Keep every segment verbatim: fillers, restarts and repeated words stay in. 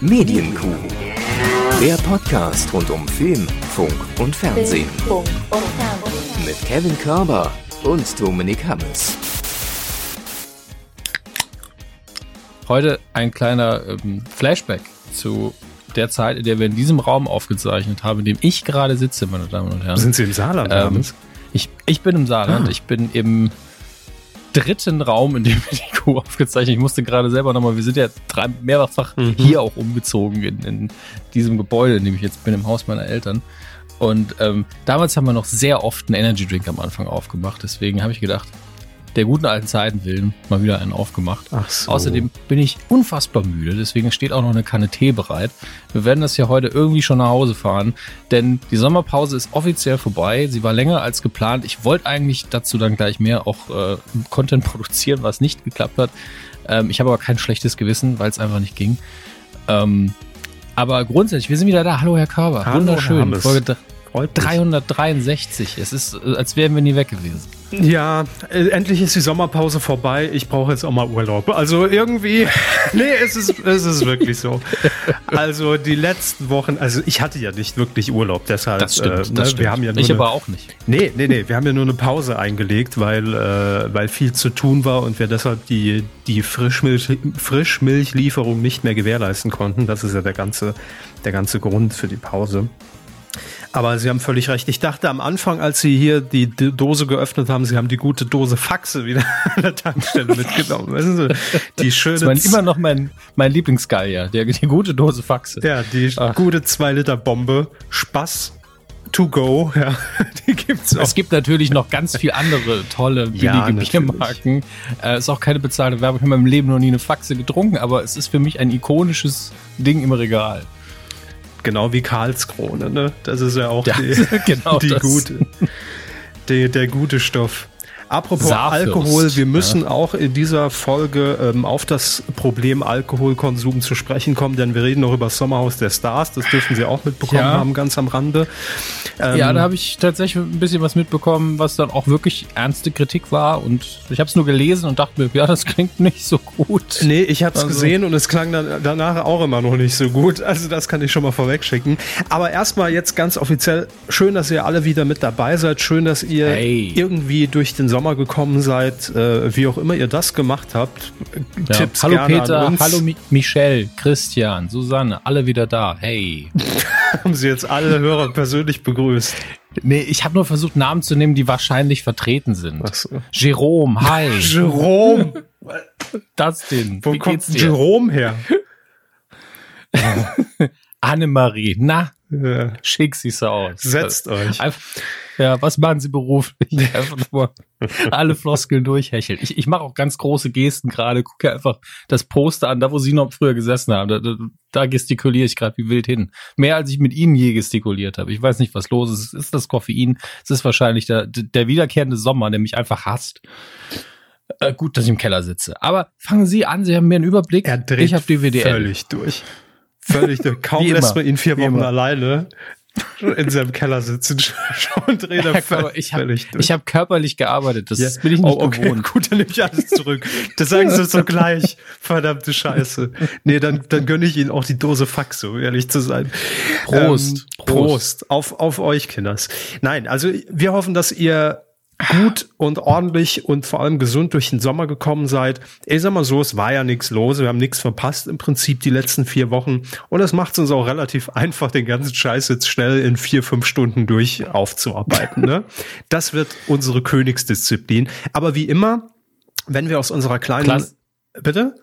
Medienkuh, der Podcast rund um Film, Funk und Fernsehen. Mit Kevin Körber und Dominik Hammels. Heute ein kleiner ähm, Flashback zu der Zeit, in der wir in diesem Raum aufgezeichnet haben, in dem ich gerade sitze, meine Damen und Herren. Sind Sie im Saarland? Ähm, ich, ich bin im Saarland. Ah. Ich bin im dritten Raum, in dem wir die Kuh aufgezeichnet. Ich musste gerade selber nochmal, wir sind ja drei, mehrfach mhm. hier auch umgezogen in, in diesem Gebäude, in dem ich jetzt bin, im Haus meiner Eltern. Und ähm, damals haben wir noch sehr oft einen Energy Drink am Anfang aufgemacht. Deswegen habe ich gedacht, der guten alten Zeiten willen, mal wieder einen aufgemacht. Ach so. Außerdem bin ich unfassbar müde, deswegen steht auch noch eine Kanne Tee bereit. Wir werden das ja heute irgendwie schon nach Hause fahren, denn die Sommerpause ist offiziell vorbei. Sie war länger als geplant. Ich wollte eigentlich dazu dann gleich mehr auch äh, Content produzieren, was nicht geklappt hat. Ähm, ich habe aber kein schlechtes Gewissen, weil es einfach nicht ging. Ähm, aber grundsätzlich, wir sind wieder da. Hallo, Herr Körber. Hallo, wunderschön. Herr Folge dreihundertdreiundsechzig. Es ist, als wären wir nie weg gewesen. Ja, äh, endlich ist die Sommerpause vorbei. Ich brauche jetzt auch mal Urlaub. Also irgendwie, nee, es ist, es ist wirklich so. Also die letzten Wochen, also ich hatte ja nicht wirklich Urlaub, deshalb. Das stimmt, äh, das ne, stimmt. Wir haben ja nur ich eine, aber auch nicht. Nee, nee, nee, wir haben ja nur eine Pause eingelegt, weil, äh, weil viel zu tun war und wir deshalb die, die Frischmilch, Frischmilchlieferung nicht mehr gewährleisten konnten. Das ist ja der ganze, der ganze Grund für die Pause. Aber Sie haben völlig recht. Ich dachte am Anfang, als Sie hier die D- Dose geöffnet haben, Sie haben die gute Dose Faxe wieder an der Tankstelle mitgenommen. Wissen Sie, die schöne das ist mein, immer noch mein, mein Lieblingsgeier, die, die gute Dose Faxe. Ja, die Ach. gute zwei Liter Bombe, Spaß to go, ja, die gibt's auch. Es gibt natürlich noch ganz viele andere tolle, billige ja, Biermarken. Äh, ist auch keine bezahlte Werbung. Ich habe in meinem Leben noch nie eine Faxe getrunken, aber es ist für mich ein ikonisches Ding im Regal. Genau wie Karlskrone, ne? Das ist ja auch ja, die, genau die gute, die, der gute Stoff. Apropos Saarfürst, Alkohol, wir müssen ja. auch in dieser Folge ähm, auf das Problem Alkoholkonsum zu sprechen kommen, denn wir reden noch über das Sommerhaus der Stars, das dürfen Sie auch mitbekommen ja. haben, ganz am Rande. Ähm, ja, da habe ich tatsächlich ein bisschen was mitbekommen, was dann auch wirklich ernste Kritik war und ich habe es nur gelesen und dachte mir, ja, das klingt nicht so gut. Nee, ich habe es also. gesehen und es klang dann danach auch immer noch nicht so gut, also das kann ich schon mal vorweg schicken. Aber erstmal jetzt ganz offiziell, schön, dass ihr alle wieder mit dabei seid, schön, dass ihr hey. irgendwie durch den Sommer Sommer gekommen seid, äh, wie auch immer ihr das gemacht habt, ja. Tipps hallo gerne Peter, an uns. Hallo Mi- Michelle, Christian, Susanne, alle wieder da, hey. Haben Sie jetzt alle Hörer persönlich begrüßt? Nee, ich habe nur versucht, Namen zu nehmen, die wahrscheinlich vertreten sind. Ach so. Jerome, hi. Jerome. Das denn? Wo kommt Jerome her? Ah. Annemarie, na, ja. schick sie's aus. Setzt also, euch. Einfach, ja, was machen Sie beruflich? Einfach nur alle Floskeln durchhecheln. Ich, ich mache auch ganz große Gesten gerade. Gucke einfach das Poster an, da wo Sie noch früher gesessen haben. Da, da, da gestikuliere ich gerade wie wild hin. Mehr als ich mit Ihnen je gestikuliert habe. Ich weiß nicht, was los ist. Ist das Koffein? Es ist wahrscheinlich der, der wiederkehrende Sommer, der mich einfach hasst. Äh, gut, dass ich im Keller sitze. Aber fangen Sie an, Sie haben mir einen Überblick. Er dreht ich habe D W D L. Völlig durch. Völlig durch. Kaum lässt man ihn vier Wochen alleine in seinem Keller sitzen, schon dreht er völlig ich hab, durch. Ich habe körperlich gearbeitet, das ja. bin ich nicht oh, okay. gewohnt. Gut, dann nehme ich alles zurück. Das sagen Sie so gleich. Verdammte Scheiße. Nee, dann, dann gönne ich Ihnen auch die Dose Fax, um ehrlich zu sein. Prost. Ähm, Prost. Prost. Auf, auf euch, Kinders. Nein, also wir hoffen, dass ihr gut und ordentlich und vor allem gesund durch den Sommer gekommen seid. Ich sag mal so, es war ja nichts los, wir haben nichts verpasst im Prinzip die letzten vier Wochen und das macht es uns auch relativ einfach, den ganzen Scheiß jetzt schnell in vier, fünf Stunden durch aufzuarbeiten. Ne? Das wird unsere Königsdisziplin. Aber wie immer, wenn wir aus unserer kleinen... Klasse. Bitte?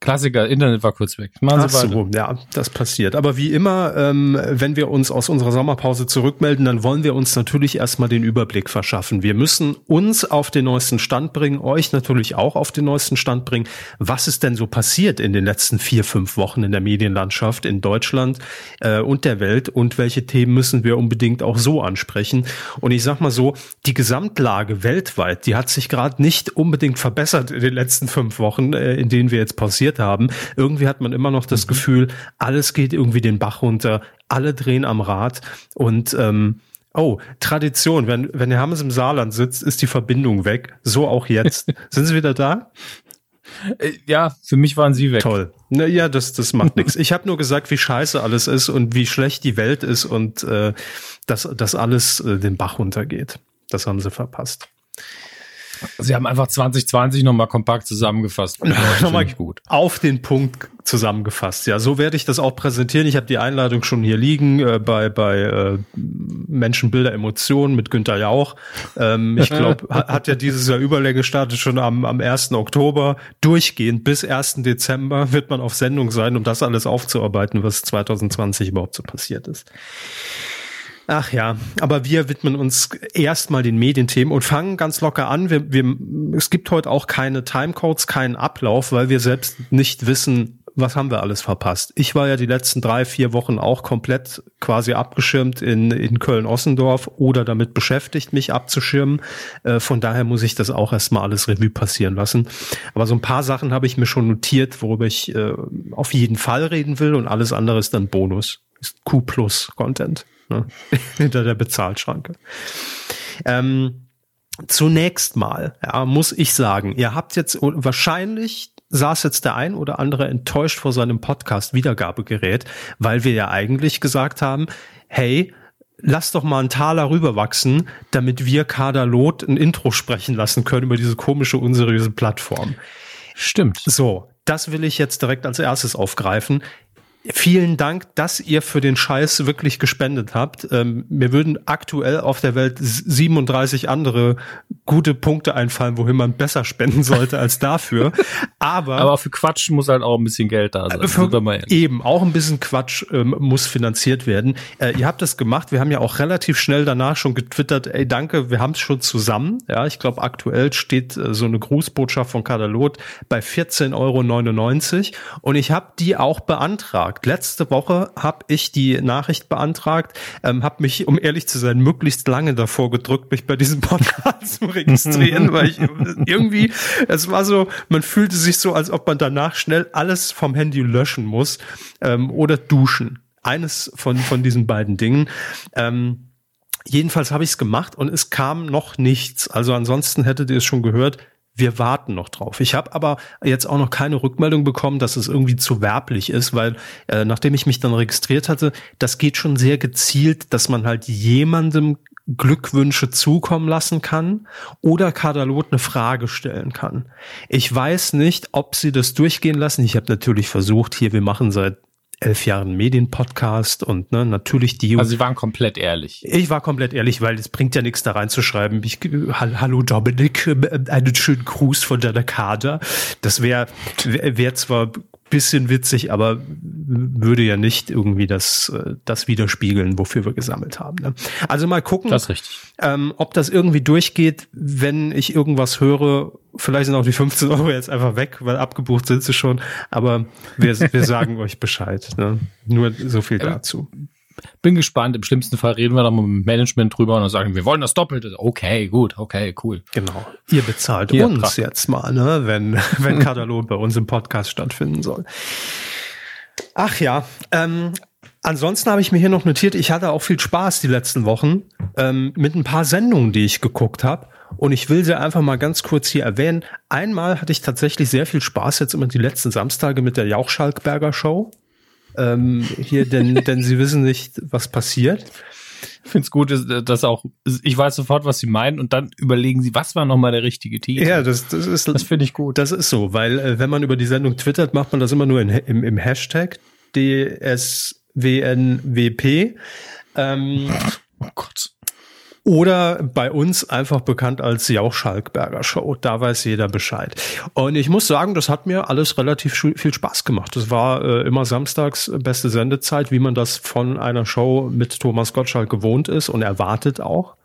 Klassiker, Internet war kurz weg. Machen Sie weiter. Ach so, ja, das passiert. Aber wie immer, ähm, wenn wir uns aus unserer Sommerpause zurückmelden, dann wollen wir uns natürlich erstmal den Überblick verschaffen. Wir müssen uns auf den neuesten Stand bringen, euch natürlich auch auf den neuesten Stand bringen. Was ist denn so passiert in den letzten vier, fünf Wochen in der Medienlandschaft in Deutschland äh, und der Welt und welche Themen müssen wir unbedingt auch so ansprechen? Und ich sag mal so, die Gesamtlage weltweit, die hat sich gerade nicht unbedingt verbessert in den letzten fünf Wochen, äh, in denen wir jetzt pausieren haben. Irgendwie hat man immer noch das Gefühl, alles geht irgendwie den Bach runter, alle drehen am Rad und ähm, oh, Tradition, wenn, wenn Herr Hammes im Saarland sitzt, ist die Verbindung weg, so auch jetzt. Sind Sie wieder da? Ja, für mich waren sie weg. Toll. Naja, das, das macht nichts. Ich habe nur gesagt, wie scheiße alles ist und wie schlecht die Welt ist und äh, dass das alles äh, den Bach runtergeht. Das haben sie verpasst. Sie haben einfach zwanzig zwanzig nochmal kompakt zusammengefasst. Nochmal gut. Auf den Punkt zusammengefasst. Ja, so werde ich das auch präsentieren. Ich habe die Einladung schon hier liegen äh, bei, bei äh, Menschen, Bilder, Emotionen mit Günther Jauch. Ähm, ich glaube, hat, hat ja dieses Jahr Überlänge gestartet, schon am, am ersten Oktober. Durchgehend bis ersten Dezember wird man auf Sendung sein, um das alles aufzuarbeiten, was zwanzig zwanzig überhaupt so passiert ist. Ach ja, aber wir widmen uns erstmal den Medienthemen und fangen ganz locker an. Wir, wir, es gibt heute auch keine Timecodes, keinen Ablauf, weil wir selbst nicht wissen, was haben wir alles verpasst. Ich war ja die letzten drei, vier Wochen auch komplett quasi abgeschirmt in, in Köln-Ossendorf oder damit beschäftigt, mich abzuschirmen. Äh, von daher muss ich das auch erstmal alles Revue passieren lassen. Aber so ein paar Sachen habe ich mir schon notiert, worüber ich äh, auf jeden Fall reden will, und alles andere ist dann Bonus. Ist Q-Plus-Content. Hinter der Bezahlschranke. Ähm, zunächst mal, ja, muss ich sagen, ihr habt jetzt, wahrscheinlich saß jetzt der ein oder andere enttäuscht vor seinem Podcast-Wiedergabegerät, weil wir ja eigentlich gesagt haben, hey, lass doch mal einen Taler rüberwachsen, damit wir Kader Loth ein Intro sprechen lassen können über diese komische, unseriöse Plattform. Stimmt. So, das will ich jetzt direkt als erstes aufgreifen. Vielen Dank, dass ihr für den Scheiß wirklich gespendet habt. Ähm, mir würden aktuell auf der Welt siebenunddreißig andere gute Punkte einfallen, wohin man besser spenden sollte als dafür. Aber, Aber für Quatsch muss halt auch ein bisschen Geld da sein. Für, wir mal eben, auch ein bisschen Quatsch ähm, muss finanziert werden. Äh, ihr habt das gemacht. Wir haben ja auch relativ schnell danach schon getwittert, ey, danke, wir haben es schon zusammen. Ja, ich glaube, aktuell steht äh, so eine Grußbotschaft von Kader Loth bei vierzehn Euro neunundneunzig. Und ich habe die auch beantragt. Letzte Woche habe ich die Nachricht beantragt, ähm, habe mich, um ehrlich zu sein, möglichst lange davor gedrückt, mich bei diesem Podcast zu registrieren, weil ich irgendwie, es war so, man fühlte sich so, als ob man danach schnell alles vom Handy löschen muss ähm, oder duschen. Eines von, von diesen beiden Dingen. Ähm, jedenfalls habe ich es gemacht und es kam noch nichts. Also ansonsten hättet ihr es schon gehört. Wir warten noch drauf. Ich habe aber jetzt auch noch keine Rückmeldung bekommen, dass es irgendwie zu werblich ist, weil äh, nachdem ich mich dann registriert hatte, das geht schon sehr gezielt, dass man halt jemandem Glückwünsche zukommen lassen kann oder Kader Loth eine Frage stellen kann. Ich weiß nicht, ob sie das durchgehen lassen. Ich habe natürlich versucht, hier, wir machen seit elf Jahren Medienpodcast und ne, natürlich die... Also sie waren komplett ehrlich. Ich war komplett ehrlich, weil es bringt ja nichts da reinzuschreiben. Ich, hallo Dominik, einen schönen Gruß von deiner Kader. Das wäre wär zwar ein bisschen witzig, aber würde ja nicht irgendwie das, das widerspiegeln, wofür wir gesammelt haben. Ne? Also mal gucken, das ist richtig. Ähm, ob das irgendwie durchgeht, wenn ich irgendwas höre. Vielleicht sind auch die fünfzehn Euro jetzt einfach weg, weil abgebucht sind sie schon. Aber wir, wir sagen euch Bescheid. Ne? Nur so viel dazu. Bin gespannt. Im schlimmsten Fall reden wir dann mal mit dem Management drüber und dann sagen, wir wollen das Doppelte. Okay, gut, okay, cool. Genau. Ihr bezahlt Ihr uns Tra- jetzt mal, ne? wenn, wenn Kader Loth bei uns im Podcast stattfinden soll. Ach ja, ähm, ansonsten habe ich mir hier noch notiert, ich hatte auch viel Spaß die letzten Wochen ähm, mit ein paar Sendungen, die ich geguckt habe. Und ich will sie einfach mal ganz kurz hier erwähnen. Einmal hatte ich tatsächlich sehr viel Spaß jetzt immer die letzten Samstage mit der Jauch-Schalkberger-Show. Ähm, hier, denn, denn sie wissen nicht, was passiert. Ich finde es gut, dass auch, ich weiß sofort, was sie meinen und dann überlegen sie, was war nochmal der richtige Titel. Ja, das, das ist, das finde ich gut. Das ist so, weil äh, wenn man über die Sendung twittert, macht man das immer nur in, im, im Hashtag D S W N W P. Ähm, oh Gott. Oder bei uns einfach bekannt als Jauch-Schalkberger-Show. Da weiß jeder Bescheid. Und ich muss sagen, das hat mir alles relativ viel Spaß gemacht. Das war äh, immer samstags beste Sendezeit, wie man das von einer Show mit Thomas Gottschalk gewohnt ist und erwartet auch.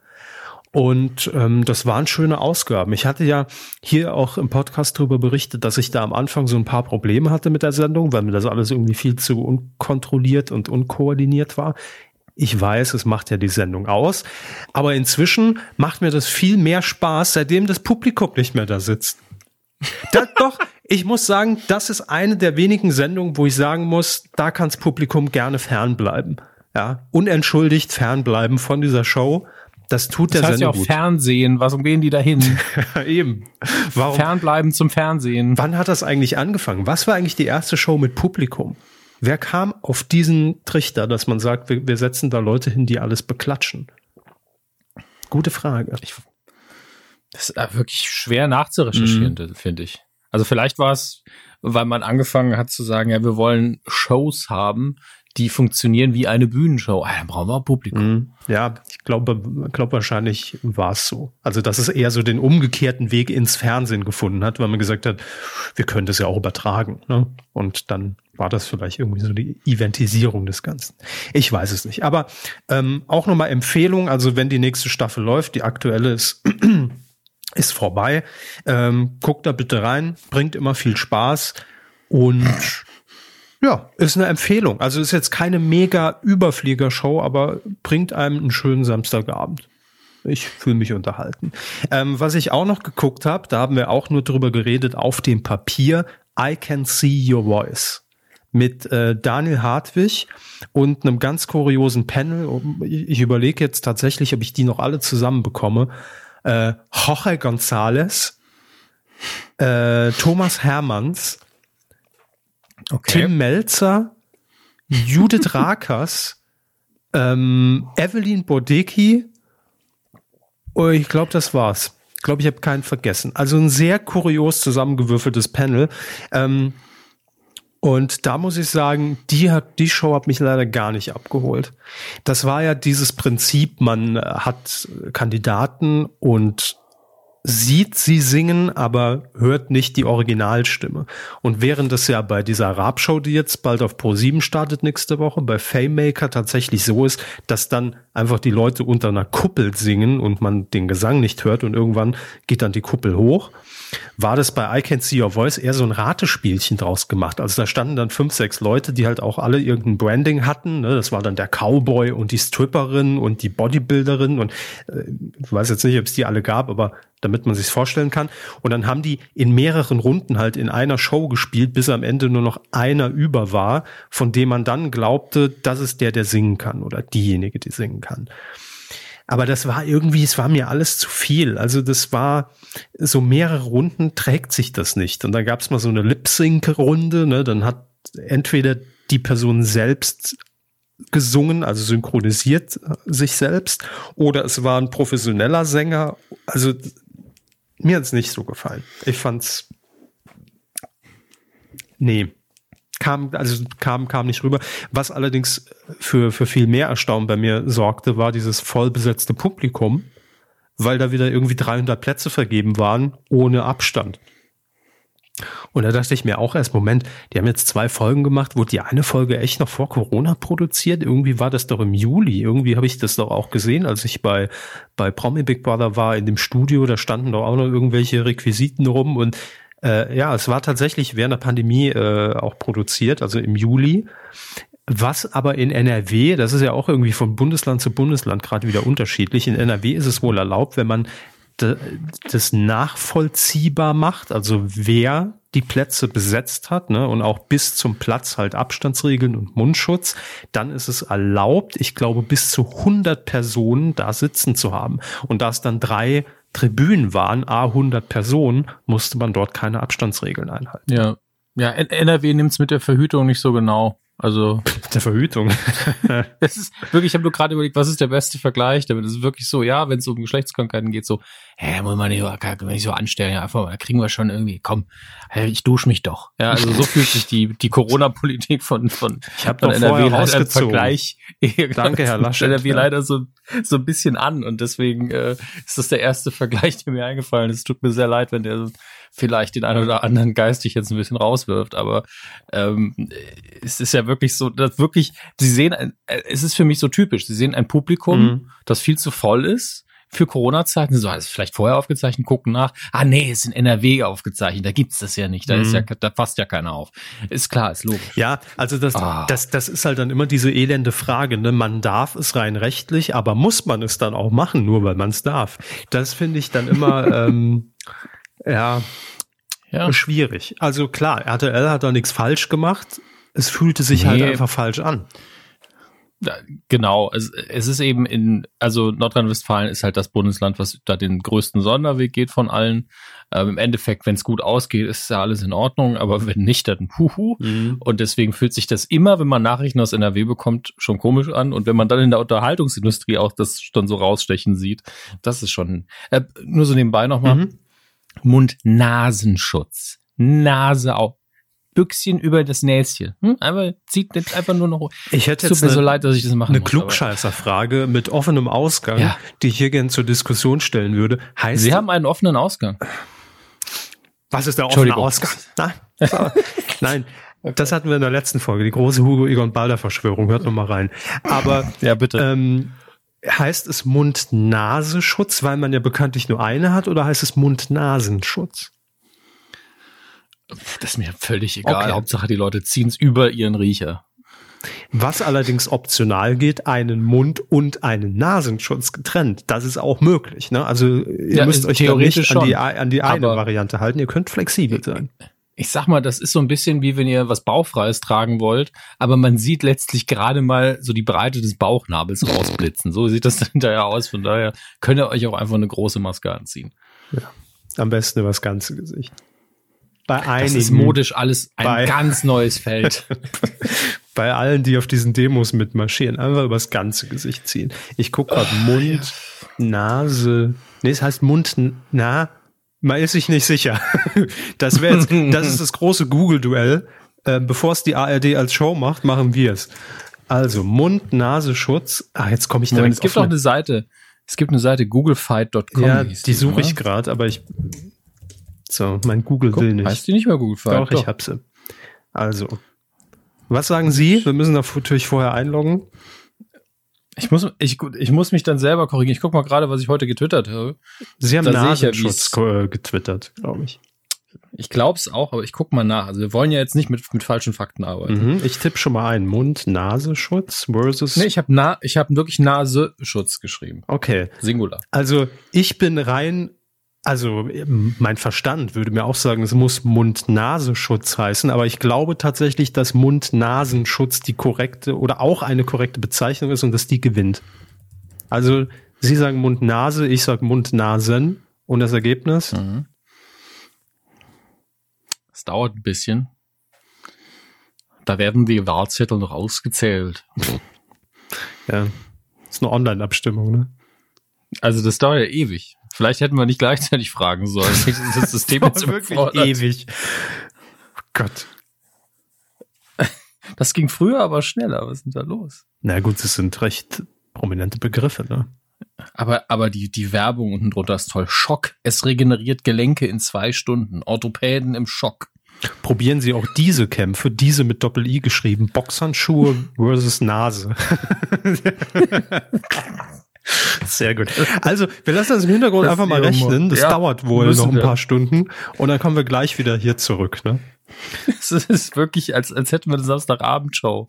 Und ähm, das waren schöne Ausgaben. Ich hatte ja hier auch im Podcast darüber berichtet, dass ich da am Anfang so ein paar Probleme hatte mit der Sendung, weil mir das alles irgendwie viel zu unkontrolliert und unkoordiniert war. Ich weiß, es macht ja die Sendung aus. Aber inzwischen macht mir das viel mehr Spaß, seitdem das Publikum nicht mehr da sitzt. Das, doch, ich muss sagen, das ist eine der wenigen Sendungen, wo ich sagen muss, da kann das Publikum gerne fernbleiben. Ja, unentschuldigt fernbleiben von dieser Show. Das tut der Sendung gut. Das heißt ja auch Fernsehen. Was umgehen die da hin? Eben. Warum? Fernbleiben zum Fernsehen. Wann hat das eigentlich angefangen? Was war eigentlich die erste Show mit Publikum? Wer kam auf diesen Trichter, dass man sagt, wir, wir setzen da Leute hin, die alles beklatschen? Gute Frage. Ich, das ist wirklich schwer nachzurecherchieren, mm. finde ich. Also vielleicht war es, weil man angefangen hat zu sagen, ja, wir wollen Shows haben, die funktionieren wie eine Bühnenshow. Ah, dann brauchen wir auch Publikum. Mm. Ja, ich glaube, glaub wahrscheinlich war es so. Also dass es eher so den umgekehrten Weg ins Fernsehen gefunden hat, weil man gesagt hat, wir können das ja auch übertragen. Ne? Und dann war das vielleicht irgendwie so die Eventisierung des Ganzen. Ich weiß es nicht. Aber ähm, auch nochmal Empfehlung, also wenn die nächste Staffel läuft, die aktuelle ist, ist vorbei. Ähm, guckt da bitte rein, bringt immer viel Spaß und ja, ist eine Empfehlung. Also ist jetzt keine mega Überfliegershow, aber bringt einem einen schönen Samstagabend. Ich fühle mich unterhalten. Ähm, was ich auch noch geguckt habe, da haben wir auch nur drüber geredet, auf dem Papier, I Can See Your Voice. Mit äh, Daniel Hartwig und einem ganz kuriosen Panel. Ich, ich überlege jetzt tatsächlich, ob ich die noch alle zusammen bekomme. Äh, Jorge González, äh, Thomas Hermanns, okay. Tim Melzer, Judith Rakers, ähm, Evelyn Bodecki. Oh, ich glaube, das war's. Ich glaube, ich habe keinen vergessen. Also ein sehr kurios zusammengewürfeltes Panel. Ähm, Und da muss ich sagen, die hat, die Show hat mich leider gar nicht abgeholt. Das war ja dieses Prinzip, man hat Kandidaten und sieht sie singen, aber hört nicht die Originalstimme. Und während das ja bei dieser Rap-Show, die jetzt bald auf ProSieben startet nächste Woche, bei Famemaker tatsächlich so ist, dass dann einfach die Leute unter einer Kuppel singen und man den Gesang nicht hört und irgendwann geht dann die Kuppel hoch, war das bei I Can See Your Voice eher so ein Ratespielchen draus gemacht. Also da standen dann fünf, sechs Leute, die halt auch alle irgendein Branding hatten. Ne? Das war dann der Cowboy und die Stripperin und die Bodybuilderin und äh, ich weiß jetzt nicht, ob es die alle gab, aber damit man sich's vorstellen kann. Und dann haben die in mehreren Runden halt in einer Show gespielt, bis am Ende nur noch einer über war, von dem man dann glaubte, das ist der, der singen kann oder diejenige, die singen kann. Aber das war irgendwie, es war mir alles zu viel. Also das war, so mehrere Runden trägt sich das nicht. Und dann gab's mal so eine Lip-Sync-Runde, ne? Dann hat entweder die Person selbst gesungen, also synchronisiert sich selbst, oder es war ein professioneller Sänger. Also mir hat's nicht so gefallen. Ich fand's, nee. Kam, also kam, kam nicht rüber. Was allerdings für, für viel mehr Erstaunen bei mir sorgte, war dieses vollbesetzte Publikum, weil da wieder irgendwie dreihundert Plätze vergeben waren, ohne Abstand. Und da dachte ich mir auch erst, Moment, die haben jetzt zwei Folgen gemacht, wurde die eine Folge echt noch vor Corona produziert? Irgendwie war das doch im Juli, irgendwie habe ich das doch auch gesehen, als ich bei, bei Promi Big Brother war, in dem Studio, da standen doch auch noch irgendwelche Requisiten rum und Äh, ja, es war tatsächlich während der Pandemie äh, auch produziert, also im Juli. Was aber in N R W, das ist ja auch irgendwie von Bundesland zu Bundesland gerade wieder unterschiedlich, in N R W ist es wohl erlaubt, wenn man d- das nachvollziehbar macht, also wer die Plätze besetzt hat, ne, und auch bis zum Platz halt Abstandsregeln und Mundschutz, dann ist es erlaubt, ich glaube, bis zu hundert Personen da sitzen zu haben. Und da es dann drei Tribünen waren, a hundert Personen, musste man dort keine Abstandsregeln einhalten. Ja, ja, N R W nimmt es mit der Verhütung nicht so genau. Also der Verhütung. Das ist wirklich, ich habe nur gerade überlegt, was ist der beste Vergleich damit? Das ist wirklich so, ja, wenn es um Geschlechtskrankheiten geht, so, hä, muss man nicht, kann man nicht so anstellen, ja, einfach mal, da kriegen wir schon irgendwie, komm, ich dusche mich doch. Ja, also so fühlt sich die, die Corona-Politik von, von, ich habe doch N R W leider im Vergleich. Danke, Herr Laschet. N R W ja. leider so, so ein bisschen an und deswegen äh, ist das der erste Vergleich, der mir eingefallen ist. Es tut mir sehr leid, wenn der so vielleicht den einen oder anderen geistig jetzt ein bisschen rauswirft, aber ähm, es ist ja wirklich so, dass wirklich, sie sehen, ein, es ist für mich so typisch, sie sehen ein Publikum, mhm. das viel zu voll ist für Corona-Zeiten, so, also vielleicht vorher aufgezeichnet, gucken nach, ah nee, ist in N R W aufgezeichnet, da gibt's das ja nicht, da mhm. ist ja, da passt ja keiner auf. Ist klar, ist logisch. Ja, also das, ah. das, das ist halt dann immer diese elende Frage, ne, man darf es rein rechtlich, aber muss man es dann auch machen, nur weil man es darf. Das finde ich dann immer, ähm, Ja, ja, schwierig. Also klar, R T L hat da nichts falsch gemacht. Es fühlte sich nee. halt einfach falsch an. Genau, es, es ist eben in, also Nordrhein-Westfalen ist halt das Bundesland, was da den größten Sonderweg geht von allen. Ähm, Im Endeffekt, wenn es gut ausgeht, ist ja alles in Ordnung, aber wenn nicht, dann huhu. Mhm. Und deswegen fühlt sich das immer, wenn man Nachrichten aus N R W bekommt, schon komisch an. Und wenn man dann in der Unterhaltungsindustrie auch das schon so rausstechen sieht, das ist schon, äh, nur so nebenbei nochmal, mhm. Mund-Nasenschutz, Nase auf. Büchschen über das Näschen. Hm? Einfach, zieht jetzt einfach nur noch hoch. Ich hätte jetzt Tut mir eine, so leid, dass ich das machen eine muss, Klugscheißerfrage mit offenem Ausgang, ja. die ich hier gerne zur Diskussion stellen würde. Heißt Sie das, haben einen offenen Ausgang. Was ist der offene Ausgang? Nein, Nein. Okay. Das hatten wir in der letzten Folge. Die große Hugo, Egon Balder-Verschwörung. Hört noch mal rein. Aber ja, bitte. Ähm, heißt es Mund-Nasenschutz, weil man ja bekanntlich nur eine hat, oder heißt es Mund-Nasenschutz? Das ist mir völlig egal. Okay. Hauptsache, die Leute ziehen es über ihren Riecher. Was allerdings optional geht, einen Mund- und einen Nasenschutz getrennt. Das ist auch möglich. Ne? Also ihr ja, müsst euch theoretisch nicht an die, an die eine Aber Variante halten. Ihr könnt flexibel sein. Ich sag mal, das ist so ein bisschen wie wenn ihr was Bauchfreies tragen wollt, aber man sieht letztlich gerade mal so die Breite des Bauchnabels rausblitzen. So sieht das hinterher aus. Von daher könnt ihr euch auch einfach eine große Maske anziehen. Ja. Am besten über das ganze Gesicht. Bei einigen. Das ist modisch alles ein bei, ganz neues Feld. Bei allen, die auf diesen Demos mitmarschieren, einfach übers ganze Gesicht ziehen. Ich gucke gerade oh, Mund, ja. Nase. Nee, es heißt Mund, na, man ist sich nicht sicher. Das wäre jetzt, das ist das große Google-Duell. Äh, bevor es die A R D als Show macht, machen wir es. Also Mund-Nase-Schutz. Ah, jetzt komme ich damit. Es gibt doch eine Seite. Es gibt eine Seite google fight dot com. Ja, die, die suche ich gerade, aber ich. So, mein Google Guck, will nicht. Heißt die nicht mehr Google Fight? Doch, doch, ich hab sie. Also, was sagen Sie? Wir müssen natürlich vorher einloggen. Ich muss, ich, ich muss mich dann selber korrigieren. Ich guck mal gerade, was ich heute getwittert habe. Sie haben da Nasenschutz ja, getwittert, glaube ich. Ich glaub's auch, aber ich guck mal nach. Also wir wollen ja jetzt nicht mit, mit falschen Fakten arbeiten. Mhm, ich tippe schon mal ein. Mund-Nasenschutz versus... Nee, ich habe Na- ich hab wirklich Nasenschutz geschrieben. Okay. Singular. Also ich bin rein... Also mein Verstand würde mir auch sagen, es muss Mund-Nasenschutz heißen, aber ich glaube tatsächlich, dass Mund-Nasenschutz die korrekte oder auch eine korrekte Bezeichnung ist und dass die gewinnt. Also Sie sagen Mund-Nase, ich sage Mund-Nasen und das Ergebnis? Mhm. Das dauert ein bisschen. Da werden die Wahlzettel noch ausgezählt. Ja, ist eine Online-Abstimmung, ne? Also das dauert ja ewig. Vielleicht hätten wir nicht gleichzeitig fragen sollen. Das System das ist wirklich gefordert. Ewig. Oh Gott. Das ging früher aber schneller. Was ist denn da los? Na gut, das sind recht prominente Begriffe, ne? Aber, aber die, die Werbung unten drunter ist toll. Schock. Es regeneriert Gelenke in zwei Stunden. Orthopäden im Schock. Probieren Sie auch diese Kämpfe, diese mit Doppel-I geschrieben. Boxhandschuhe versus Nase. Sehr gut. Also, wir lassen das im Hintergrund das einfach mal rechnen. Das ja, dauert wohl noch ein paar wir. Stunden. Und dann kommen wir gleich wieder hier zurück. Ne? Es ist wirklich, als, als hätten wir eine Samstagabendshow.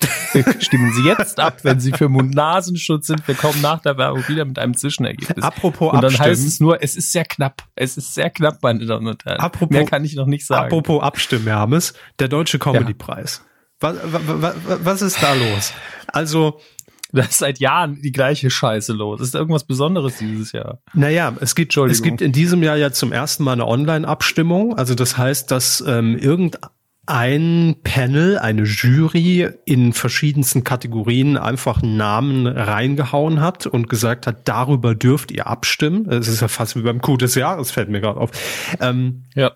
Stimmen Sie jetzt ab, wenn Sie für Mund-Nasenschutz sind. Wir kommen nach der Werbung wieder mit einem Zwischenergebnis. Apropos abstimmen. Und dann abstimmen. Heißt es nur, es ist sehr knapp. Es ist sehr knapp, meine Damen und Herren. Apropos, mehr kann ich noch nicht sagen. Apropos abstimmen, Hermes. Der Deutsche Comedy-Preis. Ja. Was, was, was ist da los? Also... Da ist seit Jahren die gleiche Scheiße los. Ist da irgendwas Besonderes dieses Jahr? Naja, es gibt, es gibt in diesem Jahr ja zum ersten Mal eine Online-Abstimmung. Also das heißt, dass ähm, irgendein Panel, eine Jury in verschiedensten Kategorien einfach einen Namen reingehauen hat und gesagt hat, darüber dürft ihr abstimmen. Es ist ja fast wie beim Coup des Jahres, fällt mir gerade auf. Ähm, ja.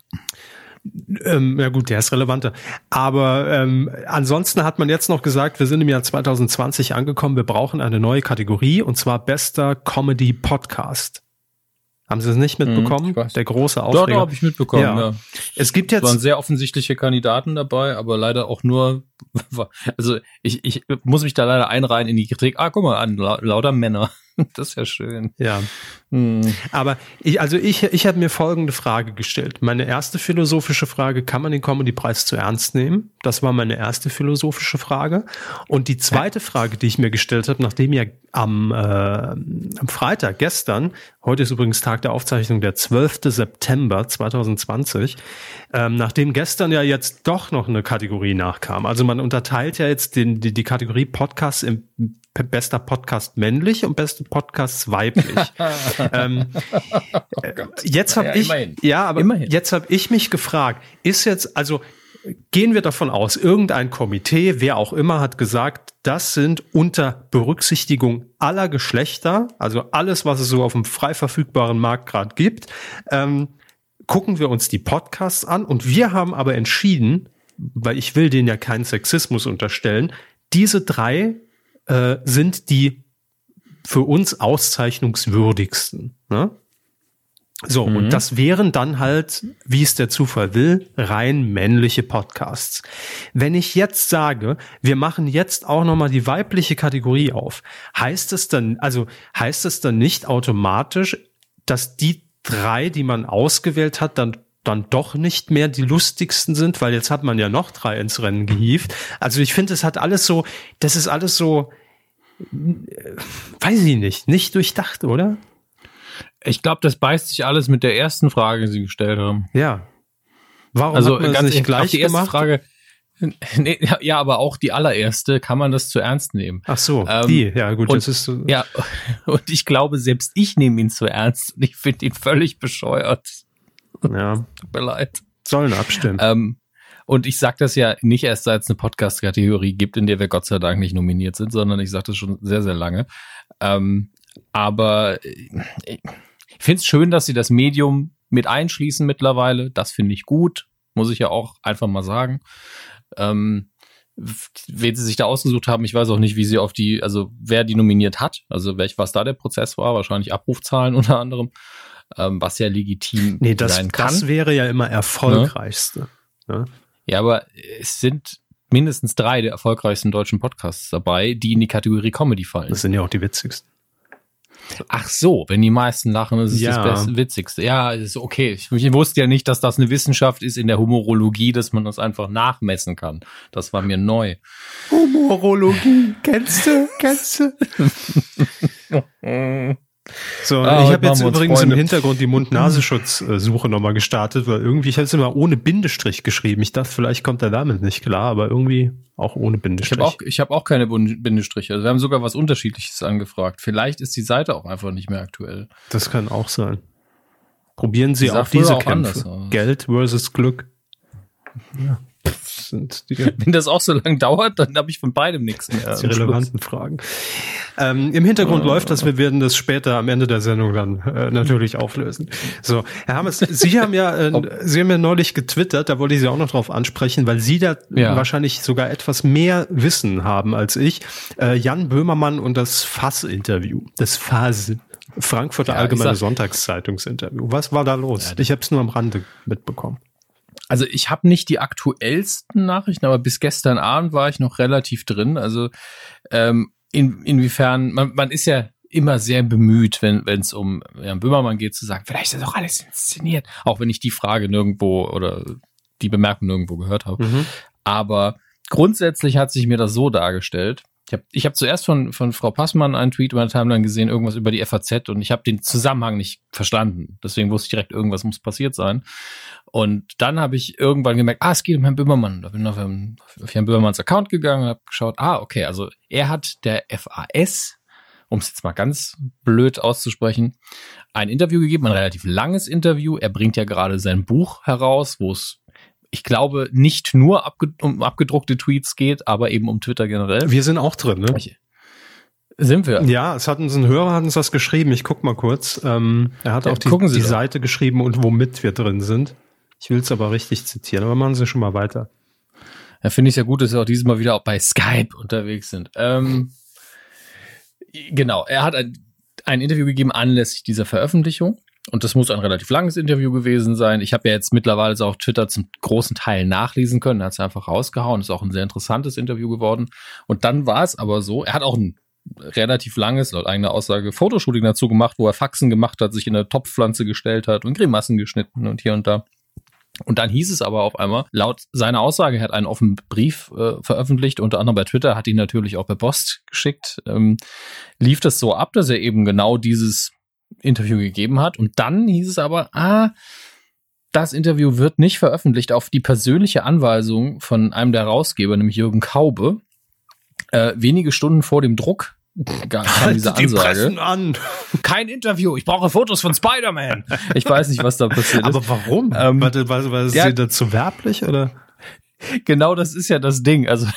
Ähm, ja gut, der ist relevanter. Aber ähm, ansonsten hat man jetzt noch gesagt, wir sind im Jahr zwanzig zwanzig angekommen, wir brauchen eine neue Kategorie und zwar bester Comedy Podcast. Haben Sie es nicht mitbekommen? Hm, der große Aufreger. Doch, doch, habe ich mitbekommen, ja. ja. Es gibt jetzt... Es waren sehr offensichtliche Kandidaten dabei, aber leider auch nur... Also ich, ich muss mich da leider einreihen in die Kritik. Ah, guck mal an, lauter Männer. Das ist ja schön. Ja. Hm. Aber ich, also ich, ich habe mir folgende Frage gestellt. Meine erste philosophische Frage, kann man den Comedy-Preis zu ernst nehmen? Das war meine erste philosophische Frage. Und die zweite Frage, die ich mir gestellt habe, nachdem ja am, äh, am Freitag, gestern, heute ist übrigens Tag der Aufzeichnung, der zwölfter September zweitausendzwanzig, ähm, nachdem gestern ja jetzt doch noch eine Kategorie nachkam. Also man unterteilt ja jetzt den, die, die Kategorie Podcasts in bester Podcast männlich und beste Podcasts weiblich. ähm, oh jetzt habe ja, ich, immerhin. ja, aber immerhin. Jetzt habe ich mich gefragt, ist jetzt, also gehen wir davon aus, irgendein Komitee, wer auch immer, hat gesagt, das sind unter Berücksichtigung aller Geschlechter, also alles, was es so auf dem frei verfügbaren Markt gerade gibt, ähm, gucken wir uns die Podcasts an und wir haben aber entschieden, weil ich will denen ja keinen Sexismus unterstellen, diese drei äh, sind die für uns auszeichnungswürdigsten. Ne? So, mhm. und das wären dann halt, wie es der Zufall will, rein männliche Podcasts. Wenn ich jetzt sage, wir machen jetzt auch nochmal die weibliche Kategorie auf, heißt es dann, also heißt es dann nicht automatisch, dass die drei, die man ausgewählt hat, dann dann doch nicht mehr die lustigsten sind, weil jetzt hat man ja noch drei ins Rennen gehievt. Also ich finde, es hat alles so, das ist alles so, weiß ich nicht, nicht durchdacht, oder? Ich glaube, das beißt sich alles mit der ersten Frage, die Sie gestellt haben. Ja. Warum also hat man ganz das nicht gleich die erste gemacht? Frage, nee, ja, aber auch die allererste, kann man das zu ernst nehmen? Ach so, ähm, die, ja gut. Und, das ist so. Ja, und ich glaube, selbst ich nehme ihn zu ernst und ich finde ihn völlig bescheuert. Ja. Tut mir leid. Sollen abstimmen. Ähm, und ich sage das ja nicht erst, seit es eine Podcast-Kategorie gibt, in der wir Gott sei Dank nicht nominiert sind, sondern ich sage das schon sehr, sehr lange. Ähm, aber ich finde es schön, dass sie das Medium mit einschließen mittlerweile. Das finde ich gut, muss ich ja auch einfach mal sagen. Ähm, wen sie sich da ausgesucht haben, ich weiß auch nicht, wie sie auf die, also wer die nominiert hat, also welch, was da der Prozess war, wahrscheinlich Abrufzahlen unter anderem. Was ja legitim nee, das, sein kann. Das wäre ja immer erfolgreichste. Ne? Ja, aber es sind mindestens drei der erfolgreichsten deutschen Podcasts dabei, die in die Kategorie Comedy fallen. Das sind ja auch die witzigsten. Ach so, wenn die meisten lachen, ist es ja. das Best- Witzigste. Ja, ist okay. Ich, ich wusste ja nicht, dass das eine Wissenschaft ist in der Humorologie, dass man das einfach nachmessen kann. Das war mir neu. Humorologie, kennst du? Kennst du? So, ah, ich habe jetzt übrigens Freunde. Im Hintergrund die Mund-Nasenschutz-Suche nochmal gestartet, weil irgendwie, ich habe es immer ohne Bindestrich geschrieben. Ich dachte, vielleicht kommt er damit nicht klar, aber irgendwie auch ohne Bindestrich. Ich habe auch, ich hab auch keine Bindestriche. Also wir haben sogar was Unterschiedliches angefragt. Vielleicht ist die Seite auch einfach nicht mehr aktuell. Das kann auch sein. Probieren Sie auch diese auch Kämpfe. Geld versus Glück. Ja. Sind die, wenn das auch so lange dauert, dann habe ich von beidem nichts mehr. Die relevanten Schluss. Fragen. Ähm, Im Hintergrund oh. läuft das, wir werden das später am Ende der Sendung dann äh, natürlich auflösen. So, Herr Hammes, Sie haben ja äh, Sie haben ja neulich getwittert, da wollte ich Sie auch noch drauf ansprechen, weil Sie da ja. wahrscheinlich sogar etwas mehr Wissen haben als ich. Äh, Jan Böhmermann und das Fass-Interview. Das Fass. Frankfurter ja, Allgemeine Sonntagszeitungs-Interview. Was war da los? Ja, ich habe es nur am Rande mitbekommen. Also ich habe nicht die aktuellsten Nachrichten, aber bis gestern Abend war ich noch relativ drin. Also ähm, in, inwiefern, man, man ist ja immer sehr bemüht, wenn es um Jan Böhmermann geht, zu sagen, vielleicht ist das auch alles inszeniert. Auch wenn ich die Frage nirgendwo oder die Bemerkung nirgendwo gehört habe. Mhm. Aber grundsätzlich hat sich mir das so dargestellt. Ich habe ich hab zuerst von, von Frau Passmann einen Tweet über eine Timeline gesehen, irgendwas über die F A Z und ich habe den Zusammenhang nicht verstanden. Deswegen wusste ich direkt, irgendwas muss passiert sein. Und dann habe ich irgendwann gemerkt, ah, es geht um Herrn Böhmermann. Da bin ich auf, auf Herrn Böhmermanns Account gegangen und habe geschaut, ah, okay, also er hat der F A S, um es jetzt mal ganz blöd auszusprechen, ein Interview gegeben, ein relativ langes Interview. Er bringt ja gerade sein Buch heraus, wo es ich glaube, nicht nur abged- um abgedruckte Tweets geht, aber eben um Twitter generell. Wir sind auch drin, ne? Sind wir? Ja, es hat uns ein Hörer hat uns das geschrieben. Ich guck mal kurz. Ähm, er hat ja, auch die, die Seite geschrieben und womit wir drin sind. Ich will es aber richtig zitieren, aber machen Sie schon mal weiter. Da finde ich es ja gut, dass wir auch dieses Mal wieder auch bei Skype unterwegs sind. Ähm, genau, er hat ein, ein Interview gegeben anlässlich dieser Veröffentlichung. Und das muss ein relativ langes Interview gewesen sein. Ich habe ja jetzt mittlerweile so auf Twitter zum großen Teil nachlesen können. Er hat es einfach rausgehauen. Ist auch ein sehr interessantes Interview geworden. Und dann war es aber so, er hat auch ein relativ langes, laut eigener Aussage, Fotoshooting dazu gemacht, wo er Faxen gemacht hat, sich in eine Topfpflanze gestellt hat und Grimassen geschnitten und hier und da. Und dann hieß es aber auf einmal, laut seiner Aussage, er hat einen offenen Brief äh, veröffentlicht, unter anderem bei Twitter, hat ihn natürlich auch per Post geschickt, ähm, lief das so ab, dass er eben genau dieses Interview gegeben hat. Und dann hieß es aber, ah, das Interview wird nicht veröffentlicht auf die persönliche Anweisung von einem der Herausgeber, nämlich Jürgen Kaube. Äh, wenige Stunden vor dem Druck kam halt diese die Ansage. Pressen an. Kein Interview, ich brauche Fotos von Spider-Man. Ich weiß nicht, was da passiert ist. Aber warum? Ähm, Warte, war, war, war ja, sie dazu werblich, oder? Genau, das ist ja das Ding. Also,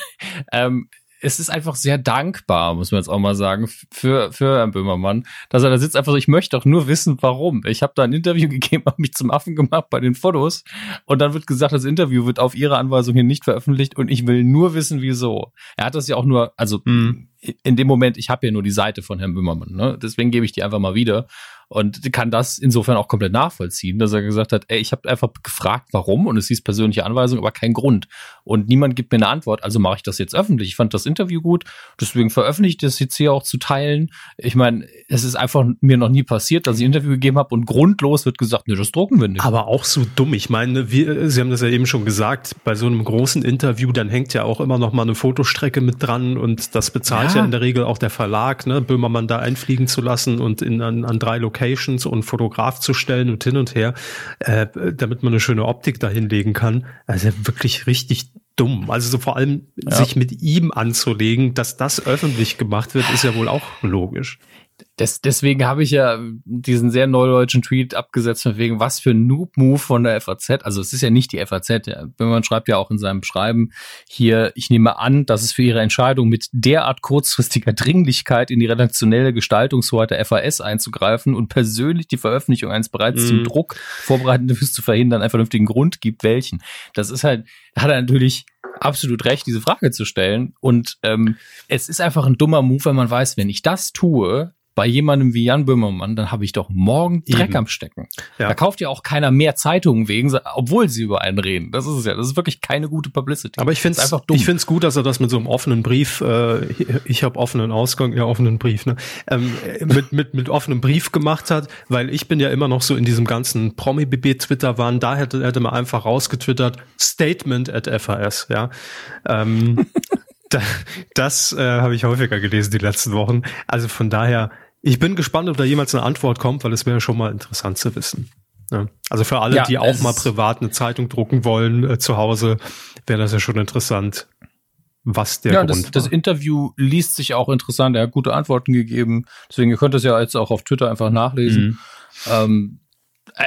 ähm, es ist einfach sehr dankbar, muss man jetzt auch mal sagen, für, für Herrn Böhmermann, dass er da sitzt einfach so, ich möchte doch nur wissen, warum. Ich habe da ein Interview gegeben, habe mich zum Affen gemacht bei den Fotos und dann wird gesagt, das Interview wird auf ihre Anweisung hier nicht veröffentlicht und ich will nur wissen, wieso. Er hat das ja auch nur, also mhm. in dem Moment, ich habe ja nur die Seite von Herrn Böhmermann, ne? Deswegen gebe ich die einfach mal wieder und kann das insofern auch komplett nachvollziehen, dass er gesagt hat, ey, ich habe einfach gefragt, warum, und es hieß persönliche Anweisung, aber kein Grund. Und niemand gibt mir eine Antwort, also mache ich das jetzt öffentlich. Ich fand das Interview gut, deswegen veröffentliche ich das jetzt hier auch zu teilen. Ich meine, es ist einfach mir noch nie passiert, dass ich ein Interview gegeben habe und grundlos wird gesagt, nee, das drucken wir nicht. Aber auch so dumm. Ich meine, wir, Sie haben das ja eben schon gesagt, bei so einem großen Interview, dann hängt ja auch immer noch mal eine Fotostrecke mit dran und das bezahlt ja, ja in der Regel auch der Verlag, ne, Böhmermann da einfliegen zu lassen und in, an, an drei Locations und Fotograf zu stellen und hin und her, äh, damit man eine schöne Optik da hinlegen kann. Also wirklich richtig dumm. Also so vor allem ja. sich mit ihm anzulegen, dass das öffentlich gemacht wird, ist ja wohl auch logisch. Das, deswegen habe ich ja diesen sehr neudeutschen Tweet abgesetzt, von wegen, was für ein Noob-Move von der F A Z. Also es ist ja nicht die F A Z. Böhmermann schreibt ja auch in seinem Schreiben hier, ich nehme an, dass es für ihre Entscheidung mit derart kurzfristiger Dringlichkeit in die redaktionelle Gestaltungshoheit der F A S einzugreifen und persönlich die Veröffentlichung eines bereits mhm. zum Druck vorbereitenden Interviews zu verhindern, einen vernünftigen Grund gibt, welchen. Das ist halt, hat er natürlich absolut recht, diese Frage zu stellen. Und ähm, es ist einfach ein dummer Move, wenn man weiß, wenn ich das tue, bei jemandem wie Jan Böhmermann, dann habe ich doch morgen Dreck Eben. am Stecken. Ja. Da kauft ja auch keiner mehr Zeitungen wegen, obwohl sie über einen reden. Das ist es ja. Das ist wirklich keine gute Publicity. Aber ich finde es einfach dumm. Ich finde es gut, dass er das mit so einem offenen Brief, äh, ich habe offenen Ausgang, ja offenen Brief, ne, ähm, mit mit mit offenem Brief gemacht hat, weil ich bin ja immer noch so in diesem ganzen Promi-B B-Twitter-Wahn. Da hätte hätte man einfach rausgetwittert Statement at F A S. Ja. Ähm, da, das äh, habe ich häufiger gelesen die letzten Wochen. Also von daher. Ich bin gespannt, ob da jemals eine Antwort kommt, weil es wäre schon mal interessant zu wissen. Ja. Also für alle, ja, die auch mal privat eine Zeitung drucken wollen äh, zu Hause, wäre das ja schon interessant, was der ja, Grund das, war. Das Interview liest sich auch interessant, er hat gute Antworten gegeben. Deswegen, ihr könnt das ja jetzt auch auf Twitter einfach nachlesen. Mhm. Ähm,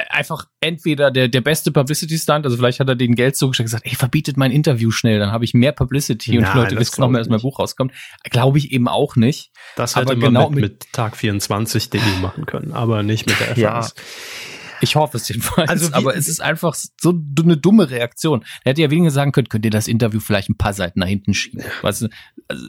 einfach entweder der, der beste Publicity-Stunt, also vielleicht hat er denen Geld zugeschickt und gesagt, ey, verbietet mein Interview schnell, dann habe ich mehr Publicity und Nein, die Leute wissen noch mehr, dass mein Buch rauskommt. Glaube ich eben auch nicht. Das hätte man genau mit, mit Tag vierundzwanzig Punkt D E machen können, aber nicht mit der F A S. Ja. Ich hoffe es jedenfalls, also wie, aber es ist einfach so eine dumme Reaktion. Er hätte ja weniger sagen können, könnt ihr das Interview vielleicht ein paar Seiten nach hinten schieben. Weißt du, also,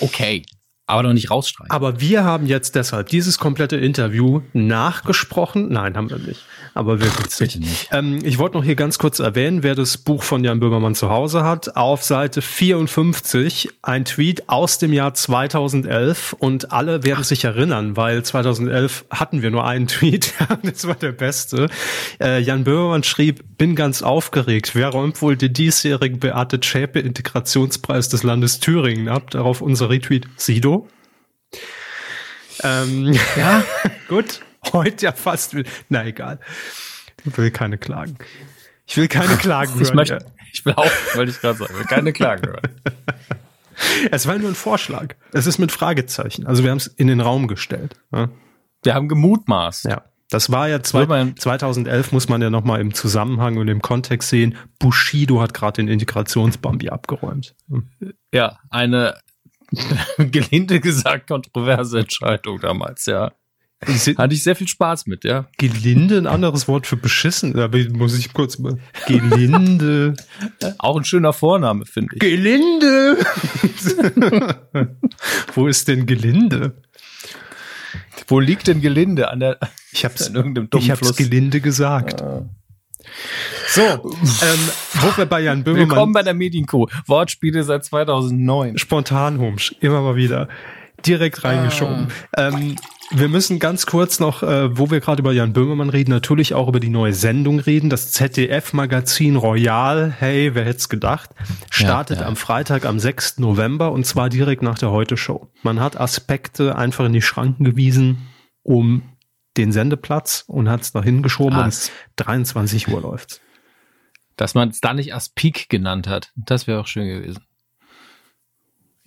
okay. Aber noch nicht rausstreichen. Aber wir haben jetzt deshalb dieses komplette Interview nachgesprochen. Nein, haben wir nicht. Aber wir Ach, nicht. nicht. Ähm, ich wollte noch hier ganz kurz erwähnen, wer das Buch von Jan Böhmermann zu Hause hat. Auf Seite vierundfünfzig ein Tweet aus dem Jahr zweitausendelf. Und alle werden Ach. sich erinnern, weil zweitausendelf hatten wir nur einen Tweet. Das war der beste. Äh, Jan Böhmermann schrieb, bin ganz aufgeregt. Wer räumt wohl den diesjährigen Beate Zschäpe Integrationspreis des Landes Thüringen ab? Darauf unser Retweet Sido. Ähm, ja, gut. Heute ja fast. Na egal. Ich will keine Klagen. Ich will keine Klagen hören. Ich, möchte, ich will auch, wollte ich gerade sagen, keine Klagen hören. Es war nur ein Vorschlag. Es ist mit Fragezeichen. Also wir haben es in den Raum gestellt. Ja? Wir haben gemutmaßt. Ja. Das war ja zwei, zweitausendelf, muss man ja nochmal im Zusammenhang und im Kontext sehen. Bushido hat gerade den Integrationsbambi abgeräumt. Ja, eine gelinde gesagt kontroverse Entscheidung damals, ja. Hatte ich sehr viel Spaß mit, ja. Gelinde, ein anderes Wort für beschissen, da muss ich kurz mal. Gelinde. Auch ein schöner Vorname, finde ich. Gelinde! Wo ist denn Gelinde? Wo liegt denn Gelinde? An der, ich hab's, an irgendeinem dummen ich hab's Fluss. Gelinde gesagt. Ja. So, ähm, wo wir bei Jan Böhmermann. Willkommen bei der Medienkuh. Wortspiele seit zweitausendneun. Spontan Humsch, immer mal wieder. Direkt reingeschoben. Ah. Ähm, wir müssen ganz kurz noch, äh, wo wir gerade über Jan Böhmermann reden, natürlich auch über die neue Sendung reden. Das Z D F-Magazin Royal, hey, wer hätte es gedacht, startet ja, ja. am Freitag, am sechsten November und zwar direkt nach der Heute-Show. Man hat Aspekte einfach in die Schranken gewiesen, um den Sendeplatz und hat es dahin geschoben ah, und dreiundzwanzig Uhr läuft's. Dass man es da nicht Aspik genannt hat, das wäre auch schön gewesen.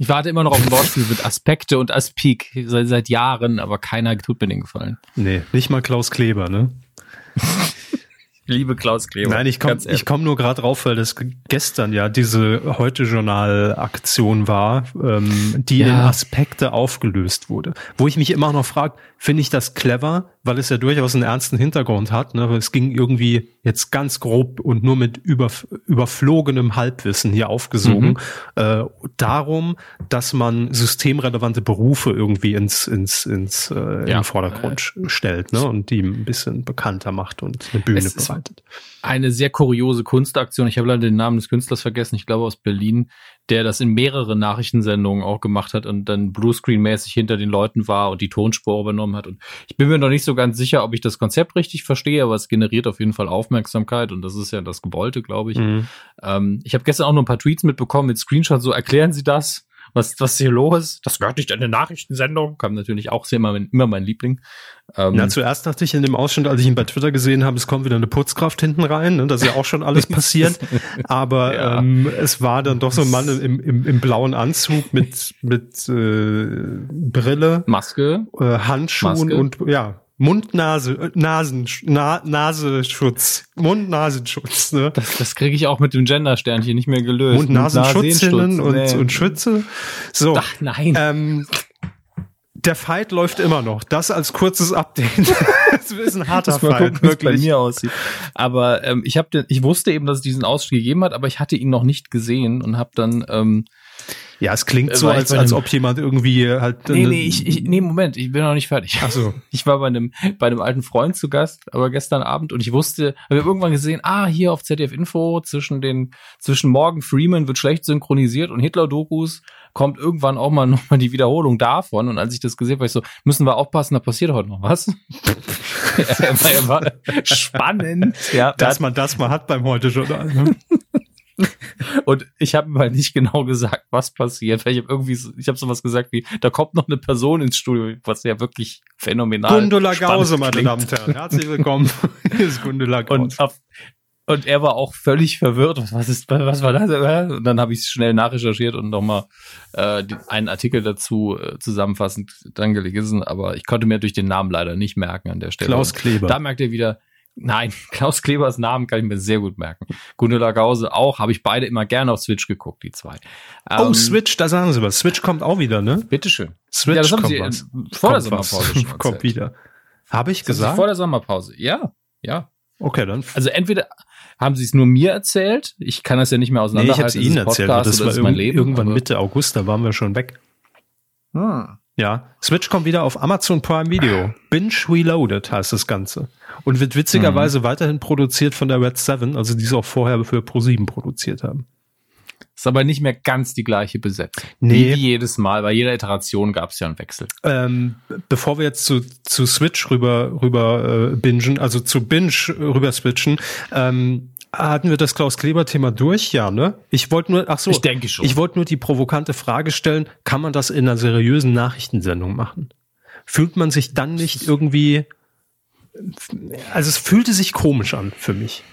Ich warte immer noch auf ein Wortspiel mit Aspekte und Aspik seit, seit Jahren, aber keiner tut mir den Gefallen. Nee, nicht mal Klaus Kleber, ne? Liebe Klaus Kleber. Nein, ich komme komm nur gerade drauf, weil das gestern ja diese Heute-Journal-Aktion war, ähm, die ja. in Aspekte aufgelöst wurde. Wo ich mich immer noch frage, finde ich das clever, weil es ja durchaus einen ernsten Hintergrund hat. Ne? Es ging irgendwie jetzt ganz grob und nur mit über, überflogenem Halbwissen hier aufgesogen, mhm. äh, darum, dass man systemrelevante Berufe irgendwie ins, ins, ins, äh, ja. in den Vordergrund äh, stellt, ne? Und die ein bisschen bekannter macht und eine Bühne es bereitet. Eine sehr kuriose Kunstaktion. Ich habe leider den Namen des Künstlers vergessen, ich glaube aus Berlin, der das in mehreren Nachrichtensendungen auch gemacht hat und dann Bluescreen-mäßig hinter den Leuten war und die Tonspur übernommen hat. Und ich bin mir noch nicht so ganz sicher, ob ich das Konzept richtig verstehe, aber es generiert auf jeden Fall Aufmerksamkeit und das ist ja das Gewollte, glaube ich. Mhm. Ähm, ich habe gestern auch noch ein paar Tweets mitbekommen mit Screenshots, so erklären Sie das, was was hier los? Das gehört nicht an eine Nachrichtensendung. Kam natürlich auch sehr immer, immer mein Liebling. Ähm, ja, zuerst dachte ich in dem Ausschnitt, als ich ihn bei Twitter gesehen habe, es kommt wieder eine Putzkraft hinten rein. Ne? Das ist ja auch schon alles passiert. Aber ja. ähm, es war dann doch so ein Mann im, im, im blauen Anzug mit, mit äh, Brille, Maske, äh, Handschuhen Maske. und ja. Mund-Nase, Nasen, Na, Nasenschutz, Mund-Nasenschutz. Ne? Das, das kriege ich auch mit dem Gender-Sternchen nicht mehr gelöst. Mund-Nasen-Schutzinnen und, nee. und Schütze. So, ach nein. Ähm, der Fight läuft immer noch. Das als kurzes Update. Das ist ein harter Fight. Mal gucken, wirklich. Wie es bei mir aussieht. Aber ähm, ich habe, ich wusste eben, dass es diesen Ausschnitt gegeben hat, aber ich hatte ihn noch nicht gesehen und habe dann ähm, ja, es klingt so, als, als ob jemand irgendwie halt... Nee, nee, ich, ich, nee, Moment, ich bin noch nicht fertig. Ach so. Ich war bei einem, bei einem alten Freund zu Gast, aber gestern Abend, und ich wusste, habe irgendwann gesehen, ah, hier auf Z D F-Info, zwischen den, zwischen Morgan Freeman wird schlecht synchronisiert und Hitler-Dokus kommt irgendwann auch mal nochmal die Wiederholung davon. Und als ich das gesehen habe, war ich so, müssen wir aufpassen, da passiert heute noch was. er war, er war spannend. Ja, dass man das mal hat beim Heute-Journal, ne? Und ich habe mal nicht genau gesagt, was passiert. Ich habe irgendwie, ich habe sowas gesagt wie, da kommt noch eine Person ins Studio, was ja wirklich phänomenal ist. Gundula Gause, meine klingt. Damen und Herren. Herzlich willkommen. Hier ist Gundula Gause. Und, auf, und er war auch völlig verwirrt. Was ist, was war das? Und dann habe ich es schnell nachrecherchiert und nochmal äh, einen Artikel dazu äh, zusammenfassend dann gelesen. Aber ich konnte mir durch den Namen leider nicht merken an der Stelle. Klaus Kleber. Da merkt ihr wieder, nein, Klaus Klebers Namen kann ich mir sehr gut merken. Gundula Gause auch, habe ich beide immer gerne auf Switch geguckt, die zwei. Oh, ähm, Switch, da sagen sie was. Switch kommt auch wieder, ne? Bitteschön. Switch ja, das haben kommt sie was. Vor der Sommerpause schon kommt wieder. Habe ich das gesagt? Vor der Sommerpause, ja. Ja. Okay, dann. Also entweder haben sie es nur mir erzählt, ich kann das ja nicht mehr auseinanderhalten. Nee, ich habe es ihnen erzählt, das war das irg- mein Leben, irgendwann Mitte August, da waren wir schon weg. Hm. Ja, Switch kommt wieder auf Amazon Prime Video. Binge Reloaded heißt das Ganze. Und wird witzigerweise mhm. weiterhin produziert von der Red Seven, also die sie auch vorher für ProSieben produziert haben. Ist aber nicht mehr ganz die gleiche Besetzung. Nee. Wie jedes Mal, bei jeder Iteration gab es ja einen Wechsel. Ähm, bevor wir jetzt zu, zu Switch rüber, rüber äh, bingen, also zu Binge rüber switchen, ähm, hatten wir das Klaus-Kleber-Thema durch? Ja, ne? Ich wollte nur, ach so, ich denke schon. Ich wollte nur die provokante Frage stellen, kann man das in einer seriösen Nachrichtensendung machen? Fühlt man sich dann nicht irgendwie, also es fühlte sich komisch an für mich.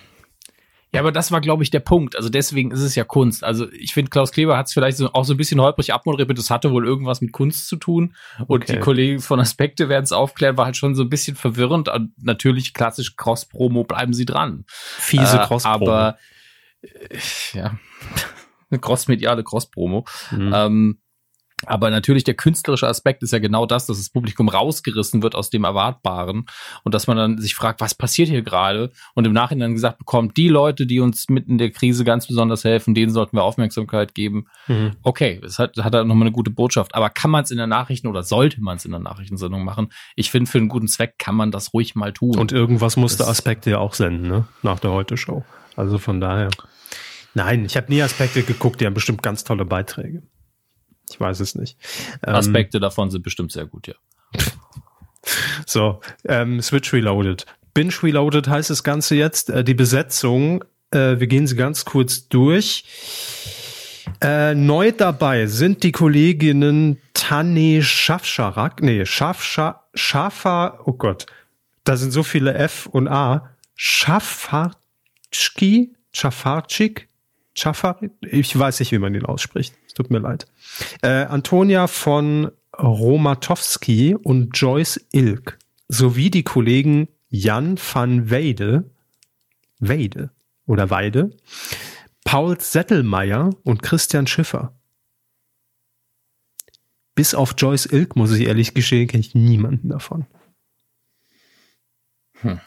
Ja, aber das war, glaube ich, der Punkt. Also deswegen ist es ja Kunst. Also ich finde, Klaus Kleber hat es vielleicht so, auch so ein bisschen holprig abmoderiert. Das hatte wohl irgendwas mit Kunst zu tun. Und okay. Die Kollegen von Aspekte werden es aufklären. War halt schon so ein bisschen verwirrend. Und natürlich klassisch Cross-Promo, bleiben Sie dran. Fiese äh, Cross-Promo. Aber, äh, ja, eine crossmediale Cross-Promo. Mhm. Ähm, aber natürlich der künstlerische Aspekt ist ja genau das, dass das Publikum rausgerissen wird aus dem Erwartbaren und dass man dann sich fragt, was passiert hier gerade? Und im Nachhinein gesagt bekommt, die Leute, die uns mitten in der Krise ganz besonders helfen, denen sollten wir Aufmerksamkeit geben. Mhm. Okay, es hat, hat halt nochmal eine gute Botschaft. Aber kann man es in der Nachrichten- oder sollte man es in der Nachrichtensendung machen? Ich finde, für einen guten Zweck kann man das ruhig mal tun. Und irgendwas musste Aspekte ja auch senden, ne? Nach der Heute-Show. Also von daher. Nein, ich habe nie Aspekte geguckt, die haben bestimmt ganz tolle Beiträge. Ich weiß es nicht. Aspekte ähm, davon sind bestimmt sehr gut, ja. So, ähm, Switch Reloaded. Binge Reloaded heißt das Ganze jetzt. Äh, die Besetzung, äh, wir gehen sie ganz kurz durch. Äh, neu dabei sind die Kolleginnen Tane Schafscharak, nee, Schafscha, Schafa, oh Gott, da sind so viele F und A. Schafatschki, Schafatschik, Schafari? Ich weiß nicht, wie man den ausspricht. Es tut mir leid. Äh, Antonia von Romatowski und Joyce Ilk sowie die Kollegen Jan van Weyde, Weyde oder Weide, Paul Settelmeier und Christian Schiffer. Bis auf Joyce Ilk, muss ich ehrlich gestehen, kenne ich niemanden davon. Hm.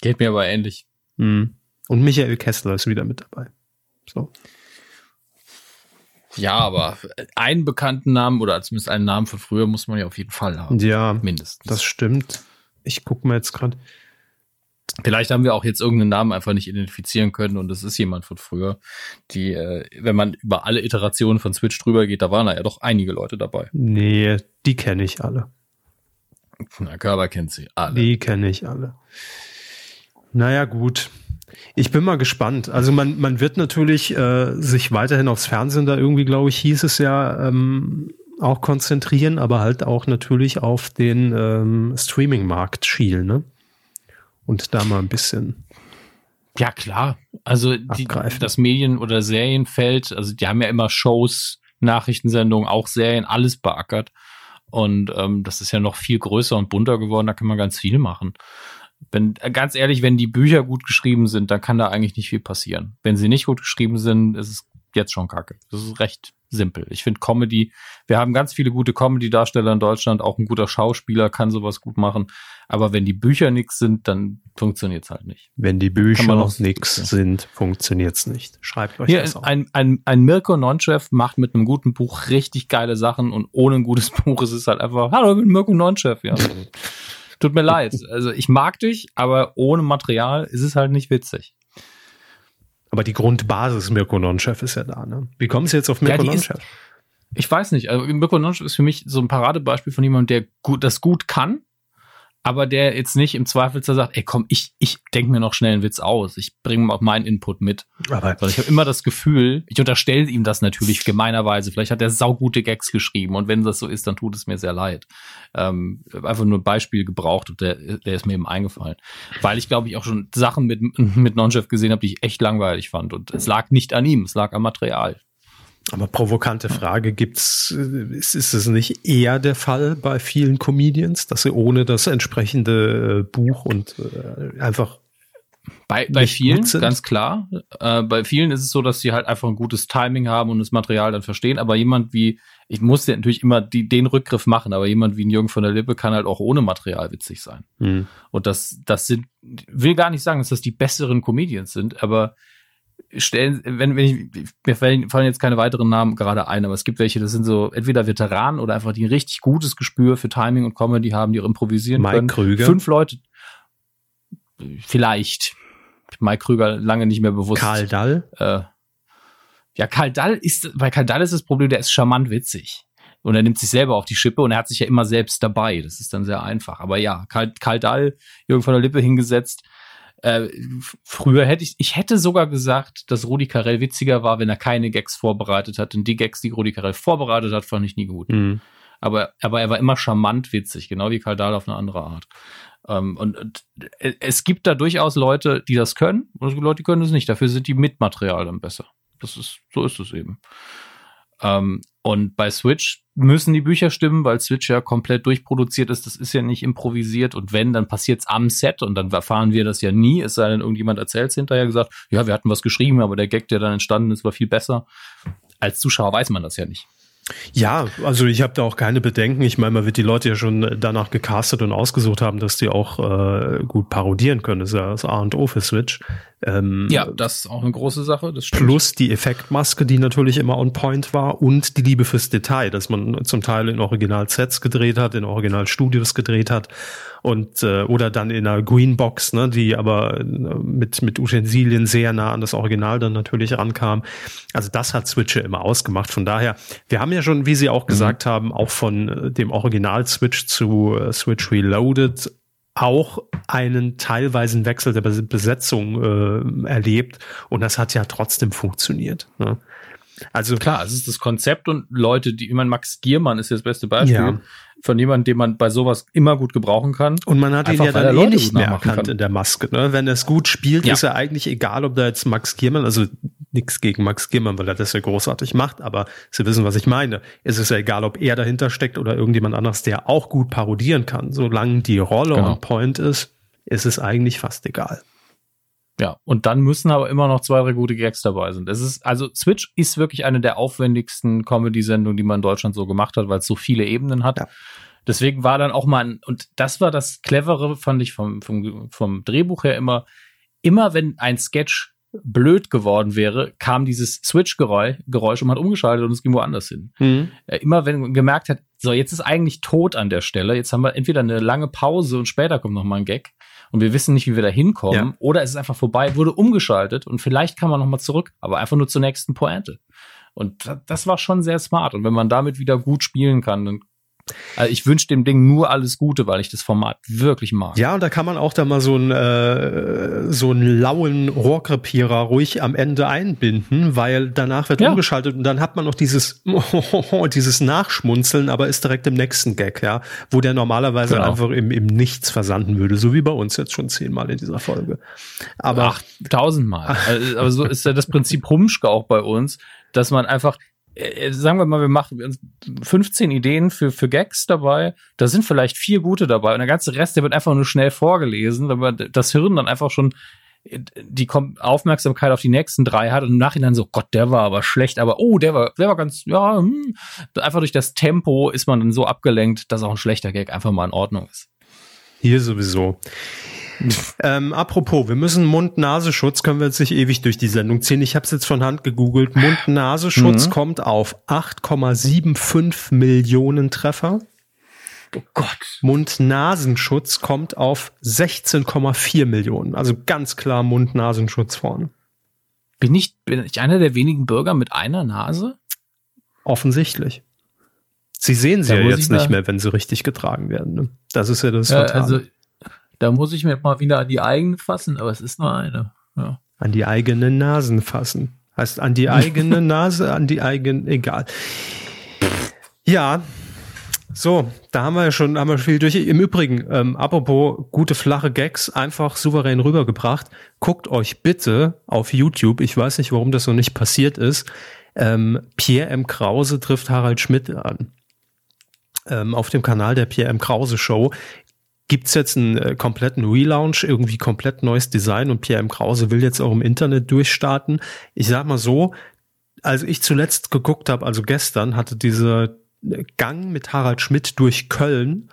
Geht mir aber ähnlich. Und Michael Kessler ist wieder mit dabei. So. Ja, aber einen bekannten Namen oder zumindest einen Namen von früher muss man ja auf jeden Fall haben. Ja, mindestens. Das stimmt. Ich gucke mal jetzt gerade. Vielleicht haben wir auch jetzt irgendeinen Namen einfach nicht identifizieren können und es ist jemand von früher, die, wenn man über alle Iterationen von Switch drüber geht, da waren da ja doch einige Leute dabei. Nee, die kenne ich alle. Na, Körber kennt sie alle. Die kenne ich alle. Naja, gut. Ich bin mal gespannt. Also man, man wird natürlich äh, sich weiterhin aufs Fernsehen da irgendwie, glaube ich, hieß es ja, ähm, auch konzentrieren, aber halt auch natürlich auf den ähm, Streaming-Markt schielen, ne? Und da mal ein bisschen. Ja, klar. Also die, das Medien- oder Serienfeld, also die haben ja immer Shows, Nachrichtensendungen, auch Serien, alles beackert. Und ähm, das ist ja noch viel größer und bunter geworden, da kann man ganz viel machen. Wenn, ganz ehrlich, wenn die Bücher gut geschrieben sind, dann kann da eigentlich nicht viel passieren. Wenn sie nicht gut geschrieben sind, ist es jetzt schon kacke. Das ist recht simpel. Ich finde Comedy, wir haben ganz viele gute Comedy-Darsteller in Deutschland, auch ein guter Schauspieler kann sowas gut machen. Aber wenn die Bücher nichts sind, dann funktioniert es halt nicht. Wenn die Bücher noch nichts sind, funktioniert es nicht. Schreibt euch Hier das auf. Ein, ein, ein Mirko Nonchev macht mit einem guten Buch richtig geile Sachen und ohne ein gutes Buch ist es halt einfach, hallo, ich bin Mirko Nonchev, ja. Tut mir leid. Also ich mag dich, aber ohne Material ist es halt nicht witzig. Aber die Grundbasis Mirko Nonchev ist ja da, ne? Wie kommst du jetzt auf Mirko ja, Nonchev? Ist, ich weiß nicht. Also Mirko Nonchev ist für mich so ein Paradebeispiel von jemandem, der gut, das gut kann, aber der jetzt nicht im Zweifelsfall sagt, ey komm, ich, ich denke mir noch schnell einen Witz aus. Ich bringe mal meinen Input mit. Aber also ich habe immer das Gefühl, ich unterstelle ihm das natürlich gemeinerweise. Vielleicht hat er saugute Gags geschrieben und wenn das so ist, dann tut es mir sehr leid. Ähm, einfach nur ein Beispiel gebraucht und der, der ist mir eben eingefallen. Weil ich glaube ich auch schon Sachen mit, mit Nonchef gesehen habe, die ich echt langweilig fand. Und es lag nicht an ihm, es lag am Material. Aber provokante Frage, gibt's, ist, ist es nicht eher der Fall bei vielen Comedians, dass sie ohne das entsprechende äh, Buch und äh, einfach bei, bei vielen, ganz klar. Äh, bei vielen ist es so, dass sie halt einfach ein gutes Timing haben und das Material dann verstehen. Aber jemand wie, ich muss ja natürlich immer die, den Rückgriff machen, aber jemand wie ein Jürgen von der Lippe kann halt auch ohne Material witzig sein. Mhm. Und das, das sind, will gar nicht sagen, dass das die besseren Comedians sind, aber Stellen, wenn, wenn ich, mir fallen jetzt keine weiteren Namen gerade ein, aber es gibt welche, das sind so entweder Veteranen oder einfach die ein richtig gutes Gespür für Timing und Comedy haben, die auch improvisieren Mike können. Krüger. Fünf Leute. Vielleicht. Mike Krüger lange nicht mehr bewusst. Karl Dall? Äh, ja, Karl Dall ist, bei Karl Dall ist das Problem, der ist charmant witzig. Und er nimmt sich selber auf die Schippe und er hat sich ja immer selbst dabei. Das ist dann sehr einfach. Aber ja, Karl, Karl Dall, Jürgen von der Lippe hingesetzt. Äh, früher hätte ich, ich hätte sogar gesagt, dass Rudi Carrell witziger war, wenn er keine Gags vorbereitet hat. Und die Gags, die Rudi Carrell vorbereitet hat, fand ich nie gut. Mhm. Aber, aber er war immer charmant witzig, genau wie Karl Dahl auf eine andere Art. Ähm, und, und es gibt da durchaus Leute, die das können und es gibt Leute, die können das nicht. Dafür sind die mit Material dann besser. Das ist, so ist es eben. Ähm, und bei Switch müssen die Bücher stimmen, weil Switch ja komplett durchproduziert ist. Das ist ja nicht improvisiert. Und wenn, dann passiert es am Set. Und dann erfahren wir das ja nie. Es sei denn, irgendjemand erzählt es hinterher gesagt, ja, wir hatten was geschrieben, aber der Gag, der dann entstanden ist, war viel besser. Als Zuschauer weiß man das ja nicht. Ja, also ich habe da auch keine Bedenken. Ich meine, man wird die Leute ja schon danach gecastet und ausgesucht haben, dass die auch äh, gut parodieren können. Das ist ja das A und O für Switch. Ähm, ja, das ist auch eine große Sache. Das stimmt. Plus die Effektmaske, die natürlich immer on point war und die Liebe fürs Detail, dass man zum Teil in Original-Sets gedreht hat, in Original-Studios gedreht hat und äh, oder dann in einer Greenbox, ne, die aber mit mit Utensilien sehr nah an das Original dann natürlich rankam. Also das hat Switch ja immer ausgemacht. Von daher, wir haben ja schon, wie Sie auch gesagt mhm. haben, auch von dem Original-Switch zu äh, Switch Reloaded auch einen teilweisen Wechsel der Besetzung äh, erlebt und das hat ja trotzdem funktioniert. Ne? Also klar, es ist das Konzept und Leute, die, ich meine, Max Giermann ist ja das beste Beispiel, ja, von jemandem, den man bei sowas immer gut gebrauchen kann. Und man hat einfach, ihn ja dann eh nicht mehr erkannt kann. In der Maske. Ne? Wenn er es gut spielt, ja, ist ja eigentlich egal, ob da jetzt Max Giermann, also nichts gegen Max Giermann, weil er das ja großartig macht, aber Sie wissen, was ich meine. Es ist ja egal, ob er dahinter steckt oder irgendjemand anderes, der auch gut parodieren kann. Solange die Rolle genau on point ist, ist es eigentlich fast egal. Ja, und dann müssen aber immer noch zwei, drei gute Gags dabei sind. Es ist, also Switch ist wirklich eine der aufwendigsten Comedy-Sendungen, die man in Deutschland so gemacht hat, weil es so viele Ebenen hat. Ja. Deswegen war dann auch mal, ein, und das war das Clevere, fand ich vom, vom, vom Drehbuch her immer, immer wenn ein Sketch blöd geworden wäre, kam dieses Switch-Geräusch und man hat umgeschaltet und es ging woanders hin. Mhm. Immer wenn man gemerkt hat, so jetzt ist eigentlich tot an der Stelle, jetzt haben wir entweder eine lange Pause und später kommt nochmal ein Gag und wir wissen nicht, wie wir da hinkommen, ja, oder es ist einfach vorbei, wurde umgeschaltet und vielleicht kann man nochmal zurück, aber einfach nur zur nächsten Pointe. Und das war schon sehr smart und wenn man damit wieder gut spielen kann, dann also ich wünsche dem Ding nur alles Gute, weil ich das Format wirklich mag. Ja, und da kann man auch da mal so einen, äh, so einen lauen Rohrkrepierer ruhig am Ende einbinden, weil danach wird ja umgeschaltet und dann hat man noch dieses, dieses Nachschmunzeln, aber ist direkt im nächsten Gag, ja, wo der normalerweise genau einfach im, im Nichts versanden würde, so wie bei uns jetzt schon zehnmal in dieser Folge. Aber Ach, tausendmal. Aber so ist ja das Prinzip Humschke auch bei uns, dass man einfach sagen wir mal, wir machen uns fünfzehn Ideen für, für Gags dabei. Da sind vielleicht vier gute dabei. Und der ganze Rest, der wird einfach nur schnell vorgelesen, weil man das Hirn dann einfach schon die Aufmerksamkeit auf die nächsten drei hat und im Nachhinein so, Gott, der war aber schlecht, aber oh, der war, der war ganz, ja, hm. Einfach durch das Tempo ist man dann so abgelenkt, dass auch ein schlechter Gag einfach mal in Ordnung ist. Hier sowieso. Ähm, apropos, wir müssen Mund-Nasenschutz, können wir jetzt nicht ewig durch die Sendung ziehen. Ich habe es jetzt von Hand gegoogelt. Mund-Nasenschutz mhm. kommt auf acht Komma fünfundsiebzig Millionen Treffer. Oh Gott. Mund-Nasenschutz kommt auf sechzehn Komma vier Millionen. Also ganz klar Mund-Nasenschutz vorne. Bin ich, bin ich einer der wenigen Bürger mit einer Nase? Offensichtlich. Sie sehen sie ja jetzt nicht mehr, wenn sie richtig getragen werden. Ne? Das ist ja das Fatale. Ja, also da muss ich mir mal wieder an die eigene fassen, aber es ist nur eine. Ja. An die eigenen Nasen fassen. Heißt an die eigene Nase, an die eigene, egal. Ja, so, da haben wir ja schon, haben wir viel durch. Im Übrigen, ähm, apropos gute flache Gags, einfach souverän rübergebracht. Guckt euch bitte auf YouTube, ich weiß nicht, warum das noch nicht passiert ist, ähm, Pierre M. Krause trifft Harald Schmidt an. Ähm, auf dem Kanal der Pierre M. Krause Show gibt es jetzt einen äh, kompletten Relaunch, irgendwie komplett neues Design und Pierre M. Krause will jetzt auch im Internet durchstarten. Ich sag mal so, als ich zuletzt geguckt habe, also gestern, hatte dieser Gang mit Harald Schmidt durch Köln,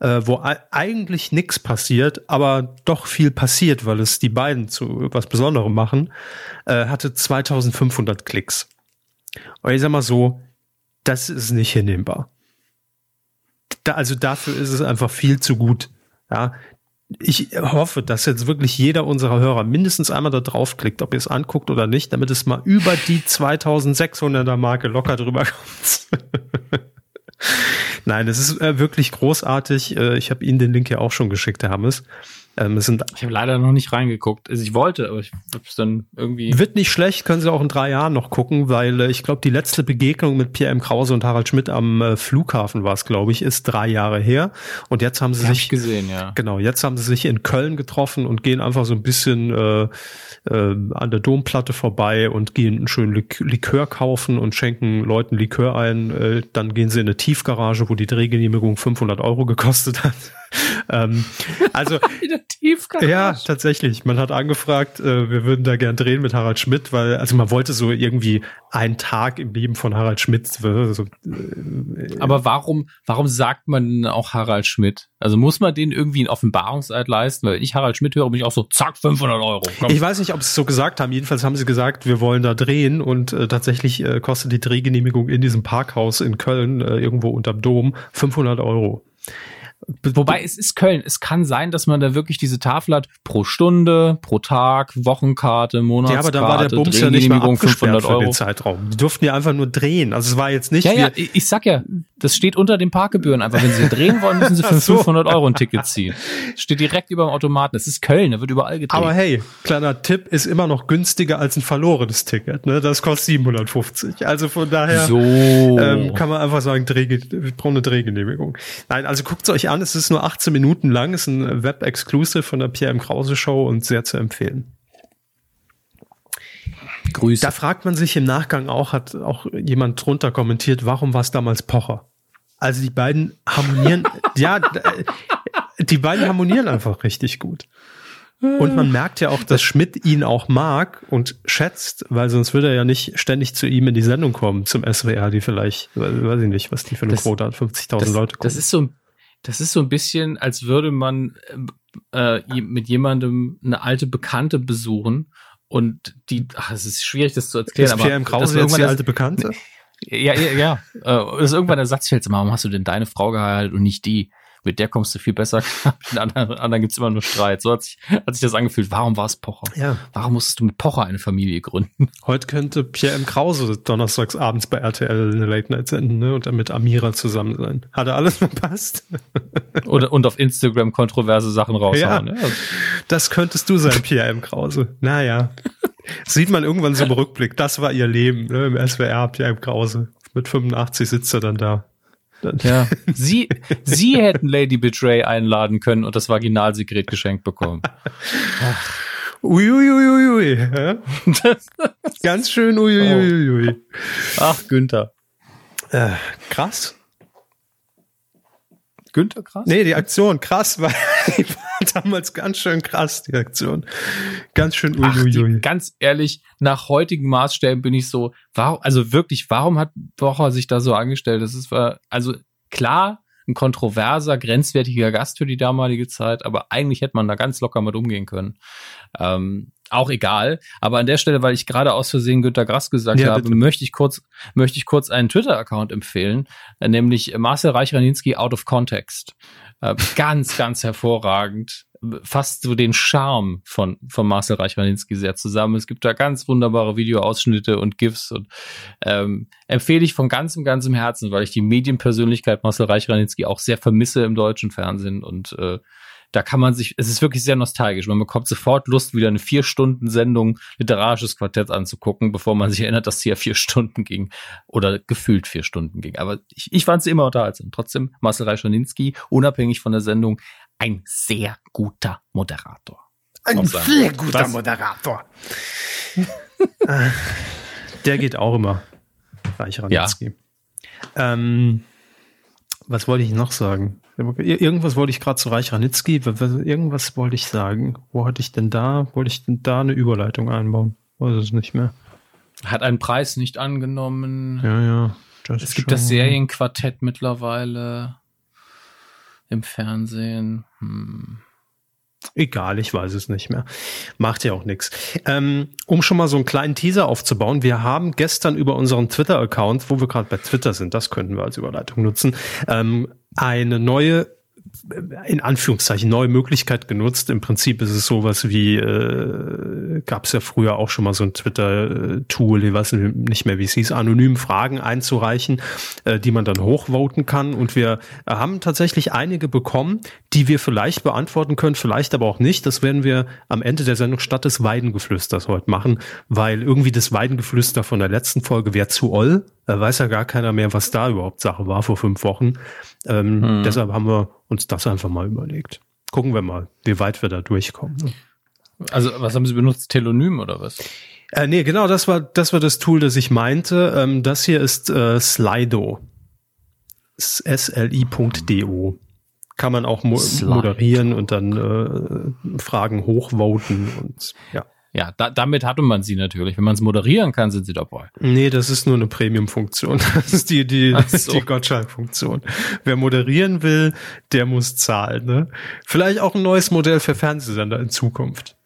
äh, wo a- eigentlich nichts passiert, aber doch viel passiert, weil es die beiden zu was Besonderem machen, äh, hatte zweitausendfünfhundert Klicks. Und ich sag mal so, das ist nicht hinnehmbar. Da, also dafür ist es einfach viel zu gut. Ja, ich hoffe, dass jetzt wirklich jeder unserer Hörer mindestens einmal da draufklickt, ob ihr es anguckt oder nicht, damit es mal über die zweitausendsechshunderter Marke locker drüber kommt. Nein, es ist äh, wirklich großartig. Äh, ich habe Ihnen den Link ja auch schon geschickt, Herr Hammes. Ähm, es sind ich habe leider noch nicht reingeguckt. Also ich wollte, aber ich habe es dann irgendwie... Wird nicht schlecht, können Sie auch in drei Jahren noch gucken, weil äh, ich glaube, die letzte Begegnung mit Pierre M. Krause und Harald Schmidt am äh, Flughafen war es, glaube ich, ist drei Jahre her. Und jetzt haben sie sich... Hab ich gesehen, ja. Genau, jetzt haben sie sich in Köln getroffen und gehen einfach so ein bisschen äh, äh, an der Domplatte vorbei und gehen einen schönen Lik- Likör kaufen und schenken Leuten Likör ein. Äh, dann gehen sie in eine Tiefgarage, wo die Drehgenehmigung fünfhundert Euro gekostet hat. ähm, also ja, tatsächlich. Man hat angefragt, äh, wir würden da gern drehen mit Harald Schmidt, weil also man wollte so irgendwie einen Tag im Leben von Harald Schmidt. So, äh, aber warum, warum sagt man auch Harald Schmidt? Also muss man den irgendwie einen Offenbarungseid leisten? Weil wenn ich Harald Schmidt höre, bin ich auch so, zack, fünfhundert Euro. Komm. Ich weiß nicht, ob sie es so gesagt haben. Jedenfalls haben sie gesagt, wir wollen da drehen und äh, tatsächlich äh, kostet die Drehgenehmigung in diesem Parkhaus in Köln, äh, irgendwo unterm Dom, fünfhundert Euro. Wobei, es ist Köln. Es kann sein, dass man da wirklich diese Tafel hat, pro Stunde, pro Tag, Wochenkarte, Monatskarte. Ja, aber da war der Bums ja nicht mal abgesperrt für den Zeitraum. Die durften ja einfach nur drehen. Also es war jetzt nicht... Ja, ja, ich sag ja, das steht unter den Parkgebühren. Einfach, wenn sie drehen wollen, müssen sie für so. fünfhundert Euro ein Ticket ziehen. Steht direkt über dem Automaten. Das ist Köln, da wird überall gedreht. Aber hey, kleiner Tipp, ist immer noch günstiger als ein verlorenes Ticket. Ne? Das kostet siebenhundertfünfzig. Also von daher so. ähm, kann man einfach sagen, Dreh, brauche eine Drehgenehmigung. Nein, also guckt es euch an. Es ist nur achtzehn Minuten lang, ist ein Web-Exclusive von der Pierre M. Krause Show und sehr zu empfehlen. Grüße. Da fragt man sich im Nachgang auch, hat auch jemand drunter kommentiert, warum war es damals Pocher? Also die beiden harmonieren, ja, die beiden harmonieren einfach richtig gut. Und man merkt ja auch, dass Schmidt ihn auch mag und schätzt, weil sonst würde er ja nicht ständig zu ihm in die Sendung kommen, zum S W R, die vielleicht, weiß ich nicht, was die für eine das, Quote hat, fünfzigtausend Leute kommen. Das ist so ein Das ist so ein bisschen, als würde man äh, mit jemandem eine alte Bekannte besuchen und die, ach, es ist schwierig, das zu erklären. Ist Pierre M. Krause jetzt die alte Bekannte? Ja, ja, ja. äh, dass irgendwann der Satz fällt, warum hast du denn deine Frau geheiratet und nicht die? Mit der kommst du viel besser. Mit anderen, anderen gibt's immer nur Streit. So hat sich, hat sich das angefühlt. Warum war es Pocher? Ja. Warum musstest du mit Pocher eine Familie gründen? Heute könnte Pierre M. Krause donnerstags abends bei R T L eine Late Night senden, ne? Und dann mit Amira zusammen sein. Hat er alles verpasst? Oder, und auf Instagram kontroverse Sachen raushauen. Ja, ne? Also, das könntest du sein, Pierre M. Krause. Naja. Sieht man irgendwann so im Rückblick. Das war ihr Leben, ne? Im S W R, Pierre M. Krause. Mit fünfundachtzig sitzt er dann da. Ja. Sie, sie hätten Lady Betray einladen können und das Vaginalsekret geschenkt bekommen. Uiuiuiui. Ja? Ganz schön uiuiuiui. Oh. Ach, Günther. Äh, krass. Günther krass? Nee, die Aktion krass war, die war damals ganz schön krass, die Aktion. Ganz schön uiuiui. Ach, ganz ehrlich, nach heutigen Maßstäben bin ich so, warum, also wirklich, warum hat Pocher sich da so angestellt? Das ist, also klar, ein kontroverser, grenzwertiger Gast für die damalige Zeit, aber eigentlich hätte man da ganz locker mit umgehen können. Ähm, Auch egal, aber an der Stelle, weil ich gerade aus Versehen Günter Grass gesagt ja, habe, bitte. möchte ich kurz möchte ich kurz einen Twitter-Account empfehlen, nämlich Marcel Reich-Ranicki Out of Context. Äh, ganz, ganz hervorragend. Fast so den Charme von von Marcel Reich-Ranicki sehr zusammen. Es gibt da ganz wunderbare Videoausschnitte und GIFs und ähm, empfehle ich von ganzem, ganzem Herzen, weil ich die Medienpersönlichkeit Marcel Reich-Ranicki auch sehr vermisse im deutschen Fernsehen und äh, da kann man sich, es ist wirklich sehr nostalgisch. Man bekommt sofort Lust, wieder eine Vier-Stunden-Sendung literarisches Quartett anzugucken, bevor man sich erinnert, dass sie ja vier Stunden ging oder gefühlt vier Stunden ging. Aber ich, ich fand sie immer unterhaltsam. Trotzdem, Marcel Reich-Ranicki, unabhängig von der Sendung, ein sehr guter Moderator. Ein sehr guter Was? Moderator. Der geht auch immer. Reich-Ranicki. Ja. Ähm, was wollte ich noch sagen? Irgendwas wollte ich gerade zu Reich-Ranicki, irgendwas wollte ich sagen. Wo hatte ich denn da, wollte ich denn da eine Überleitung einbauen? Weiß es nicht mehr. Hat einen Preis nicht angenommen. Ja, ja. Es gibt schon. Das Serienquartett mittlerweile im Fernsehen. Hm. Egal, ich weiß es nicht mehr. Macht ja auch nichts. Ähm, um schon mal so einen kleinen Teaser aufzubauen, wir haben gestern über unseren Twitter-Account, wo wir gerade bei Twitter sind, das könnten wir als Überleitung nutzen, ähm, eine neue, in Anführungszeichen, neue Möglichkeit genutzt. Im Prinzip ist es sowas wie, äh, gab es ja früher auch schon mal so ein Twitter-Tool, ich weiß nicht mehr, wie es hieß, anonym Fragen einzureichen, äh, die man dann hochvoten kann. Und wir haben tatsächlich einige bekommen, die wir vielleicht beantworten können, vielleicht aber auch nicht. Das werden wir am Ende der Sendung statt des Weidengeflüsters heute machen, weil irgendwie das Weidengeflüster von der letzten Folge wäre zu oll. Da weiß ja gar keiner mehr, was da überhaupt Sache war vor fünf Wochen. Ähm, hm. Deshalb haben wir uns das einfach mal überlegt. Gucken wir mal, wie weit wir da durchkommen. Ne? Also was haben Sie benutzt? Telonym oder was? Äh, nee, genau, das war das war das Tool, das ich meinte. Ähm, das hier ist äh, Slido. S L I Punkt D O. Kann man auch mo- moderieren und dann äh, Fragen hochvoten und ja. Ja, da, damit hatte man sie natürlich. Wenn man es moderieren kann, sind sie dabei. Nee, das ist nur eine Premium-Funktion. Das ist die, die, so. die Gottschalk-Funktion. Wer moderieren will, der muss zahlen. Ne? Vielleicht auch ein neues Modell für Fernsehsender in Zukunft.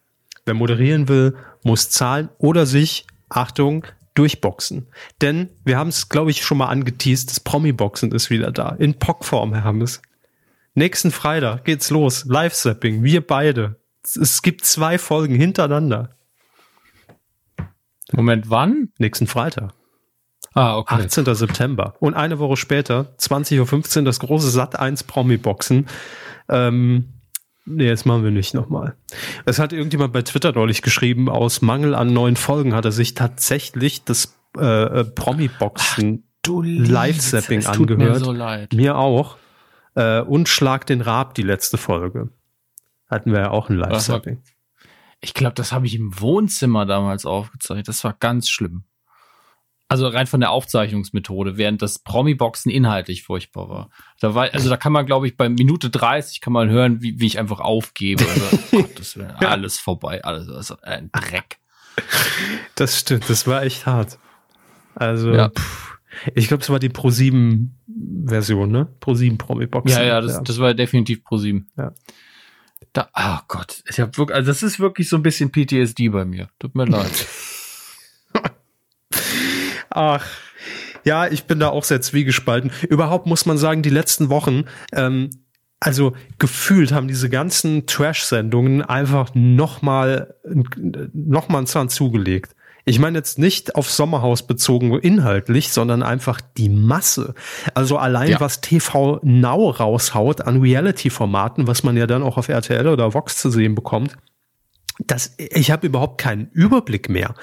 Wer moderieren will, muss zahlen oder sich, Achtung, durchboxen. Denn wir haben es, glaube ich, schon mal angeteased, das Promi-Boxen ist wieder da. In P O C-Form, Hermes. Nächsten Freitag geht's los. Live-Zapping. Wir beide. Es gibt zwei Folgen hintereinander. Moment, wann? Nächsten Freitag. Ah, okay. achtzehnten September. Und eine Woche später, zwanzig Uhr fünfzehn, das große Sat eins Promi-Boxen. Ähm, nee, das machen wir nicht nochmal. Es hat irgendjemand bei Twitter neulich geschrieben, aus Mangel an neuen Folgen hat er sich tatsächlich das äh, Promi-Boxen Live-Zapping angehört. Mir, so leid. mir auch. Äh, und Schlag den Raab, die letzte Folge. Hatten wir ja auch ein Live-Zapping. Ich glaube, das habe ich im Wohnzimmer damals aufgezeichnet. Das war ganz schlimm. Also rein von der Aufzeichnungsmethode, während das Promi-Boxen inhaltlich furchtbar war. Da war, also da kann man, glaube ich, bei Minute dreißig kann man hören, wie, wie ich einfach aufgebe. Also, oh Gott, das wäre alles vorbei, alles, alles ein Dreck. Das stimmt, das war echt hart. Also, ja. pff, ich glaube, es war die ProSieben-Version, ne? ProSieben-Promi-Boxen. Ja, ja, das, ja. das war definitiv ProSieben. Ja. Da, oh Gott, ich hab wirklich, also das ist wirklich so ein bisschen P T S D bei mir. Tut mir leid. Ach, ja, ich bin da auch sehr zwiegespalten. Überhaupt muss man sagen, die letzten Wochen, ähm, also gefühlt haben diese ganzen Trash-Sendungen einfach nochmal noch mal einen Zahn zugelegt. Ich meine jetzt nicht auf Sommerhaus bezogen inhaltlich, sondern einfach die Masse. Also allein ja. was T V Now raushaut an Reality-Formaten, was man ja dann auch auf R T L oder Vox zu sehen bekommt. Das, ich habe überhaupt keinen Überblick mehr.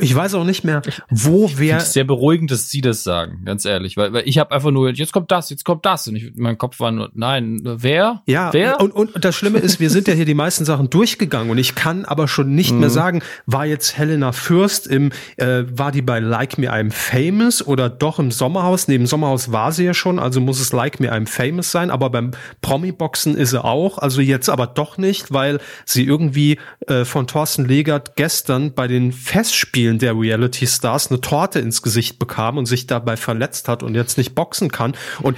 Ich weiß auch nicht mehr, wo ich wer... Es ist sehr beruhigend, dass Sie das sagen, ganz ehrlich. Weil, weil ich habe einfach nur, jetzt kommt das, jetzt kommt das. Und ich, mein Kopf war nur, nein, wer? Ja, wer? Und, und das Schlimme ist, wir sind ja hier die meisten Sachen durchgegangen. Und ich kann aber schon nicht mhm. mehr sagen, war jetzt Helena Fürst im, äh, war die bei Like Me I'm Famous oder doch im Sommerhaus? Neben Sommerhaus war sie ja schon, also muss es Like Me I'm Famous sein. Aber beim Promi-Boxen ist sie auch. Also jetzt aber doch nicht, weil sie irgendwie von Thorsten Legert gestern bei den Festspielen der Reality Stars eine Torte ins Gesicht bekam und sich dabei verletzt hat und jetzt nicht boxen kann. Und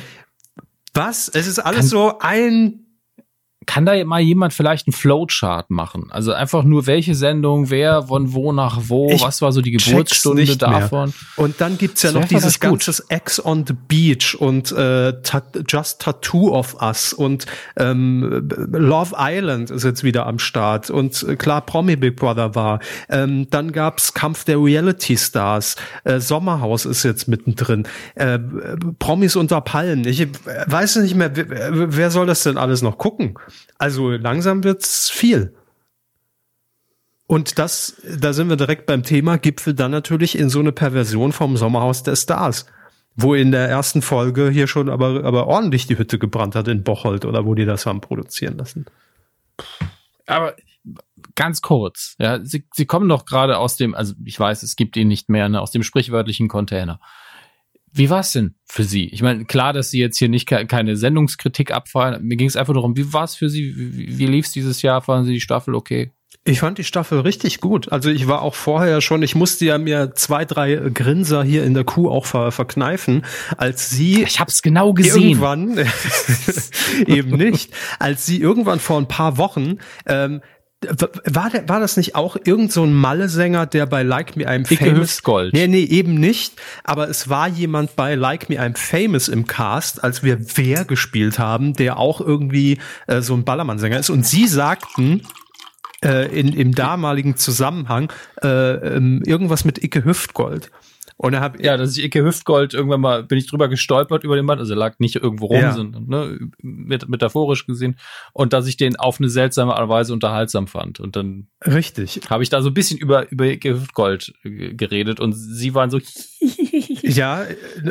was? Es ist alles kann, so ein... Kann da mal jemand vielleicht einen Flowchart machen? Also einfach nur, welche Sendung, wer, von wo nach wo, ich was war so die Geburtsstunde davon? Mehr. Und dann gibt's ja das noch dieses ganze Ex on the Beach und äh, tat, Just Tattoo of Us und ähm, Love Island ist jetzt wieder am Start und äh, klar, Promi Big Brother war. Ähm, dann gab's Kampf der Reality Stars. Äh, Sommerhaus ist jetzt mittendrin. Äh, Promis unter Palmen. Ich äh, weiß nicht mehr, wer, wer soll das denn alles noch gucken? Also langsam wird's viel. Und das, da sind wir direkt beim Thema, gipfelt dann natürlich in so eine Perversion vom Sommerhaus der Stars, wo in der ersten Folge hier schon aber, aber ordentlich die Hütte gebrannt hat in Bocholt oder wo die das haben produzieren lassen. Aber ganz kurz, ja, sie, sie kommen doch gerade aus dem, also ich weiß, es gibt ihn nicht mehr, ne, aus dem sprichwörtlichen Container. Wie war es denn für Sie? Ich meine, klar, dass Sie jetzt hier nicht ke- keine Sendungskritik abfallen. Mir ging es einfach darum, wie war es für Sie? Wie, wie lief es dieses Jahr? Fanden Sie die Staffel okay? Ich fand die Staffel richtig gut. Also ich war auch vorher schon, ich musste ja mir zwei, drei Grinser hier in der Kuh auch ver- verkneifen, als sie... Ich hab's genau gesehen. Irgendwann, eben nicht, als sie irgendwann vor ein paar Wochen... Ähm, War, der, war das nicht auch irgend so ein Malle-Sänger, der bei Like Me I'm Famous... Icke Hüftgold. Nee, nee, eben nicht. Aber es war jemand bei Like Me I'm Famous im Cast, als wir Wer gespielt haben, der auch irgendwie äh, so ein Ballermann-Sänger ist. Und sie sagten äh, in, im damaligen Zusammenhang äh, irgendwas mit Icke Hüftgold. Und da hab ja, dass ich Icke Hüftgold irgendwann mal, bin ich drüber gestolpert über den Mann, also er lag nicht irgendwo rum, ja. sondern, ne, met- metaphorisch gesehen, und dass ich den auf eine seltsame Art und Weise unterhaltsam fand. Und dann richtig habe ich da so ein bisschen über, über Icke Hüftgold g- geredet und sie waren so ja,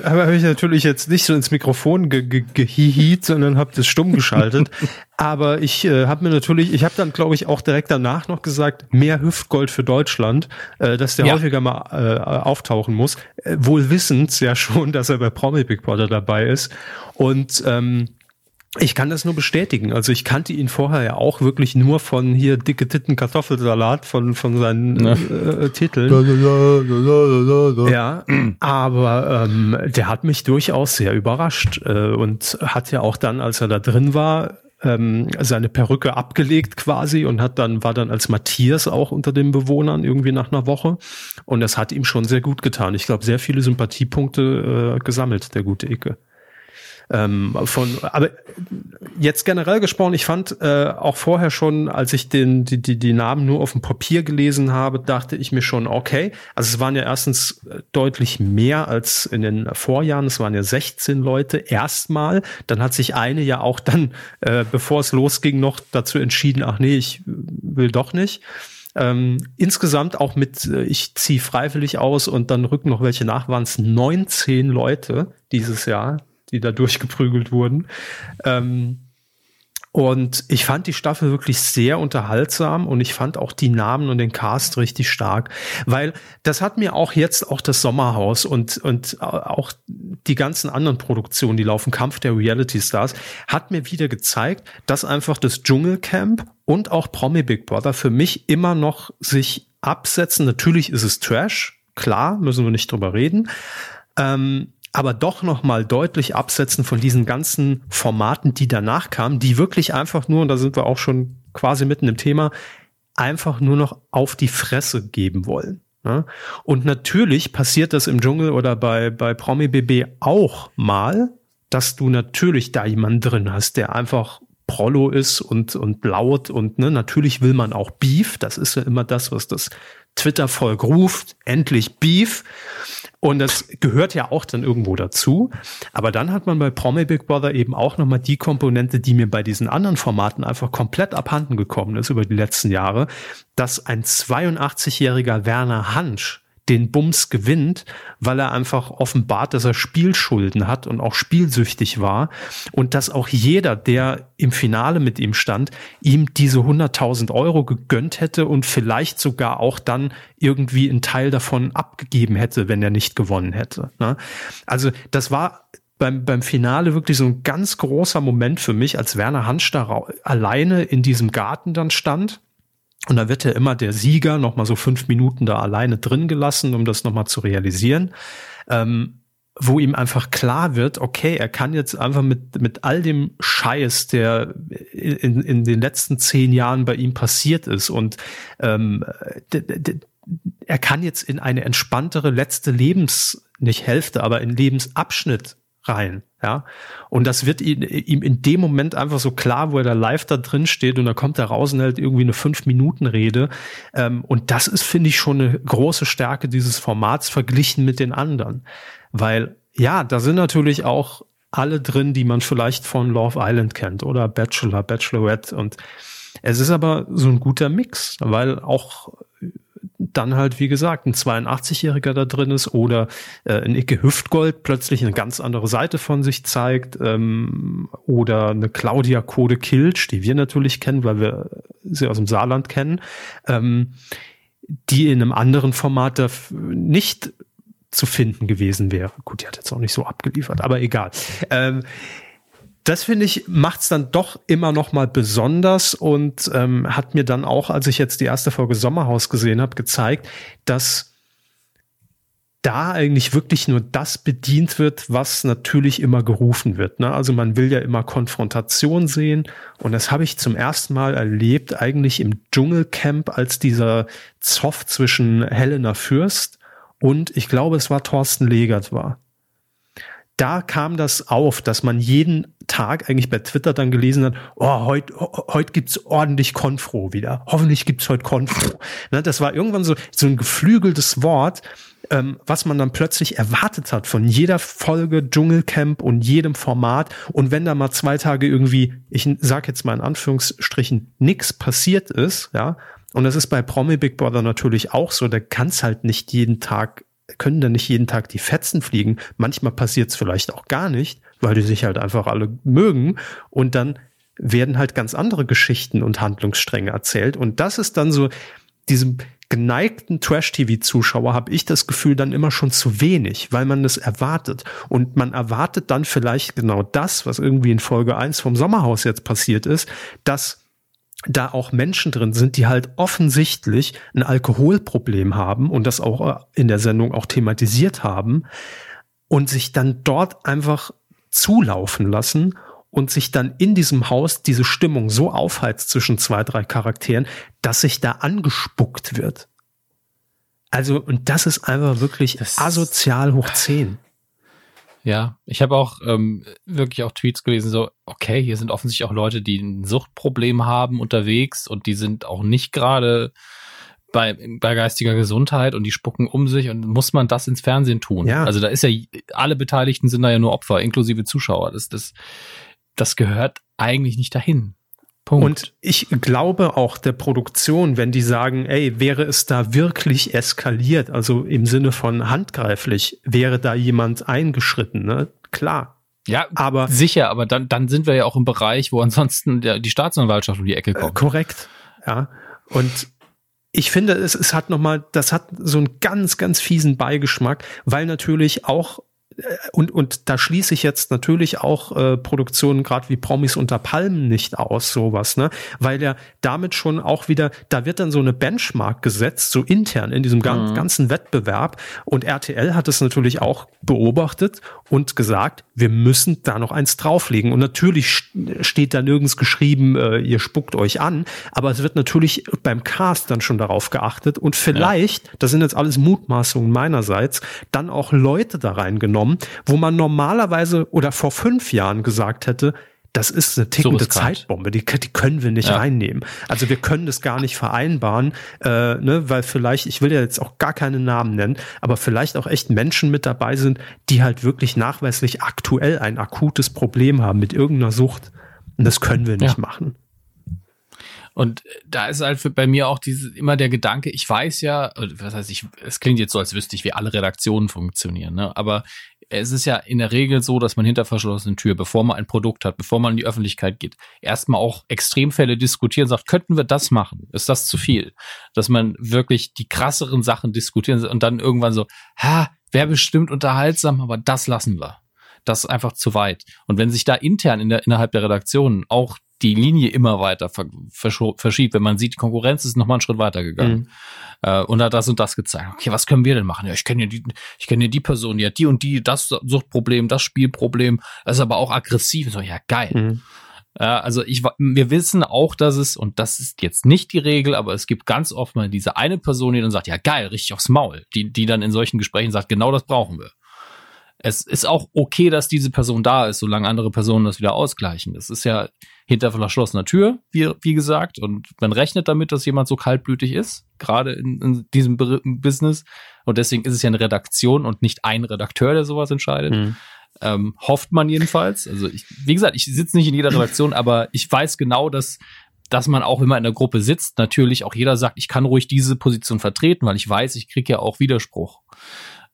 aber habe ich natürlich jetzt nicht so ins Mikrofon gehihit, ge- sondern habe das stumm geschaltet. Aber ich äh, habe mir natürlich, ich habe dann, glaube ich, auch direkt danach noch gesagt, mehr Hüftgold für Deutschland, äh, dass der ja. häufiger mal äh, auftauchen muss. Äh, wohl wissend ja schon, dass er bei Promi Big Brother dabei ist. Und ähm, ich kann das nur bestätigen. Also ich kannte ihn vorher ja auch wirklich nur von hier dicke Titten Kartoffelsalat, von von seinen ja. äh, Titeln. Da, da, da, da, da, da. Ja, aber ähm, der hat mich durchaus sehr überrascht äh, und hat ja auch dann, als er da drin war, seine Perücke abgelegt quasi und hat dann, war dann als Matthias auch unter den Bewohnern irgendwie nach einer Woche. Und das hat ihm schon sehr gut getan. Ich glaube, sehr viele Sympathiepunkte äh, gesammelt, der gute Icke. Ähm, von, aber jetzt generell gesprochen, ich fand äh, auch vorher schon, als ich den die, die die Namen nur auf dem Papier gelesen habe, dachte ich mir schon, okay, also es waren ja erstens deutlich mehr als in den Vorjahren, es waren ja sechzehn Leute erstmal, dann hat sich eine ja auch dann, äh, bevor es losging, noch dazu entschieden, ach nee, ich will doch nicht. Ähm, insgesamt auch mit, äh, ich ziehe freiwillig aus und dann rücken noch welche nach, waren es neunzehn Leute dieses Jahr, die da durchgeprügelt wurden. Ähm, und ich fand die Staffel wirklich sehr unterhaltsam und ich fand auch die Namen und den Cast richtig stark, weil das hat mir auch jetzt auch das Sommerhaus und, und auch die ganzen anderen Produktionen, die laufen, Kampf der Reality Stars, hat mir wieder gezeigt, dass einfach das Dschungelcamp und auch Promi Big Brother für mich immer noch sich absetzen. Natürlich ist es Trash, klar, müssen wir nicht drüber reden. Ähm, aber doch nochmal deutlich absetzen von diesen ganzen Formaten, die danach kamen, die wirklich einfach nur, und da sind wir auch schon quasi mitten im Thema, einfach nur noch auf die Fresse geben wollen. Und natürlich passiert das im Dschungel oder bei, bei Promi B B auch mal, dass du natürlich da jemanden drin hast, der einfach Prollo ist und, und laut und ne, natürlich will man auch Beef, das ist ja immer das, was das Twitter-Volk ruft, endlich Beef. Und das gehört ja auch dann irgendwo dazu. Aber dann hat man bei Promi Big Brother eben auch nochmal die Komponente, die mir bei diesen anderen Formaten einfach komplett abhanden gekommen ist über die letzten Jahre, dass ein zweiundachtzigjähriger Werner Hansch den Bums gewinnt, weil er einfach offenbart, dass er Spielschulden hat und auch spielsüchtig war und dass auch jeder, der im Finale mit ihm stand, ihm diese hunderttausend Euro gegönnt hätte und vielleicht sogar auch dann irgendwie einen Teil davon abgegeben hätte, wenn er nicht gewonnen hätte. Also das war beim, beim Finale wirklich so ein ganz großer Moment für mich, als Werner Hansch da alleine in diesem Garten dann stand. Und da wird ja immer der Sieger nochmal so fünf Minuten da alleine drin gelassen, um das nochmal zu realisieren, ähm, wo ihm einfach klar wird, okay, er kann jetzt einfach mit mit all dem Scheiß, der in, in den letzten zehn Jahren bei ihm passiert ist und ähm, d- d- er kann jetzt in eine entspanntere letzte Lebens, nicht Hälfte, aber in Lebensabschnitt rein, ja. Und das wird ihm in dem Moment einfach so klar, wo er da live da drin steht und da kommt er raus und hält irgendwie eine fünf Minuten Rede. Und das ist, finde ich, schon eine große Stärke dieses Formats verglichen mit den anderen. Weil, ja, da sind natürlich auch alle drin, die man vielleicht von Love Island kennt oder Bachelor, Bachelorette. Und es ist aber so ein guter Mix, weil auch dann halt, wie gesagt, ein zweiundachtzigjähriger da drin ist oder äh, ein Icke Hüftgold plötzlich eine ganz andere Seite von sich zeigt ähm, oder eine Claudia Kode-Kilsch, die wir natürlich kennen, weil wir sie aus dem Saarland kennen, ähm, die in einem anderen Format nicht zu finden gewesen wäre. Gut, die hat jetzt auch nicht so abgeliefert, aber egal. Ähm, Das, finde ich, macht's dann doch immer noch mal besonders und ähm, hat mir dann auch, als ich jetzt die erste Folge Sommerhaus gesehen habe, gezeigt, dass da eigentlich wirklich nur das bedient wird, was natürlich immer gerufen wird. Ne? Also man will ja immer Konfrontation sehen und das habe ich zum ersten Mal erlebt, eigentlich im Dschungelcamp, als dieser Zoff zwischen Helena Fürst und, ich glaube, es war Thorsten Legert war. Da kam das auf, dass man jeden Tag eigentlich bei Twitter dann gelesen hat, oh, heute heut gibt's ordentlich Konfro wieder. Hoffentlich gibt's heute Konfro. Das war irgendwann so, so ein geflügeltes Wort, ähm, was man dann plötzlich erwartet hat von jeder Folge Dschungelcamp und jedem Format. Und wenn da mal zwei Tage irgendwie, ich sag jetzt mal in Anführungsstrichen, nix passiert ist, ja, und das ist bei Promi Big Brother natürlich auch so, da kann's halt nicht jeden Tag können dann nicht jeden Tag die Fetzen fliegen. Manchmal passiert es vielleicht auch gar nicht, weil die sich halt einfach alle mögen. Und dann werden halt ganz andere Geschichten und Handlungsstränge erzählt. Und das ist dann so, diesem geneigten Trash-T V-Zuschauer habe ich das Gefühl dann immer schon zu wenig, weil man das erwartet. Und man erwartet dann vielleicht genau das, was irgendwie in Folge eins vom Sommerhaus jetzt passiert ist, dass da auch Menschen drin sind, die halt offensichtlich ein Alkoholproblem haben und das auch in der Sendung auch thematisiert haben und sich dann dort einfach zulaufen lassen und sich dann in diesem Haus diese Stimmung so aufheizt zwischen zwei, drei Charakteren, dass sich da angespuckt wird. Also, und das ist einfach wirklich das asozial hoch zehn. Ja, ich habe auch ähm, wirklich auch Tweets gelesen, so, okay, hier sind offensichtlich auch Leute, die ein Suchtproblem haben unterwegs und die sind auch nicht gerade bei, bei geistiger Gesundheit und die spucken um sich und muss man das ins Fernsehen tun? Ja. Also da ist ja, alle Beteiligten sind da ja nur Opfer, inklusive Zuschauer. Das, das, das gehört eigentlich nicht dahin. Punkt. Und ich glaube auch der Produktion, wenn die sagen, ey, wäre es da wirklich eskaliert, also im Sinne von handgreiflich, wäre da jemand eingeschritten, ne? Klar. Ja, aber sicher, aber dann, dann sind wir ja auch im Bereich, wo ansonsten der, die Staatsanwaltschaft um die Ecke kommt. Äh, korrekt, ja. Und ich finde, es, es hat nochmal, das hat so einen ganz, ganz fiesen Beigeschmack, weil natürlich auch Und, und da schließe ich jetzt natürlich auch äh, Produktionen gerade wie Promis unter Palmen nicht aus, sowas, ne? Weil ja damit schon auch wieder, da wird dann so eine Benchmark gesetzt, so intern in diesem gan- mhm. ganzen Wettbewerb. Und R T L hat es natürlich auch beobachtet und gesagt, wir müssen da noch eins drauflegen. Und natürlich steht da nirgends geschrieben, äh, ihr spuckt euch an, aber es wird natürlich beim Cast dann schon darauf geachtet und vielleicht, ja. das sind jetzt alles Mutmaßungen meinerseits, dann auch Leute da reingenommen, wo man normalerweise oder vor fünf Jahren gesagt hätte, das ist eine tickende so Zeitbombe, die, die können wir nicht ja. reinnehmen. Also wir können das gar nicht vereinbaren, äh, ne, weil vielleicht, ich will ja jetzt auch gar keine Namen nennen, aber vielleicht auch echt Menschen mit dabei sind, die halt wirklich nachweislich aktuell ein akutes Problem haben mit irgendeiner Sucht. Und das können wir nicht ja. machen. Und da ist halt für, bei mir auch diese, immer der Gedanke, ich weiß ja, was heißt ich, es klingt jetzt so, als wüsste ich, wie alle Redaktionen funktionieren, ne? Aber es ist ja in der Regel so, dass man hinter verschlossenen Türen, bevor man ein Produkt hat, bevor man in die Öffentlichkeit geht, erstmal auch Extremfälle diskutieren, sagt, könnten wir das machen? Ist das zu viel? Dass man wirklich die krasseren Sachen diskutieren und dann irgendwann so, ha, wäre bestimmt unterhaltsam, aber das lassen wir. Das ist einfach zu weit. Und wenn sich da intern in der, innerhalb der Redaktionen auch die Linie immer weiter verschob, verschiebt, wenn man sieht, die Konkurrenz ist nochmal einen Schritt weiter gegangen mhm. äh, und hat das und das gezeigt. Okay, was können wir denn machen? Ja, ich kenne ja die, ich kenne ja die Person, die hat die und die, das Suchtproblem, das Spielproblem, das ist aber auch aggressiv. So, ja, geil. Mhm. Äh, also ich, wir wissen auch, dass es, und das ist jetzt nicht die Regel, aber es gibt ganz oft mal diese eine Person, die dann sagt, ja, geil, richtig aufs Maul, die, die dann in solchen Gesprächen sagt, genau das brauchen wir. Es ist auch okay, dass diese Person da ist, solange andere Personen das wieder ausgleichen. Das ist ja hinter verschlossener Tür, wie, wie gesagt. Und man rechnet damit, dass jemand so kaltblütig ist, gerade in, in diesem B- Business. Und deswegen ist es ja eine Redaktion und nicht ein Redakteur, der sowas entscheidet. Mhm. Ähm, hofft man jedenfalls. Also ich, wie gesagt, ich sitze nicht in jeder Redaktion, aber ich weiß genau, dass, dass man auch, wenn man in der Gruppe sitzt, natürlich auch jeder sagt, ich kann ruhig diese Position vertreten, weil ich weiß, ich kriege ja auch Widerspruch.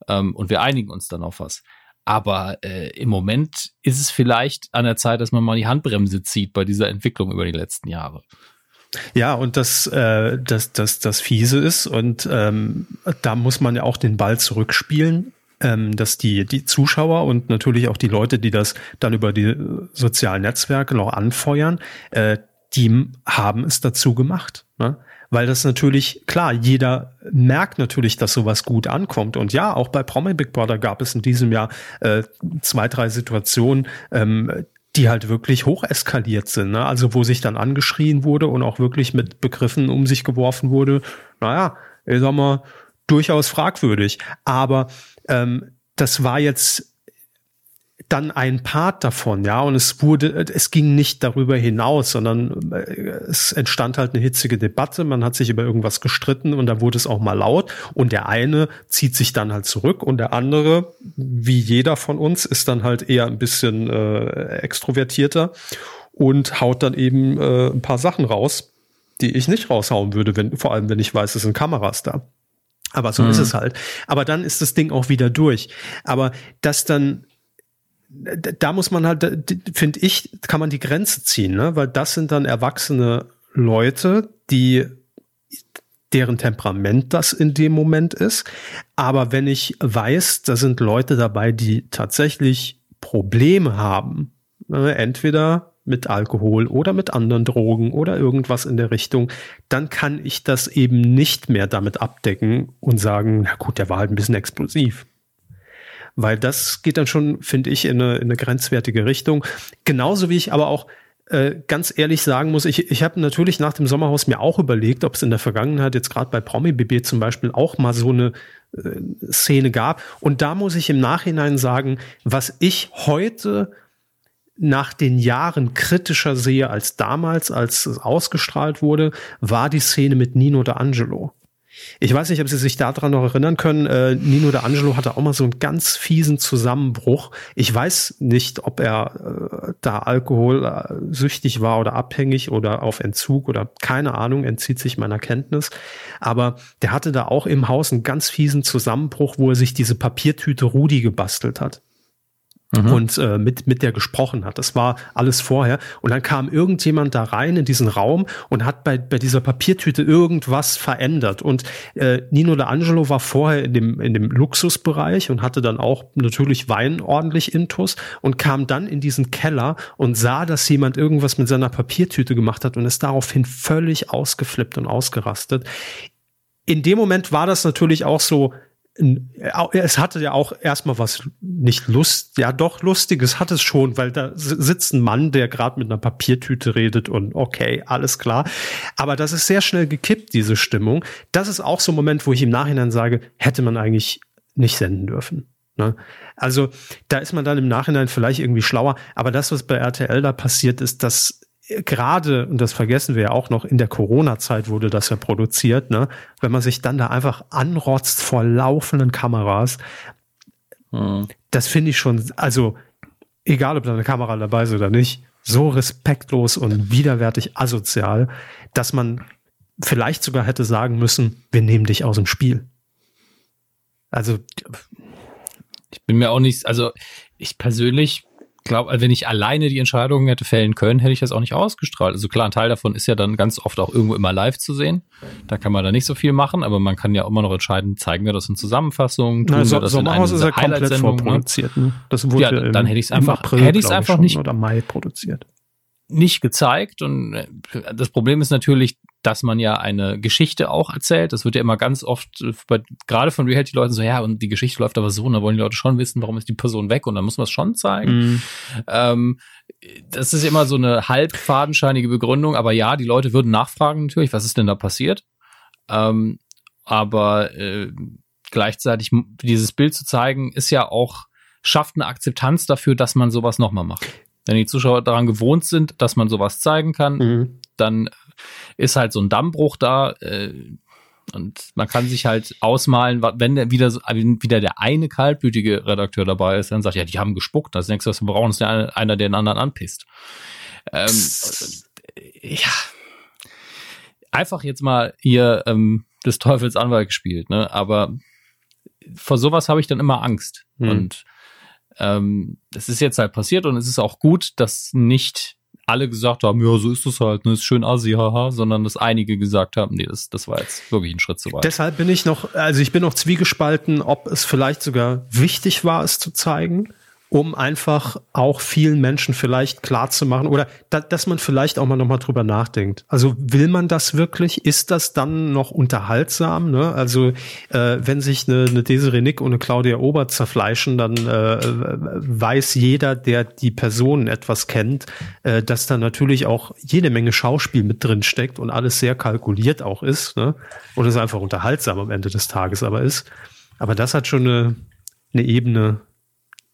Ähm, und wir einigen uns dann auf was. Aber äh, im Moment ist es vielleicht an der Zeit, dass man mal die Handbremse zieht bei dieser Entwicklung über die letzten Jahre. Ja, und das, äh, das, das, das Fiese ist, und ähm, da muss man ja auch den Ball zurückspielen, ähm, dass die, die Zuschauer und natürlich auch die Leute, die das dann über die sozialen Netzwerke noch anfeuern, äh, die haben es dazu gemacht, ne? Weil das natürlich, klar, jeder merkt natürlich, dass sowas gut ankommt. Und ja, auch bei Promi Big Brother gab es in diesem Jahr äh, zwei, drei Situationen, ähm, die halt wirklich hoch eskaliert sind, ne? Also wo sich dann angeschrien wurde und auch wirklich mit Begriffen um sich geworfen wurde. Naja, ich sag mal, durchaus fragwürdig. Aber ähm, das war jetzt dann ein Part davon, ja, und es wurde, es ging nicht darüber hinaus, sondern es entstand halt eine hitzige Debatte, man hat sich über irgendwas gestritten und da wurde es auch mal laut und der eine zieht sich dann halt zurück und der andere, wie jeder von uns, ist dann halt eher ein bisschen äh, extrovertierter und haut dann eben äh, ein paar Sachen raus, die ich nicht raushauen würde, wenn, vor allem wenn ich weiß, es sind Kameras da. Aber so mhm. ist es halt. Aber dann ist das Ding auch wieder durch. Aber das dann Da muss man halt, finde ich, kann man die Grenze ziehen, ne? Weil das sind dann erwachsene Leute, die, deren Temperament das in dem Moment ist. Aber wenn ich weiß, da sind Leute dabei, die tatsächlich Probleme haben, ne? Entweder mit Alkohol oder mit anderen Drogen oder irgendwas in der Richtung, dann kann ich das eben nicht mehr damit abdecken und sagen, na gut, der war halt ein bisschen explosiv. Weil das geht dann schon, finde ich, in eine, in eine grenzwertige Richtung. Genauso wie ich aber auch äh, ganz ehrlich sagen muss, ich, ich habe natürlich nach dem Sommerhaus mir auch überlegt, ob es in der Vergangenheit jetzt gerade bei Promi B B zum Beispiel auch mal so eine Szene gab. Und da muss ich im Nachhinein sagen, was ich heute nach den Jahren kritischer sehe als damals, als es ausgestrahlt wurde, war die Szene mit Nino de Angelo. Ich weiß nicht, ob Sie sich daran noch erinnern können. Äh, Nino de Angelo hatte auch mal so einen ganz fiesen Zusammenbruch. Ich weiß nicht, ob er äh, da alkoholsüchtig war oder abhängig oder auf Entzug oder keine Ahnung, entzieht sich meiner Kenntnis. Aber der hatte da auch im Haus einen ganz fiesen Zusammenbruch, wo er sich diese Papiertüte Rudi gebastelt hat. Mhm. Und äh, mit mit der gesprochen hat. Das war alles vorher. Und dann kam irgendjemand da rein in diesen Raum und hat bei bei dieser Papiertüte irgendwas verändert. Und äh, Nino de Angelo war vorher in dem in dem Luxusbereich und hatte dann auch natürlich Wein ordentlich intus und kam dann in diesen Keller und sah, dass jemand irgendwas mit seiner Papiertüte gemacht hat und ist daraufhin völlig ausgeflippt und ausgerastet. In dem Moment war das natürlich auch so, es hatte ja auch erstmal was nicht Lust, ja doch Lustiges hat es schon, weil da sitzt ein Mann, der gerade mit einer Papiertüte redet und okay, alles klar. Aber das ist sehr schnell gekippt, diese Stimmung. Das ist auch so ein Moment, wo ich im Nachhinein sage, hätte man eigentlich nicht senden dürfen. Ne? Also da ist man dann im Nachhinein vielleicht irgendwie schlauer. Aber das, was bei R T L da passiert ist, dass gerade, und das vergessen wir ja auch noch, in der Corona-Zeit wurde das ja produziert, ne? Wenn man sich dann da einfach anrotzt vor laufenden Kameras, mhm. das finde ich schon, also egal, ob da eine Kamera dabei ist oder nicht, so respektlos und widerwärtig asozial, dass man vielleicht sogar hätte sagen müssen, wir nehmen dich aus dem Spiel. Also ich bin mir auch nicht, also ich persönlich Ich glaube, wenn ich alleine die Entscheidungen hätte fällen können, hätte ich das auch nicht ausgestrahlt. Also klar, ein Teil davon ist ja dann ganz oft auch irgendwo immer live zu sehen. Da kann man da nicht so viel machen, aber man kann ja immer noch entscheiden, zeigen wir das in Zusammenfassungen, tun Na, so, wir das in einer Highlight-Sendung. Sommerhaus ist ja komplett vorproduziert. Ne? Das wurde ja, dann im, hätte ich es einfach, April, hätte ich es einfach nicht, oder Mai produziert. Nicht gezeigt. Und das Problem ist natürlich, dass man ja eine Geschichte auch erzählt. Das wird ja immer ganz oft, bei, gerade von Reality-Leuten so, ja, und die Geschichte läuft aber so, und da wollen die Leute schon wissen, warum ist die Person weg, und dann muss man es schon zeigen. Mm. Ähm, das ist immer so eine halb fadenscheinige Begründung, aber ja, die Leute würden nachfragen natürlich, was ist denn da passiert? Ähm, aber äh, gleichzeitig dieses Bild zu zeigen, ist ja auch, schafft eine Akzeptanz dafür, dass man sowas nochmal macht. Wenn die Zuschauer daran gewohnt sind, dass man sowas zeigen kann, mhm. dann ist halt so ein Dammbruch da äh, und man kann sich halt ausmalen, wenn der wieder, wieder der eine kaltblütige Redakteur dabei ist, dann sagt, ja, die haben gespuckt, das nächste, was wir brauchen, ist der, einer, der den anderen anpisst. Ähm, ja. Einfach jetzt mal hier ähm, des Teufels Anwalt gespielt, ne? Aber vor sowas habe ich dann immer Angst mhm. und das ist jetzt halt passiert, und es ist auch gut, dass nicht alle gesagt haben, ja, so ist es halt, ne, ist schön assi, haha, sondern dass einige gesagt haben, nee, das, das war jetzt wirklich ein Schritt zu weit. Deshalb bin ich noch, also ich bin noch zwiegespalten, ob es vielleicht sogar wichtig war, es zu zeigen, um einfach auch vielen Menschen vielleicht klarzumachen oder da, dass man vielleicht auch mal nochmal drüber nachdenkt. Also will man das wirklich? Ist das dann noch unterhaltsam? Ne? Also äh, wenn sich eine, eine Desiree Nick und eine Claudia Obert zerfleischen, dann äh, weiß jeder, der die Personen etwas kennt, äh, dass da natürlich auch jede Menge Schauspiel mit drin steckt und alles sehr kalkuliert auch ist. Ne? Und es einfach unterhaltsam am Ende des Tages aber ist. Aber das hat schon eine, eine Ebene,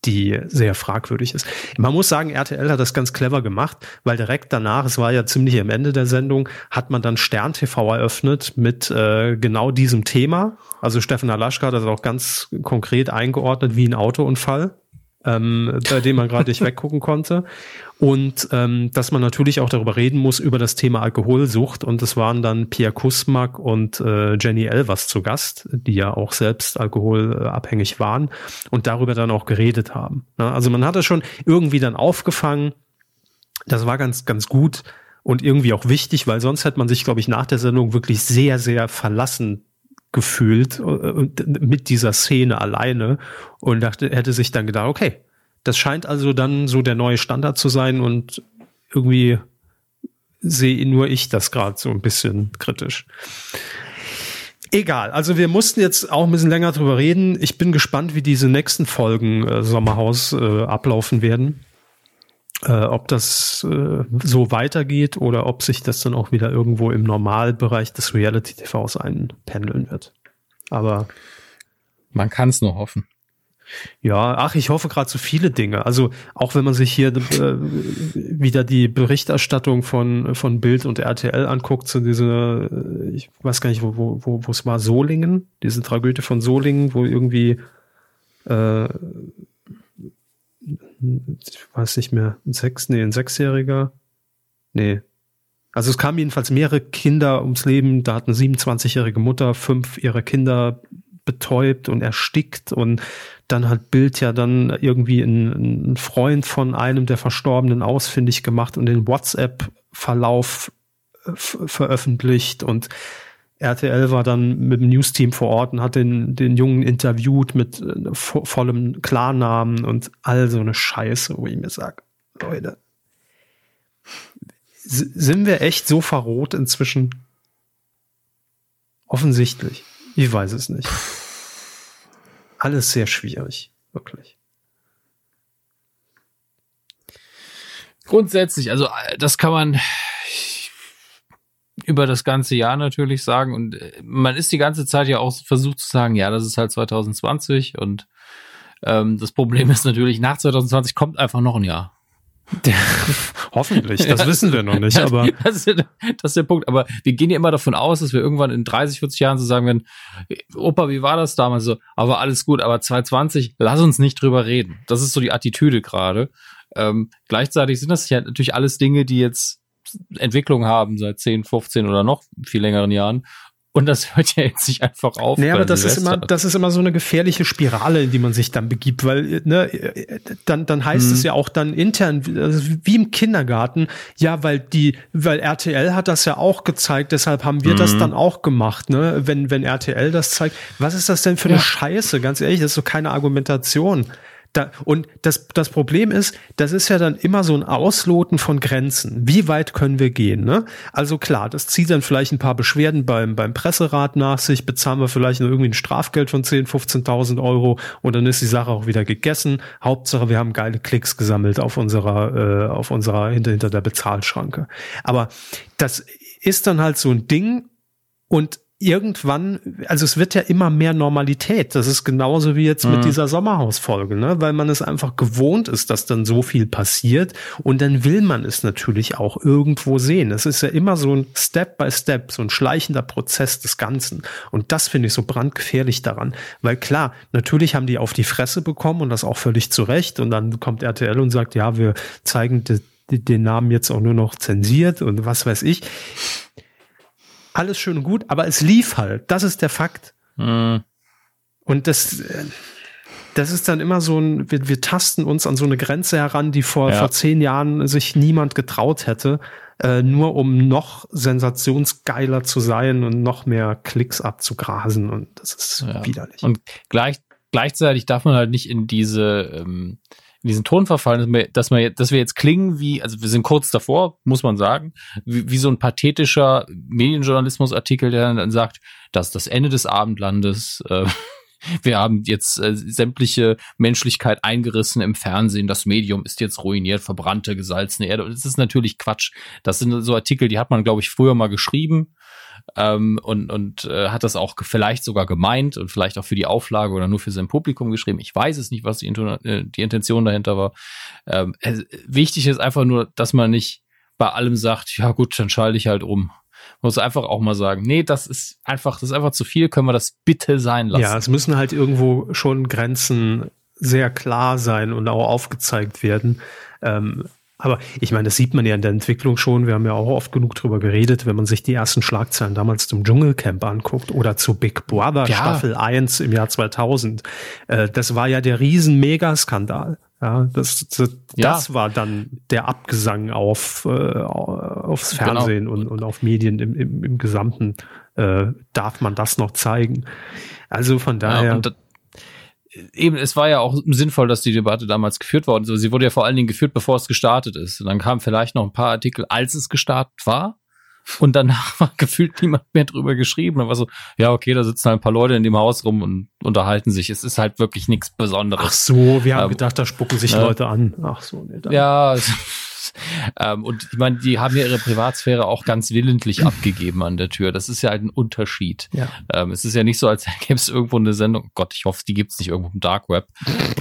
die sehr fragwürdig ist. Man muss sagen, R T L hat das ganz clever gemacht, weil direkt danach, es war ja ziemlich am Ende der Sendung, hat man dann Stern T V eröffnet mit äh, genau diesem Thema. Also Steffen Halaschka hat das auch ganz konkret eingeordnet wie ein Autounfall, ähm, bei dem man gerade nicht weggucken konnte. Und ähm, dass man natürlich auch darüber reden muss, über das Thema Alkoholsucht. Und es waren dann Pierre Kusmak und äh, Jenny Elvers zu Gast, die ja auch selbst alkoholabhängig waren und darüber dann auch geredet haben. Ja, also man hat das schon irgendwie dann aufgefangen. Das war ganz, ganz gut und irgendwie auch wichtig, weil sonst hätte man sich, glaube ich, nach der Sendung wirklich sehr, sehr verlassen gefühlt äh, mit dieser Szene alleine und dachte, hätte sich dann gedacht, okay, das scheint also dann so der neue Standard zu sein, und irgendwie sehe nur ich das gerade so ein bisschen kritisch. Egal, also wir mussten jetzt auch ein bisschen länger drüber reden. Ich bin gespannt, wie diese nächsten Folgen äh, Sommerhaus äh, ablaufen werden. Äh, ob das äh, so weitergeht oder ob sich das dann auch wieder irgendwo im Normalbereich des Reality-T Vs einpendeln wird. Aber Man kann es nur hoffen. Ja, ach, ich hoffe gerade so viele Dinge. Also auch wenn man sich hier äh, wieder die Berichterstattung von von Bild und R T L anguckt, zu so diese, ich weiß gar nicht, wo wo wo wo es war, Solingen, diese Tragödie von Solingen, wo irgendwie, äh, ich weiß nicht mehr, ein Sechs, nee, ein Sechsjähriger, nee. Also es kamen jedenfalls mehrere Kinder ums Leben, da hat eine siebenundzwanzigjährige Mutter fünf ihrer Kinder betäubt und erstickt, und dann hat Bild ja dann irgendwie einen, einen Freund von einem der Verstorbenen ausfindig gemacht und den WhatsApp-Verlauf f- veröffentlicht, und R T L war dann mit dem News-Team vor Ort und hat den, den Jungen interviewt mit vo- vollem Klarnamen und all so eine Scheiße, wo ich mir sage, Leute, s- sind wir echt so verroht inzwischen? Offensichtlich. Ich weiß es nicht. Alles sehr schwierig, wirklich. Grundsätzlich, also das kann man über das ganze Jahr natürlich sagen, und man ist die ganze Zeit ja auch versucht zu sagen, ja, das ist halt zwanzig zwanzig, und ähm, das Problem ist natürlich, nach zwanzig zwanzig kommt einfach noch ein Jahr. Hoffentlich, das ja, wissen wir noch nicht, aber das ist, das ist der Punkt, aber wir gehen ja immer davon aus, dass wir irgendwann in dreißig, vierzig Jahren so sagen werden, Opa, wie war das damals so? Aber alles gut, aber zwanzig zwanzig, lass uns nicht drüber reden. Das ist so die Attitüde gerade. Ähm, gleichzeitig sind das ja natürlich alles Dinge, die jetzt Entwicklung haben seit zehn, fünfzehn oder noch viel längeren Jahren. Und das hört ja jetzt nicht einfach auf. Nee, aber das ist immer, das ist immer so eine gefährliche Spirale, in die man sich dann begibt, weil, ne, dann, dann heißt mhm. es ja auch dann intern, also wie im Kindergarten, ja, weil die, weil R T L hat das ja auch gezeigt, deshalb haben wir mhm. das dann auch gemacht, ne, wenn, wenn R T L das zeigt. Was ist das denn für eine ja. Scheiße? Ganz ehrlich, das ist so keine Argumentation. Da, und das, das Problem ist, das ist ja dann immer so ein Ausloten von Grenzen. Wie weit können wir gehen? Ne? Also klar, das zieht dann vielleicht ein paar Beschwerden beim, beim Presserat nach sich, bezahlen wir vielleicht noch irgendwie ein Strafgeld von zehntausend, fünfzehntausend Euro, und dann ist die Sache auch wieder gegessen. Hauptsache, wir haben geile Klicks gesammelt auf unserer, äh, auf unserer hinter, hinter der Bezahlschranke. Aber das ist dann halt so ein Ding, und irgendwann, also es wird ja immer mehr Normalität. Das ist genauso wie jetzt mhm. mit dieser Sommerhausfolge, ne? Weil man es einfach gewohnt ist, dass dann so viel passiert, und dann will man es natürlich auch irgendwo sehen. Das ist ja immer so ein Step by Step, so ein schleichender Prozess des Ganzen, und das finde ich so brandgefährlich daran, weil klar, natürlich haben die auf die Fresse bekommen, und das auch völlig zu Recht, und dann kommt R T L und sagt, ja, wir zeigen de- de- den Namen jetzt auch nur noch zensiert und was weiß ich. Alles schön und gut, aber es lief halt. Das ist der Fakt. Mhm. Und das, das ist dann immer so ein, wir, wir tasten uns an so eine Grenze heran, die vor, ja. vor zehn Jahren sich niemand getraut hätte, äh, nur um noch sensationsgeiler zu sein und noch mehr Klicks abzugrasen. Und das ist ja. widerlich. Und gleich, gleichzeitig darf man halt nicht in diese, ähm, in diesen Ton verfallen, dass, man, dass wir jetzt klingen wie, also wir sind kurz davor, muss man sagen, wie, wie so ein pathetischer Medienjournalismusartikel, der dann sagt, das ist das Ende des Abendlandes, äh, wir haben jetzt äh, sämtliche Menschlichkeit eingerissen im Fernsehen, das Medium ist jetzt ruiniert, verbrannte, gesalzene Erde. Und das ist natürlich Quatsch. Das sind so Artikel, die hat man, glaube ich, früher mal geschrieben. Ähm, und und äh, hat das auch ge- vielleicht sogar gemeint und vielleicht auch für die Auflage oder nur für sein Publikum geschrieben. Ich weiß es nicht, was die, Inton- äh, die Intention dahinter war. Ähm, äh, wichtig ist einfach nur, dass man nicht bei allem sagt, ja gut, dann schalte ich halt um. Man muss einfach auch mal sagen, nee, das ist einfach, das ist einfach zu viel, können wir das bitte sein lassen. Ja, es müssen halt irgendwo schon Grenzen sehr klar sein und auch aufgezeigt werden. Ähm, Aber ich meine, das sieht man ja in der Entwicklung schon. Wir haben ja auch oft genug drüber geredet, wenn man sich die ersten Schlagzeilen damals zum Dschungelcamp anguckt oder zu Big Brother ja. Staffel eins im Jahr zweitausend. Äh, das war ja der riesen Megaskandal. Ja, das, das, ja. das war dann der Abgesang auf äh, aufs Fernsehen genau. und, und auf Medien im, im, im Gesamten. Äh, darf man das noch zeigen? Also von daher... Ja, eben, es war ja auch sinnvoll, dass die Debatte damals geführt worden ist. Sie wurde ja vor allen Dingen geführt, bevor es gestartet ist. Und dann kamen vielleicht noch ein paar Artikel, als es gestartet war. Und danach war gefühlt niemand mehr drüber geschrieben. Da war so, ja, okay, da sitzen halt ein paar Leute in dem Haus rum und unterhalten sich. Es ist halt wirklich nichts Besonderes. Ach so, wir haben ähm, gedacht, da spucken sich äh, Leute an. Ach so, nee, dann. Ja, Scheiß. Ähm, und ich meine, die haben ja ihre Privatsphäre auch ganz willentlich abgegeben an der Tür. Das ist ja halt ein Unterschied. Ja. Ähm, es ist ja nicht so, als gäbe es irgendwo eine Sendung, oh Gott, ich hoffe, die gibt es nicht irgendwo im Dark Web,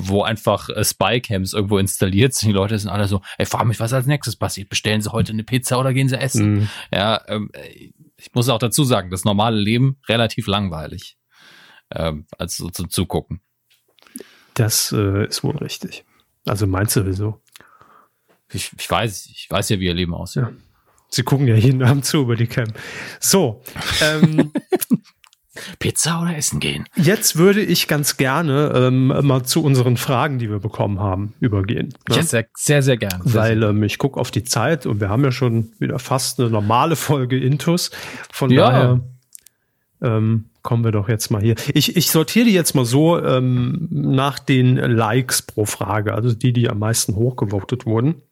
wo einfach äh, Spycams irgendwo installiert sind. Die Leute sind alle so, ey, frag mich, was als nächstes passiert. Bestellen sie heute eine Pizza oder gehen sie essen? Mhm. Ja, ähm, ich muss auch dazu sagen, das normale Leben relativ langweilig, ähm, als so zum Zugucken. Das äh, ist wohl richtig. Also meinst du wieso? Ich, ich weiß, ich weiß ja, wie ihr Leben aussieht. Ja. Sie gucken ja jeden Abend zu über die Cam. So. Ähm, Pizza oder Essen gehen? Jetzt würde ich ganz gerne ähm, mal zu unseren Fragen, die wir bekommen haben, übergehen. Ne? Ja, sehr, sehr, sehr gerne. Weil ähm, ich gucke auf die Zeit und wir haben ja schon wieder fast eine normale Folge Intus. Von ja. daher ähm, kommen wir doch jetzt mal hier. Ich, ich sortiere die jetzt mal so ähm, nach den Likes pro Frage, also die, die am meisten hochgevotet wurden.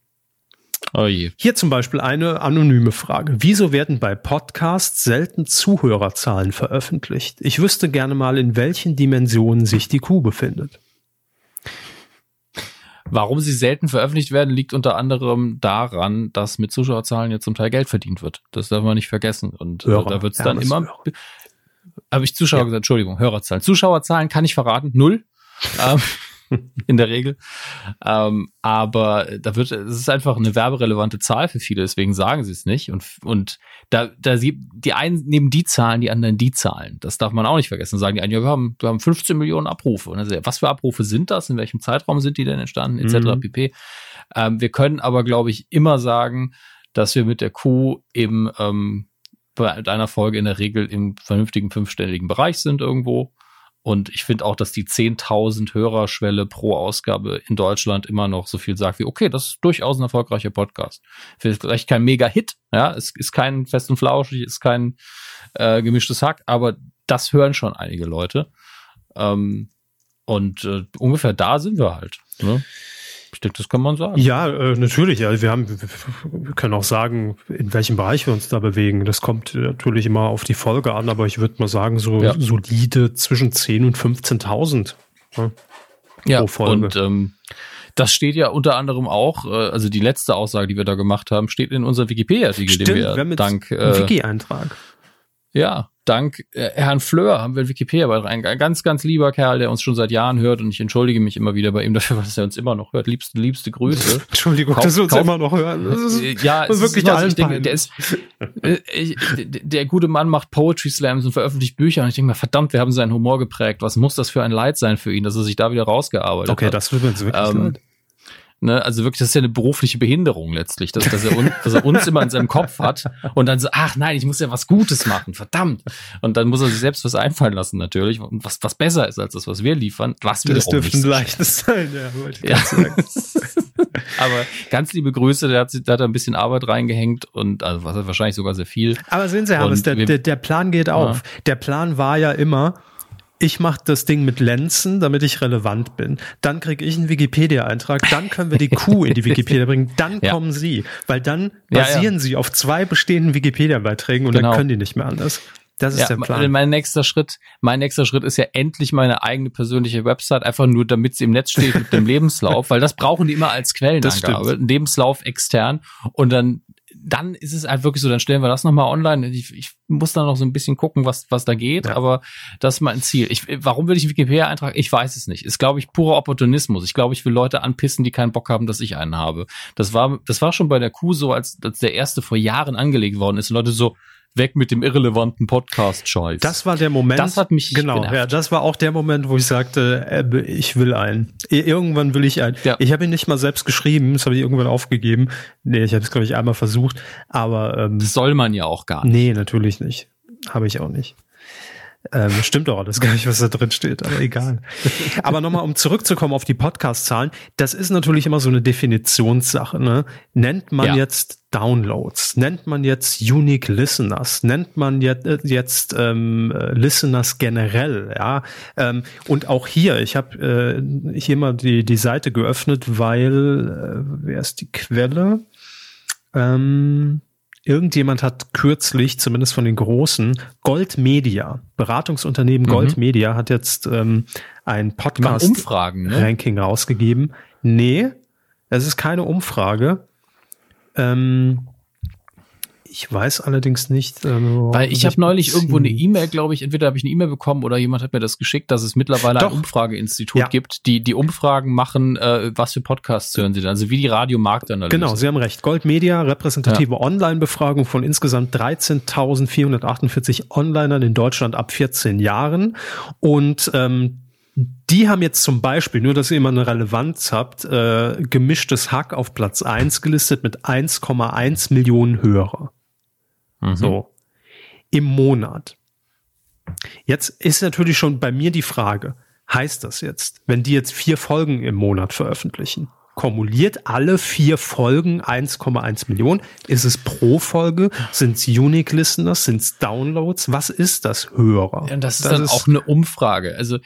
Oh je. Hier zum Beispiel eine anonyme Frage. Wieso werden bei Podcasts selten Zuhörerzahlen veröffentlicht? Ich wüsste gerne mal, in welchen Dimensionen sich die Kuh befindet. Warum sie selten veröffentlicht werden, liegt unter anderem daran, dass mit Zuschauerzahlen ja zum Teil Geld verdient wird. Das darf man nicht vergessen. Und Hörer, da wird es dann immer... Hörer. Habe ich Zuschauer ja. gesagt? Entschuldigung, Hörerzahlen. Zuschauerzahlen kann ich verraten, null. ähm, in der Regel. Ähm, aber da wird, es ist einfach eine werberelevante Zahl für viele, deswegen sagen sie es nicht. Und, und da, da sie, die einen nehmen die Zahlen, die anderen die Zahlen. Das darf man auch nicht vergessen. Dann sagen die einen, ja, wir haben, wir haben fünfzehn Millionen Abrufe. Und also, was für Abrufe sind das? In welchem Zeitraum sind die denn entstanden? Etc. Mhm. pp. Ähm, wir können aber, glaube ich, immer sagen, dass wir mit der Kuh eben ähm, bei einer Folge in der Regel im vernünftigen fünfstelligen Bereich sind irgendwo. Und ich finde auch, dass die zehntausend Hörerschwelle pro Ausgabe in Deutschland immer noch so viel sagt wie, okay, das ist durchaus ein erfolgreicher Podcast. Vielleicht kein Mega-Hit, ja, es ist kein Fest und Flauschig, ist kein äh, gemischtes Hack, aber das hören schon einige Leute. Ähm, und äh, ungefähr da sind wir halt, ne? Ich denke, das kann man sagen. Ja, äh, natürlich. Also wir haben, wir können auch sagen, in welchem Bereich wir uns da bewegen. Das kommt natürlich immer auf die Folge an, aber ich würde mal sagen, so ja. solide zwischen zehntausend und fünfzehntausend ne, ja, pro Folge. Und ähm, das steht ja unter anderem auch, äh, also die letzte Aussage, die wir da gemacht haben, steht in unserer Wikipedia-Artikel, den wir, wir haben dank äh, Wiki-Eintrag. Ja, dank äh, Herrn Fleur haben wir in Wikipedia bei rein. Ein ganz, ganz lieber Kerl, der uns schon seit Jahren hört und ich entschuldige mich immer wieder bei ihm dafür, dass er uns immer noch hört. Liebste, liebste Grüße. Entschuldigung, kauf, dass wir uns kauf, immer noch hören. Das ist, ja, das ist wirklich der ich denke, der, ist, äh, ich, der gute Mann macht Poetry Slams und veröffentlicht Bücher und ich denke mal, verdammt, wir haben seinen Humor geprägt. Was muss das für ein Leid sein für ihn, dass er sich da wieder rausgearbeitet okay, hat? Okay, das wird uns wirklich ähm, leid. Ne, also wirklich, das ist ja eine berufliche Behinderung letztlich, dass, dass, er un, dass er uns immer in seinem Kopf hat und dann so, ach nein, ich muss ja was Gutes machen, verdammt. Und dann muss er sich selbst was einfallen lassen natürlich und was, was besser ist als das, was wir liefern. Was wir das dürfte ein leichtes sein, ja, wollte ich ja. sagen. Aber ganz liebe Grüße, der hat, der hat da ein bisschen Arbeit reingehängt und also was wahrscheinlich sogar sehr viel. Aber sehen Sie, Hermes, der, der, der Plan geht ja. auf. Der Plan war ja immer... Ich mache das Ding mit Lenzen, damit ich relevant bin. Dann kriege ich einen Wikipedia-Eintrag. Dann können wir die Kuh in die Wikipedia bringen. Dann ja. kommen sie. Weil dann basieren ja, ja. sie auf zwei bestehenden Wikipedia-Beiträgen und genau. dann können die nicht mehr anders. Das ist ja, der Plan. Mein nächster Schritt, mein nächster Schritt ist ja endlich meine eigene persönliche Website, einfach nur damit sie im Netz steht mit dem Lebenslauf, weil das brauchen die immer als Quellenangabe. Lebenslauf extern und dann Dann ist es halt wirklich so, dann stellen wir das nochmal online. Ich, ich muss da noch so ein bisschen gucken, was, was da geht, ja. aber das ist mein Ziel. Ich, warum will ich einen Wikipedia-Eintrag? Ich weiß es nicht. Ist, glaube ich, purer Opportunismus. Ich glaube, ich will Leute anpissen, die keinen Bock haben, dass ich einen habe. Das war, das war schon bei der Kuh so, als, als der erste vor Jahren angelegt worden ist. Und Leute so, weg mit dem irrelevanten Podcast-Scheiß. Das war der Moment. Das hat mich genau. genervt. Ja, das war auch der Moment, wo ich sagte, äh, ich will einen. Irgendwann will ich einen. Ja. Ich habe ihn nicht mal selbst geschrieben, das habe ich irgendwann aufgegeben. Nee, ich habe es glaube ich einmal versucht, aber ähm, das soll man ja auch gar nicht. Nee, natürlich nicht. Habe ich auch nicht. Ähm, stimmt doch alles gar nicht, was da drin steht, aber egal. Aber nochmal, um zurückzukommen auf die Podcast-Zahlen, das ist natürlich immer so eine Definitionssache, ne? Nennt man ja. jetzt Downloads, nennt man jetzt Unique Listeners, nennt man jetzt, jetzt ähm, Listeners generell, ja. Ähm, und auch hier, ich habe äh, hier mal die, die Seite geöffnet, weil, äh, wer ist die Quelle? Ähm... Irgendjemand hat kürzlich, zumindest von den Großen, Gold Media, Beratungsunternehmen Gold mhm. Media hat jetzt ähm, ein Podcast-Ranking ne? rausgegeben. Nee, es ist keine Umfrage. Ähm, ich weiß allerdings nicht. Also Weil ich habe neulich beziehen. irgendwo eine E-Mail, glaube ich, entweder habe ich eine E-Mail bekommen oder jemand hat mir das geschickt, dass es mittlerweile Doch. ein Umfrageinstitut ja. gibt, die die Umfragen machen, äh, was für Podcasts hören sie denn, also wie die Radiomarktanalyse. Genau, Sie haben recht. Gold Media, repräsentative ja. Online-Befragung von insgesamt dreizehntausendvierhundertachtundvierzig Onlinern in Deutschland ab vierzehn Jahren und ähm, die haben jetzt zum Beispiel, nur dass ihr immer eine Relevanz habt, äh, gemischtes Hack auf Platz eins gelistet mit eins Komma eins Millionen Hörer. Mhm. So. Im Monat. Jetzt ist natürlich schon bei mir die Frage, heißt das jetzt, wenn die jetzt vier Folgen im Monat veröffentlichen, kumuliert alle vier Folgen eins Komma eins Millionen? Ist es pro Folge? Sind es Unique Listeners? Sind es Downloads? Was ist das Hörer? Ja, und das ist das dann ist auch eine Umfrage. Also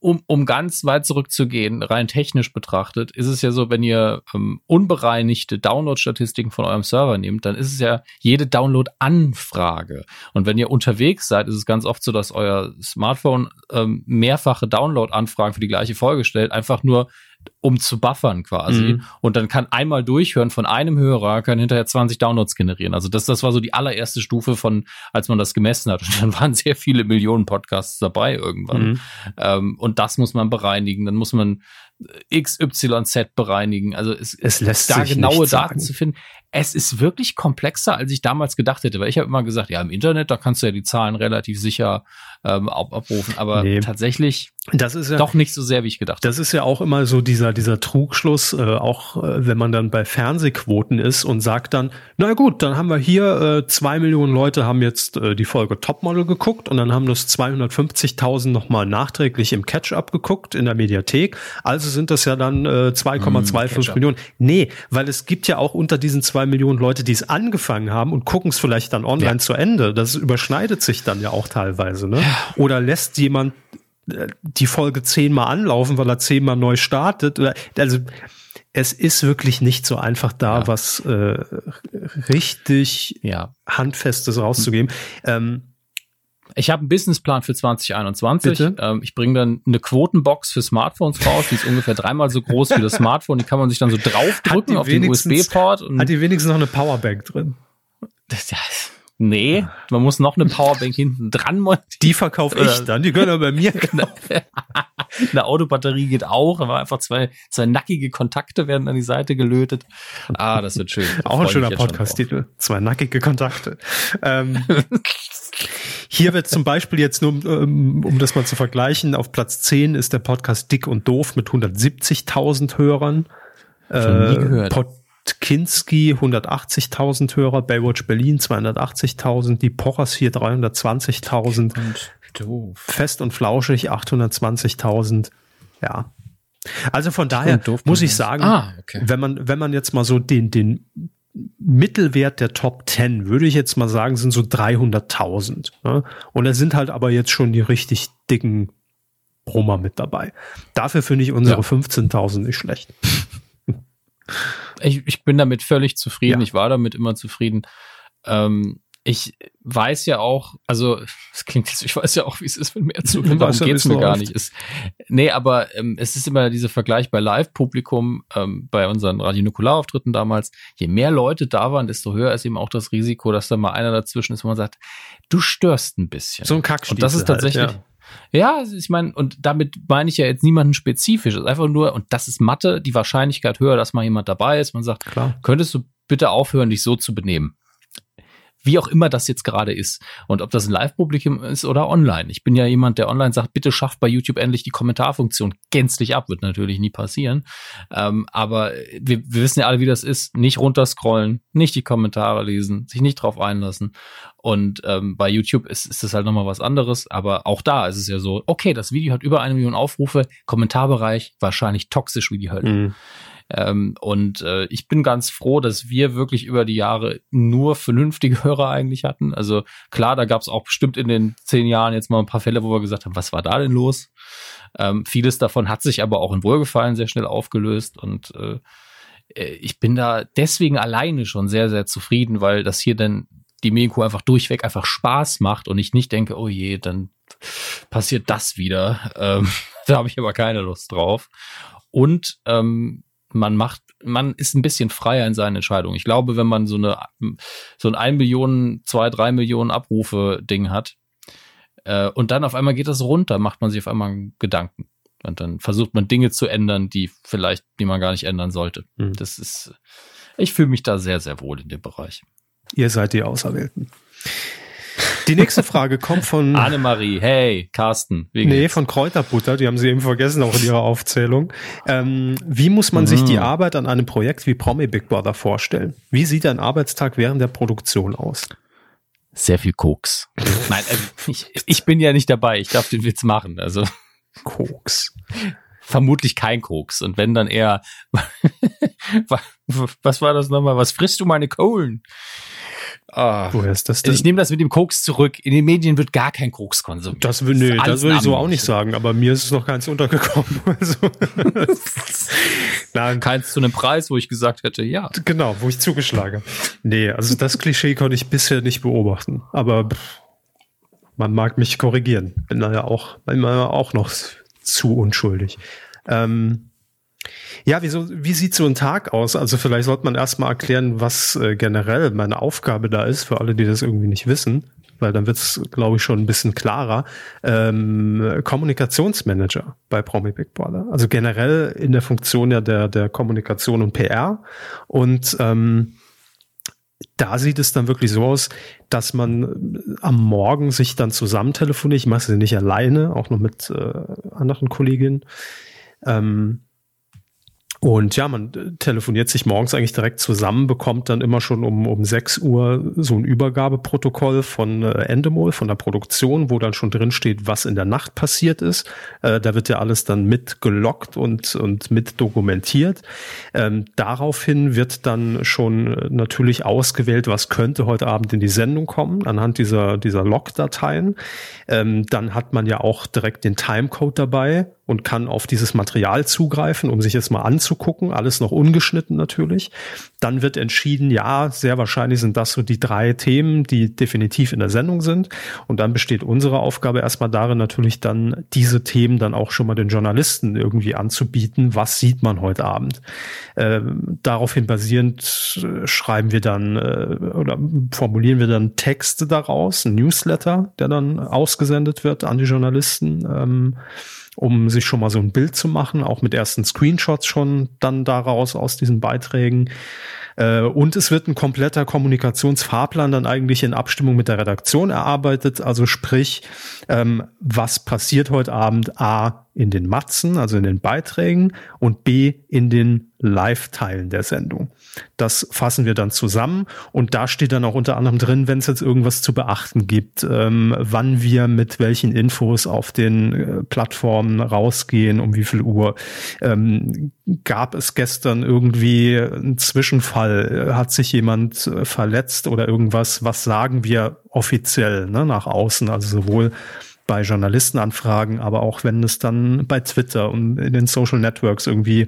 um, um ganz weit zurückzugehen, rein technisch betrachtet, ist es ja so, wenn ihr ähm, unbereinigte Download-Statistiken von eurem Server nehmt, dann ist es ja jede Download-Anfrage. Und wenn ihr unterwegs seid, ist es ganz oft so, dass euer Smartphone ähm, mehrfache Download-Anfragen für die gleiche Folge stellt, einfach nur um zu buffern quasi. Mhm. Und dann kann einmal durchhören von einem Hörer, kann hinterher zwanzig Downloads generieren. Also das, das war so die allererste Stufe von, als man das gemessen hat. Und dann waren sehr viele Millionen Podcasts dabei irgendwann. Mhm. Ähm, und das muss man bereinigen. Dann muss man X Y Z bereinigen. Also es, es lässt da sich genaue Daten zu finden. Es ist wirklich komplexer, als ich damals gedacht hätte, weil ich habe immer gesagt, ja, im Internet, da kannst du ja die Zahlen relativ sicher ähm, ab, abrufen, aber nee. tatsächlich das ist ja, doch nicht so sehr, wie ich gedacht habe. Das ist ja auch immer so dieser, dieser Trugschluss, äh, auch äh, wenn man dann bei Fernsehquoten ist und sagt dann, na gut, dann haben wir hier äh, zwei Millionen Leute haben jetzt äh, die Folge Topmodel geguckt und dann haben das zweihundertfünfzigtausend nochmal nachträglich im Catch-up geguckt in der Mediathek, also sind das ja dann äh, zwei Komma fünfundzwanzig mm, Millionen. Nee, weil es gibt ja auch unter diesen zwei Millionen Leute, die es angefangen haben und gucken es vielleicht dann online ja. zu Ende. Das überschneidet sich dann ja auch teilweise. Ne? Ja. Oder lässt jemand die Folge zehnmal anlaufen, weil er zehnmal neu startet. Also es ist wirklich nicht so einfach da, ja. was äh, richtig ja. Handfestes rauszugeben. Mhm. Ähm, Ich habe einen Businessplan für zwanzig einundzwanzig. Ähm, ich bringe dann eine Quotenbox für Smartphones raus, die ist ungefähr dreimal so groß wie das Smartphone. Die kann man sich dann so draufdrücken auf den U S B-Port. Und hat die wenigstens noch eine Powerbank drin? Das, das, nee, ja. man muss noch eine Powerbank hinten dran montieren. Die verkaufe ich dann, die können ja bei mir. Eine Autobatterie geht auch, aber einfach zwei, zwei nackige Kontakte werden an die Seite gelötet. Ah, das wird schön. Da auch ein schöner Podcast-Titel. Zwei nackige Kontakte. Ähm, Hier wird zum Beispiel jetzt, nur um, um das mal zu vergleichen, auf Platz zehn ist der Podcast Dick und Doof mit hundertsiebzigtausend Hörern. Schon nie gehört. Äh, Podkinski hundertachtzigtausend Hörer, Baywatch Berlin zweihundertachtzigtausend, die Pochers hier dreihundertzwanzigtausend, und Fest und Flauschig achthundertzwanzigtausend, ja. Also von daher muss ich sagen, ah, okay. wenn man wenn man jetzt mal so den den Mittelwert der Top zehn, würde ich jetzt mal sagen, sind so dreihunderttausend. Ne? Und da sind halt aber jetzt schon die richtig dicken Brummer mit dabei. Dafür finde ich unsere ja. fünfzehntausend nicht schlecht. Ich, ich bin damit völlig zufrieden. Ja. Ich war damit immer zufrieden. Ähm, ich weiß ja auch, also es klingt jetzt, ich weiß ja auch, wie es ist, wenn mehr zuhören. Darum geht es mir gar nicht. Ist, nee, aber ähm, es ist immer dieser Vergleich bei Live-Publikum, ähm, bei unseren Radio-Nukular-Auftritten damals, je mehr Leute da waren, desto höher ist eben auch das Risiko, dass da mal einer dazwischen ist, wo man sagt, du störst ein bisschen. So ein Kackstiefel. Und das ist tatsächlich... Halt, ja. Ja, ich meine, und damit meine ich ja jetzt niemanden spezifisch. Das ist einfach nur, und das ist Mathe, die Wahrscheinlichkeit höher, dass mal jemand dabei ist. Man sagt, klar, könntest du bitte aufhören, dich so zu benehmen? Wie auch immer das jetzt gerade ist. Und ob das ein Live-Publikum ist oder online. Ich bin ja jemand, der online sagt, bitte schafft bei YouTube endlich die Kommentarfunktion gänzlich ab. Wird natürlich nie passieren. Ähm, aber wir, wir wissen ja alle, wie das ist. Nicht runterscrollen, nicht die Kommentare lesen, sich nicht drauf einlassen. Und ähm, bei YouTube ist, ist das halt nochmal was anderes. Aber auch da ist es ja so, okay, das Video hat über eine Million Aufrufe. Kommentarbereich wahrscheinlich toxisch wie die Hölle. Mhm. Ähm, und äh, ich bin ganz froh, dass wir wirklich über die Jahre nur vernünftige Hörer eigentlich hatten. Also klar, da gab es auch bestimmt in den zehn Jahren jetzt mal ein paar Fälle, wo wir gesagt haben, was war da denn los? Ähm, vieles davon hat sich aber auch in Wohlgefallen sehr schnell aufgelöst. Und äh, ich bin da deswegen alleine schon sehr, sehr zufrieden, weil das hier dann die Medienkuh einfach durchweg einfach Spaß macht und ich nicht denke, oh je, dann passiert das wieder. Ähm, da habe ich aber keine Lust drauf. Und ähm, man macht, man ist ein bisschen freier in seinen Entscheidungen. Ich glaube, wenn man so eine, so ein ein Millionen, zwei, drei Millionen Abrufe-Ding hat, äh, und dann auf einmal geht das runter, macht man sich auf einmal Gedanken. Und dann versucht man Dinge zu ändern, die vielleicht, die man gar nicht ändern sollte. Mhm. Das ist, ich fühle mich da sehr, sehr wohl in dem Bereich. Ihr seid die Auserwählten. Die nächste Frage kommt von Annemarie, hey, Carsten. Wie geht's? Nee, von Kräuterbutter, die haben sie eben vergessen, auch in ihrer Aufzählung. Ähm, wie muss man mhm. sich die Arbeit an einem Projekt wie Promi Big Brother vorstellen? Wie sieht ein Arbeitstag während der Produktion aus? Sehr viel Koks. Nein, also ich, ich bin ja nicht dabei, ich darf den Witz machen. Also Koks. Vermutlich kein Koks. Und wenn, dann eher, was war das nochmal? Was frisst du, meine Kohlen? Ah, woher ist das denn? Ich nehme das mit dem Koks zurück. In den Medien wird gar kein Koks konsumiert. Das, nö, das, das würde ich so auch nicht sagen, aber mir ist es noch keins untergekommen. Also, nein. Keins zu einem Preis, wo ich gesagt hätte, ja. Genau, wo ich zugeschlagen habe. Nee, also das Klischee konnte ich bisher nicht beobachten. Aber man mag mich korrigieren. Bin da ja auch, bin da auch noch zu unschuldig. Ähm. Ja, wieso, wie sieht so ein Tag aus? Also vielleicht sollte man erstmal erklären, was äh, generell meine Aufgabe da ist, für alle, die das irgendwie nicht wissen, weil dann wird es, glaube ich, schon ein bisschen klarer. Ähm, Kommunikationsmanager bei Promi Big Brother. Also generell in der Funktion ja der, der Kommunikation und P R. Und ähm, da sieht es dann wirklich so aus, dass man am Morgen sich dann zusammen telefoniert. Ich mache es nicht alleine, auch noch mit äh, anderen Kolleginnen. Ähm, Und ja, man telefoniert sich morgens eigentlich direkt zusammen, bekommt dann immer schon um um sechs Uhr so ein Übergabeprotokoll von äh, Endemol, von der Produktion, wo dann schon drin steht, was in der Nacht passiert ist. Äh, da wird ja alles dann mitgelockt und und mit dokumentiert. Ähm, daraufhin wird dann schon natürlich ausgewählt, was könnte heute Abend in die Sendung kommen, anhand dieser dieser Log-Dateien. Ähm, dann hat man ja auch direkt den Timecode dabei und kann auf dieses Material zugreifen, um sich jetzt mal anzugucken. Alles noch ungeschnitten natürlich. Dann wird entschieden, ja, sehr wahrscheinlich sind das so die drei Themen, die definitiv in der Sendung sind. Und dann besteht unsere Aufgabe erstmal darin, natürlich dann diese Themen dann auch schon mal den Journalisten irgendwie anzubieten. Was sieht man heute Abend? Ähm, daraufhin basierend schreiben wir dann äh, oder formulieren wir dann Texte daraus, ein Newsletter, der dann ausgesendet wird an die Journalisten. Ähm, um sich schon mal so ein Bild zu machen, auch mit ersten Screenshots schon dann daraus aus diesen Beiträgen. Und es wird ein kompletter Kommunikationsfahrplan dann eigentlich in Abstimmung mit der Redaktion erarbeitet. Also sprich, was passiert heute Abend A in den Matzen, also in den Beiträgen, und B in den Live-Teilen der Sendung. Das fassen wir dann zusammen und da steht dann auch unter anderem drin, wenn es jetzt irgendwas zu beachten gibt, ähm, wann wir mit welchen Infos auf den äh, Plattformen rausgehen, um wie viel Uhr. Ähm, gab es gestern irgendwie einen Zwischenfall? Hat sich jemand äh, verletzt oder irgendwas? Was sagen wir offiziell, ne, nach außen? Also sowohl bei Journalistenanfragen, aber auch wenn es dann bei Twitter und in den Social Networks irgendwie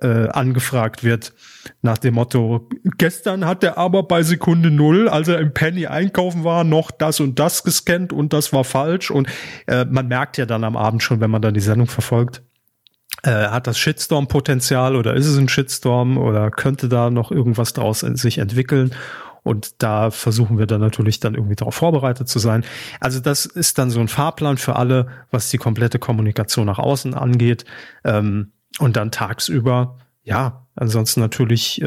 äh, angefragt wird, nach dem Motto, gestern hat er aber bei Sekunde Null, als er im Penny einkaufen war, noch das und das gescannt und das war falsch. Und äh, man merkt ja dann am Abend schon, wenn man dann die Sendung verfolgt, äh, hat das Shitstorm-Potenzial oder ist es ein Shitstorm oder könnte da noch irgendwas draus in sich entwickeln? Und da versuchen wir dann natürlich dann irgendwie darauf vorbereitet zu sein. Also das ist dann so ein Fahrplan für alle, was die komplette Kommunikation nach außen angeht. Und dann tagsüber, ja, ansonsten natürlich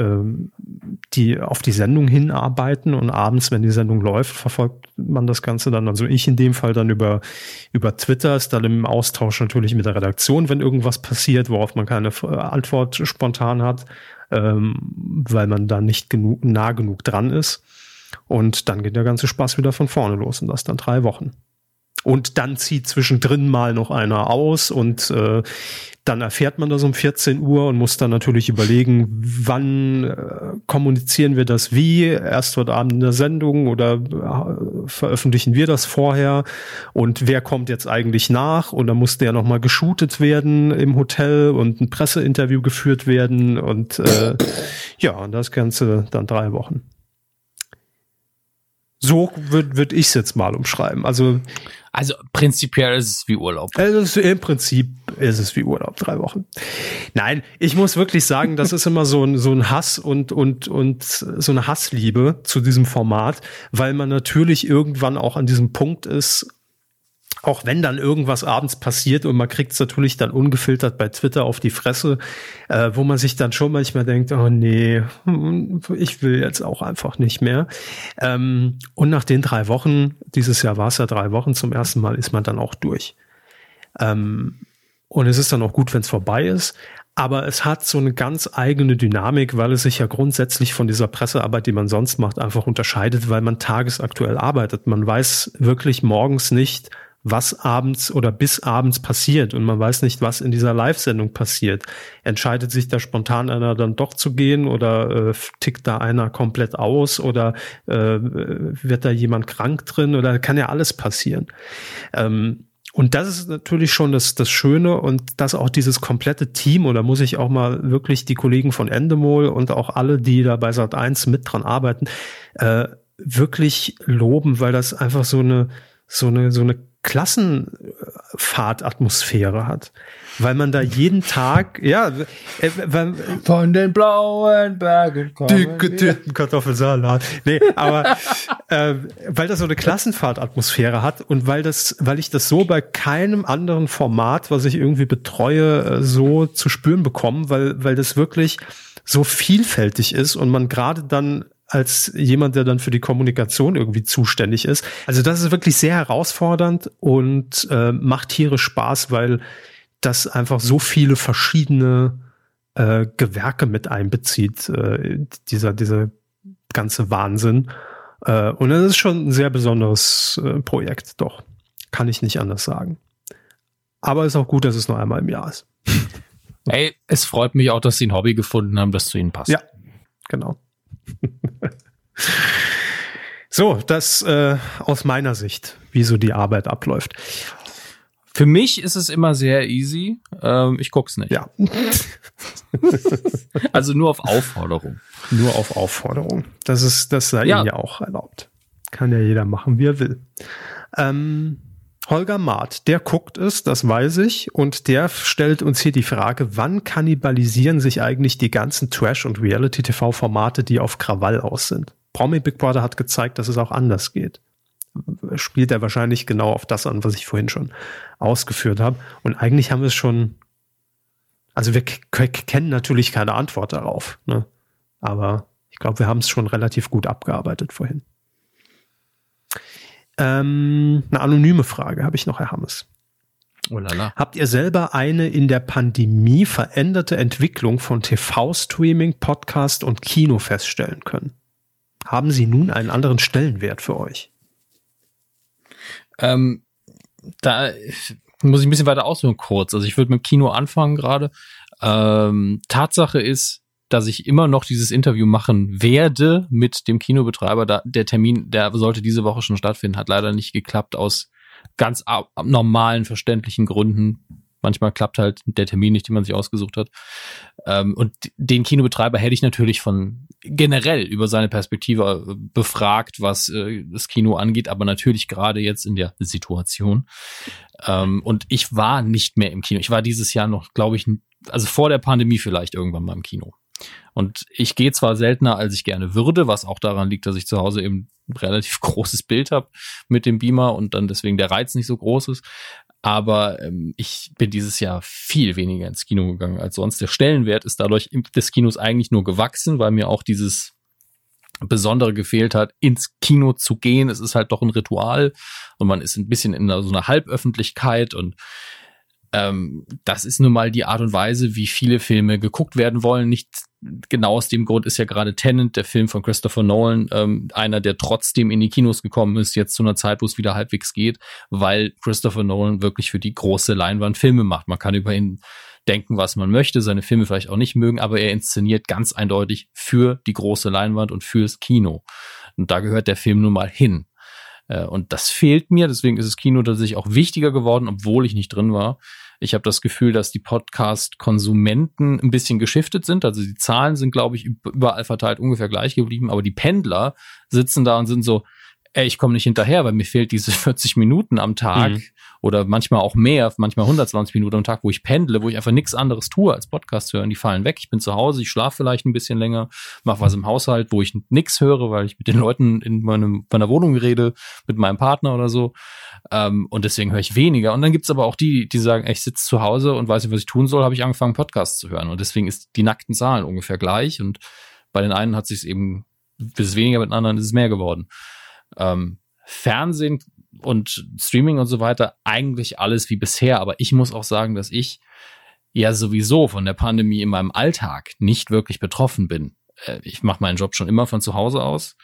die auf die Sendung hinarbeiten. Und abends, wenn die Sendung läuft, verfolgt man das Ganze dann. Also ich in dem Fall dann über, über Twitter, ist dann im Austausch natürlich mit der Redaktion, wenn irgendwas passiert, worauf man keine Antwort spontan hat, weil man da nicht genug, nah genug dran ist. Und dann geht der ganze Spaß wieder von vorne los und das dann drei Wochen. Und dann zieht zwischendrin mal noch einer aus und äh, dann erfährt man das um vierzehn Uhr und muss dann natürlich überlegen, wann äh, kommunizieren wir das wie, erst heute Abend in der Sendung oder äh, veröffentlichen wir das vorher und wer kommt jetzt eigentlich nach und dann muss der nochmal geshootet werden im Hotel und ein Presseinterview geführt werden und äh, ja, und das Ganze dann drei Wochen. So würde würd ich es jetzt mal umschreiben. Also also prinzipiell ist es wie Urlaub. Also im Prinzip ist es wie Urlaub, drei Wochen. Nein, ich muss wirklich sagen, das ist immer so ein so ein Hass und und und so eine Hassliebe zu diesem Format, weil man natürlich irgendwann auch an diesem Punkt ist, auch wenn dann irgendwas abends passiert und man kriegt es natürlich dann ungefiltert bei Twitter auf die Fresse, äh, wo man sich dann schon manchmal denkt, oh nee, ich will jetzt auch einfach nicht mehr. Ähm, und nach den drei Wochen, dieses Jahr war es ja drei Wochen zum ersten Mal, ist man dann auch durch. Ähm, und es ist dann auch gut, wenn es vorbei ist. Aber es hat so eine ganz eigene Dynamik, weil es sich ja grundsätzlich von dieser Pressearbeit, die man sonst macht, einfach unterscheidet, weil man tagesaktuell arbeitet. Man weiß wirklich morgens nicht, was abends oder bis abends passiert und man weiß nicht, was in dieser Live-Sendung passiert. Entscheidet sich da spontan einer dann doch zu gehen oder äh, tickt da einer komplett aus oder äh, wird da jemand krank drin oder kann ja alles passieren. Ähm, und das ist natürlich schon das, das Schöne und dass auch dieses komplette Team, und da muss ich auch mal wirklich die Kollegen von Endemol und auch alle, die da bei Sat eins mit dran arbeiten, äh, wirklich loben, weil das einfach so eine so eine, so eine Klassenfahrtatmosphäre hat, weil man da jeden Tag, ja, weil, von den blauen Bergen kommen dicke Titten Kartoffelsalat. Nee, aber äh, weil das so eine Klassenfahrtatmosphäre hat und weil das, weil ich das so bei keinem anderen Format, was ich irgendwie betreue, so zu spüren bekomme, weil weil das wirklich so vielfältig ist und man gerade dann als jemand, der dann für die Kommunikation irgendwie zuständig ist. Also das ist wirklich sehr herausfordernd und äh, macht tierisch Spaß, weil das einfach so viele verschiedene äh, Gewerke mit einbezieht, äh, dieser, dieser ganze Wahnsinn. Äh, und das ist schon ein sehr besonderes äh, Projekt, doch. Kann ich nicht anders sagen. Aber ist auch gut, dass es nur einmal im Jahr ist. Ey, es freut mich auch, dass Sie ein Hobby gefunden haben, das zu Ihnen passt. Ja, genau. So, das äh, aus meiner Sicht, wie so die Arbeit abläuft. Für mich ist es immer sehr easy. Ähm, ich guck's nicht. Ja. Also nur auf Aufforderung. Nur auf Aufforderung. Das ist, das sei ja. Ihnen ja auch erlaubt. Kann ja jeder machen, wie er will. Ähm, Holger Maat, der guckt es, das weiß ich, und der stellt uns hier die Frage, wann kannibalisieren sich eigentlich die ganzen Trash- und Reality-T V-Formate, die auf Krawall aus sind? Promi Big Brother hat gezeigt, dass es auch anders geht. Spielt er wahrscheinlich genau auf das an, was ich vorhin schon ausgeführt habe. Und eigentlich haben wir es schon, also wir k- k- kennen natürlich keine Antwort darauf, ne? Aber ich glaube, wir haben es schon relativ gut abgearbeitet vorhin. Ähm, eine anonyme Frage habe ich noch, Herr Hammes. Oh lala. Habt ihr selber eine in der Pandemie veränderte Entwicklung von T V-Streaming, Podcast und Kino feststellen können? Haben sie nun einen anderen Stellenwert für euch? Ähm, da muss ich ein bisschen weiter ausholen kurz. Also ich würde mit dem Kino anfangen gerade. Ähm, Tatsache ist, dass ich immer noch dieses Interview machen werde mit dem Kinobetreiber. Da, der Termin, der sollte diese Woche schon stattfinden, hat leider nicht geklappt aus ganz ab, normalen, verständlichen Gründen. Manchmal klappt halt der Termin nicht, den man sich ausgesucht hat. Ähm, und den Kinobetreiber hätte ich natürlich von generell über seine Perspektive befragt, was äh, das Kino angeht, aber natürlich gerade jetzt in der Situation. Ähm, und ich war nicht mehr im Kino. Ich war dieses Jahr noch, glaube ich, also vor der Pandemie vielleicht irgendwann mal im Kino. Und ich gehe zwar seltener, als ich gerne würde, was auch daran liegt, dass ich zu Hause eben ein relativ großes Bild habe mit dem Beamer und dann deswegen der Reiz nicht so groß ist, aber ähm, ich bin dieses Jahr viel weniger ins Kino gegangen als sonst. Der Stellenwert ist dadurch des Kinos eigentlich nur gewachsen, weil mir auch dieses Besondere gefehlt hat, ins Kino zu gehen. Es ist halt doch ein Ritual und man ist ein bisschen in so einer Halböffentlichkeit und Ähm, das ist nun mal die Art und Weise, wie viele Filme geguckt werden wollen. Nicht genau aus dem Grund ist ja gerade Tenet, der Film von Christopher Nolan, ähm, einer, der trotzdem in die Kinos gekommen ist, jetzt zu einer Zeit, wo es wieder halbwegs geht, weil Christopher Nolan wirklich für die große Leinwand Filme macht. Man kann über ihn denken, was man möchte, seine Filme vielleicht auch nicht mögen, aber er inszeniert ganz eindeutig für die große Leinwand und fürs Kino. Und da gehört der Film nun mal hin. Und das fehlt mir, deswegen ist das Kino tatsächlich auch wichtiger geworden, obwohl ich nicht drin war. Ich habe das Gefühl, dass die Podcast-Konsumenten ein bisschen geschiftet sind. Also die Zahlen sind, glaube ich, überall verteilt ungefähr gleich geblieben. Aber die Pendler sitzen da und sind so, ey, ich komme nicht hinterher, weil mir fehlt diese vierzig Minuten am Tag mhm. oder manchmal auch mehr, manchmal hundertzwanzig Minuten am Tag, wo ich pendle, wo ich einfach nichts anderes tue als Podcast hören. Die fallen weg, ich bin zu Hause, ich schlafe vielleicht ein bisschen länger, mache was im Haushalt, wo ich nichts höre, weil ich mit den Leuten in meinem, meiner Wohnung rede, mit meinem Partner oder so. Ähm, und deswegen höre ich weniger. Und dann gibt's aber auch die, die sagen, ey, ich sitze zu Hause und weiß nicht, was ich tun soll, habe ich angefangen, Podcasts zu hören. Und deswegen ist die nackten Zahlen ungefähr gleich. Und bei den einen hat sich's eben, ist es weniger, bei den anderen ist es mehr geworden. Ähm, Fernsehen und Streaming und so weiter, eigentlich alles wie bisher. Aber ich muss auch sagen, dass ich ja sowieso von der Pandemie in meinem Alltag nicht wirklich betroffen bin. Äh, ich mache meinen Job schon immer von zu Hause aus.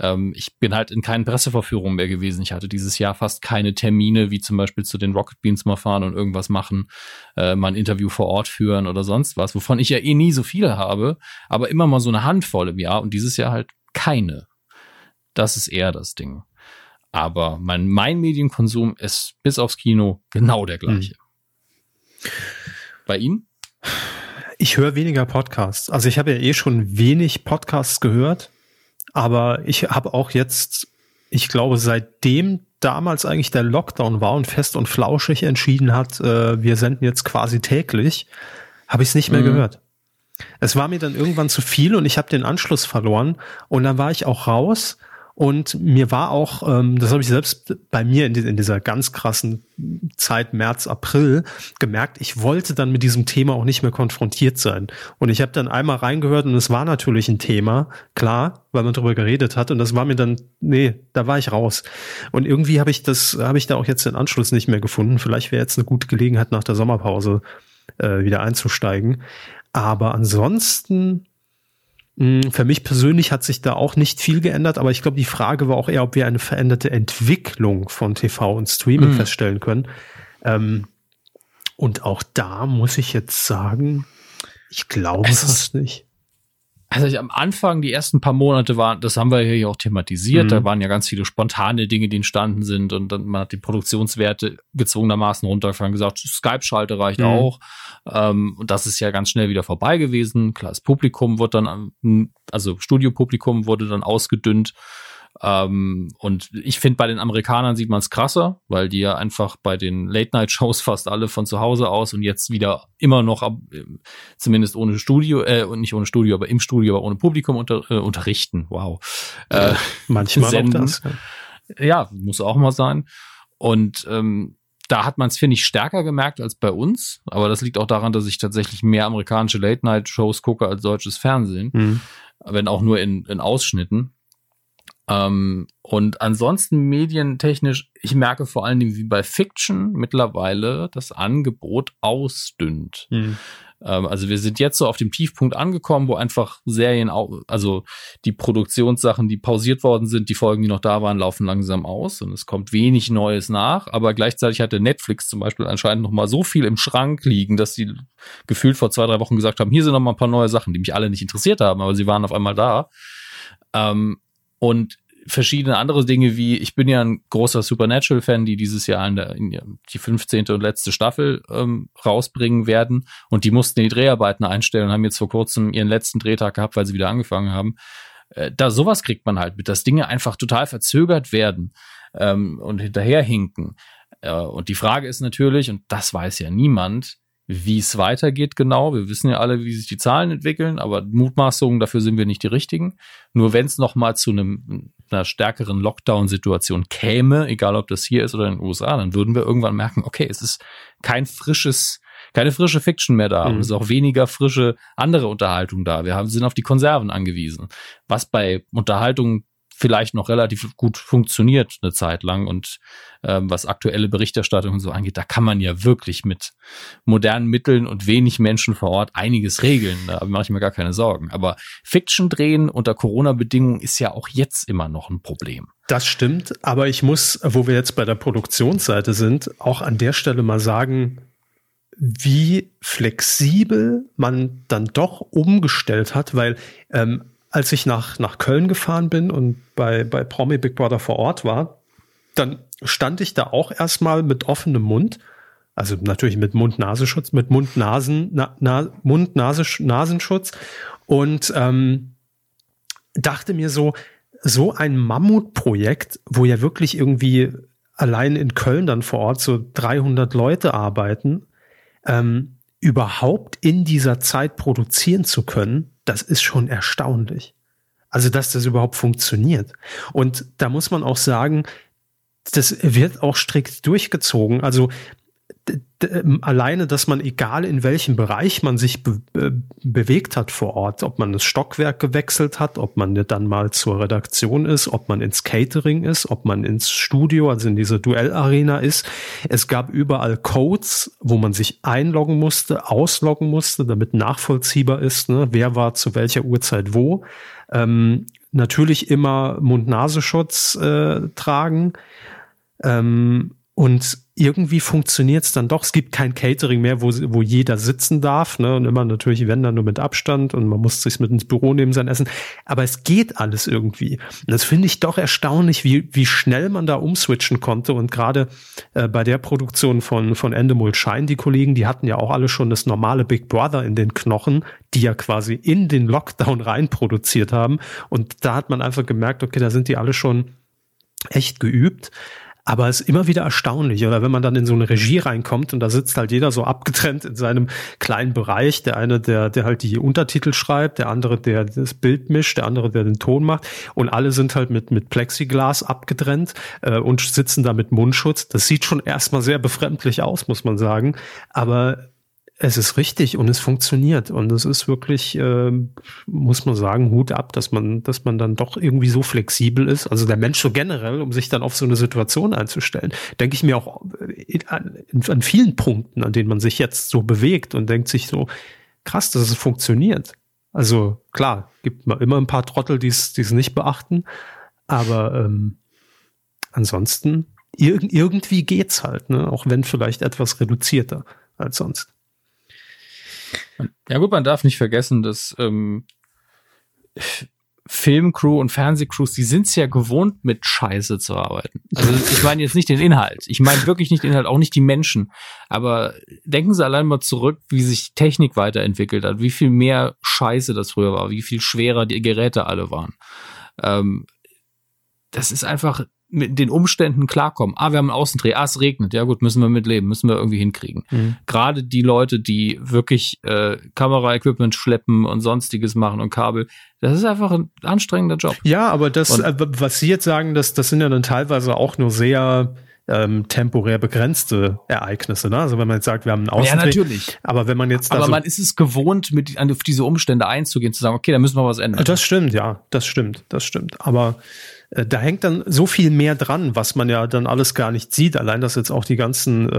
Ähm, ich bin halt in keinen Presseverführungen mehr gewesen. Ich hatte dieses Jahr fast keine Termine, wie zum Beispiel zu den Rocket Beans mal fahren und irgendwas machen, äh, mal ein Interview vor Ort führen oder sonst was, wovon ich ja eh nie so viele habe, aber immer mal so eine Handvoll im Jahr und dieses Jahr halt keine. Das ist eher das Ding. Aber mein, mein Medienkonsum ist bis aufs Kino genau der gleiche. Mhm. Bei Ihnen? Ich höre weniger Podcasts. Also ich habe ja eh schon wenig Podcasts gehört. Aber ich habe auch jetzt, ich glaube, seitdem damals eigentlich der Lockdown war und Fest und Flauschig entschieden hat, äh, wir senden jetzt quasi täglich, habe ich es nicht mehr mhm. gehört. Es war mir dann irgendwann zu viel und ich habe den Anschluss verloren. Und dann war ich auch raus. Und mir war auch, das habe ich selbst bei mir in dieser ganz krassen Zeit März, April gemerkt, ich wollte dann mit diesem Thema auch nicht mehr konfrontiert sein. Und ich habe dann einmal reingehört und es war natürlich ein Thema, klar, weil man drüber geredet hat. Und das war mir dann, nee, da war ich raus. Und irgendwie habe ich das, habe ich da auch jetzt den Anschluss nicht mehr gefunden. Vielleicht wäre jetzt eine gute Gelegenheit, nach der Sommerpause äh, wieder einzusteigen. Aber ansonsten... Für mich persönlich hat sich da auch nicht viel geändert, aber ich glaube, die Frage war auch eher, ob wir eine veränderte Entwicklung von T V und Streaming mm. feststellen können. Ähm, und auch da muss ich jetzt sagen, ich glaube es fast nicht. Also ich, am Anfang, die ersten paar Monate waren, das haben wir hier auch thematisiert, mm. da waren ja ganz viele spontane Dinge, die entstanden sind und dann man hat die Produktionswerte gezwungenermaßen runtergefahren, gesagt, Skype-Schalte reicht mm. auch. Ähm, das ist ja ganz schnell wieder vorbei gewesen. Klar, das Publikum wurde dann, also Studiopublikum wurde dann ausgedünnt. Ähm, und ich finde, bei den Amerikanern sieht man es krasser, weil die ja einfach bei den Late-Night-Shows fast alle von zu Hause aus und jetzt wieder immer noch, ab, zumindest ohne Studio, äh, und nicht ohne Studio, aber im Studio, aber ohne Publikum unter, äh, unterrichten. Wow. Äh, Manchmal senden. Auch das. Ja. ja, muss auch mal sein. Und ähm, da hat man es, finde ich, stärker gemerkt als bei uns. Aber das liegt auch daran, dass ich tatsächlich mehr amerikanische Late-Night-Shows gucke als deutsches Fernsehen. Mhm. Wenn auch nur in, in Ausschnitten. Ähm, und ansonsten medientechnisch, ich merke vor allen Dingen, wie bei Fiction mittlerweile das Angebot ausdünnt. Mhm. Ähm, also wir sind jetzt so auf dem Tiefpunkt angekommen, wo einfach Serien, au- also die Produktionssachen, die pausiert worden sind, die Folgen, die noch da waren, laufen langsam aus und es kommt wenig Neues nach, aber gleichzeitig hatte Netflix zum Beispiel anscheinend noch mal so viel im Schrank liegen, dass die gefühlt vor zwei, drei Wochen gesagt haben, hier sind noch mal ein paar neue Sachen, die mich alle nicht interessiert haben, aber sie waren auf einmal da. Ähm, Und verschiedene andere Dinge wie, ich bin ja ein großer Supernatural-Fan, die dieses Jahr in der, in die fünfzehnte und letzte Staffel ähm, rausbringen werden. Und die mussten die Dreharbeiten einstellen und haben jetzt vor kurzem ihren letzten Drehtag gehabt, weil sie wieder angefangen haben. Äh, da sowas kriegt man halt mit, dass Dinge einfach total verzögert werden ähm, und hinterherhinken. Äh, und die Frage ist natürlich, und das weiß ja niemand, wie es weitergeht genau. Wir wissen ja alle, wie sich die Zahlen entwickeln, aber Mutmaßungen, dafür sind wir nicht die richtigen. Nur wenn es nochmal zu einem, einer stärkeren Lockdown-Situation käme, egal ob das hier ist oder in den U S A, dann würden wir irgendwann merken, okay, es ist kein frisches, keine frische Fiction mehr da. Mhm. Und es ist auch weniger frische andere Unterhaltung da. Wir haben, sind auf die Konserven angewiesen. Was bei Unterhaltung vielleicht noch relativ gut funktioniert eine Zeit lang und ähm, was aktuelle Berichterstattung und so angeht, da kann man ja wirklich mit modernen Mitteln und wenig Menschen vor Ort einiges regeln. Da mache ich mir gar keine Sorgen. Aber Fiction drehen unter Corona-Bedingungen ist ja auch jetzt immer noch ein Problem. Das stimmt, aber ich muss, wo wir jetzt bei der Produktionsseite sind, auch an der Stelle mal sagen, wie flexibel man dann doch umgestellt hat, weil ähm, als ich nach, nach Köln gefahren bin und bei, bei Promi Big Brother vor Ort war, dann stand ich da auch erstmal mit offenem Mund, also natürlich mit Mund-Nasenschutz, mit Mund-Nasen, na, na, Mund-Nasenschutz und ähm, dachte mir so, so ein Mammutprojekt, wo ja wirklich irgendwie allein in Köln dann vor Ort so dreihundert Leute arbeiten, ähm, überhaupt in dieser Zeit produzieren zu können, das ist schon erstaunlich. Also, dass das überhaupt funktioniert. Und da muss man auch sagen, das wird auch strikt durchgezogen. Also d- d- alleine, dass man, egal in welchem Bereich man sich be- be- bewegt hat vor Ort, ob man das Stockwerk gewechselt hat, ob man dann mal zur Redaktion ist, ob man ins Catering ist, ob man ins Studio, also in diese Duellarena ist. Es gab überall Codes, wo man sich einloggen musste, ausloggen musste, damit nachvollziehbar ist, ne? Wer war zu welcher Uhrzeit wo. Ähm, natürlich immer Mund-Nasenschutz äh, tragen. Ähm, und irgendwie funktioniert es dann doch. Es gibt kein Catering mehr, wo, wo jeder sitzen darf, ne? Und immer natürlich, wenn dann nur mit Abstand und man muss sich mit ins Büro nehmen, sein Essen. Aber es geht alles irgendwie. Und das finde ich doch erstaunlich, wie, wie schnell man da umswitchen konnte. Und gerade äh, bei der Produktion von, von Endemol Schein, die Kollegen, die hatten ja auch alle schon das normale Big Brother in den Knochen, die ja quasi in den Lockdown rein produziert haben. Und da hat man einfach gemerkt, okay, da sind die alle schon echt geübt. Aber es ist immer wieder erstaunlich, oder wenn man dann in so eine Regie reinkommt und da sitzt halt jeder so abgetrennt in seinem kleinen Bereich. Der eine, der, der halt die Untertitel schreibt, der andere, der das Bild mischt, der andere, der den Ton macht. Und alle sind halt mit, mit Plexiglas abgetrennt äh, und sitzen da mit Mundschutz. Das sieht schon erstmal sehr befremdlich aus, muss man sagen. Aber es ist richtig und es funktioniert. Und es ist wirklich, äh, muss man sagen, Hut ab, dass man, dass man dann doch irgendwie so flexibel ist. Also der Mensch so generell, um sich dann auf so eine Situation einzustellen, denke ich mir auch an, an vielen Punkten, an denen man sich jetzt so bewegt und denkt sich so, krass, dass es funktioniert. Also klar, gibt mal immer ein paar Trottel, die es nicht beachten. Aber ähm, ansonsten, ir- irgendwie geht's halt, ne? Auch wenn vielleicht etwas reduzierter als sonst. Ja gut, man darf nicht vergessen, dass ähm, Filmcrew und Fernsehcrews, die sind es ja gewohnt, mit Scheiße zu arbeiten. Also ich meine jetzt nicht den Inhalt. Ich meine wirklich nicht den Inhalt, auch nicht die Menschen. Aber denken Sie allein mal zurück, wie sich Technik weiterentwickelt hat, wie viel mehr Scheiße das früher war, wie viel schwerer die Geräte alle waren. Ähm, das ist einfach... mit den Umständen klarkommen. Ah, wir haben einen Außendreh. Ah, es regnet. Ja gut, müssen wir mitleben. Müssen wir irgendwie hinkriegen. Mhm. Gerade die Leute, die wirklich äh, Kameraequipment schleppen und Sonstiges machen und Kabel, das ist einfach ein anstrengender Job. Ja, aber das, äh, was Sie jetzt sagen, das, das sind ja dann teilweise auch nur sehr ähm, temporär begrenzte Ereignisse. Ne? Also wenn man jetzt sagt, wir haben einen Außendreh. Ja, natürlich. Aber wenn man jetzt da aber so man ist es gewohnt, mit, an, auf diese Umstände einzugehen, zu sagen, okay, da müssen wir was ändern. Das stimmt, ja. Das stimmt. Das stimmt. Aber da hängt dann so viel mehr dran, was man ja dann alles gar nicht sieht. Allein, dass jetzt auch die ganzen äh,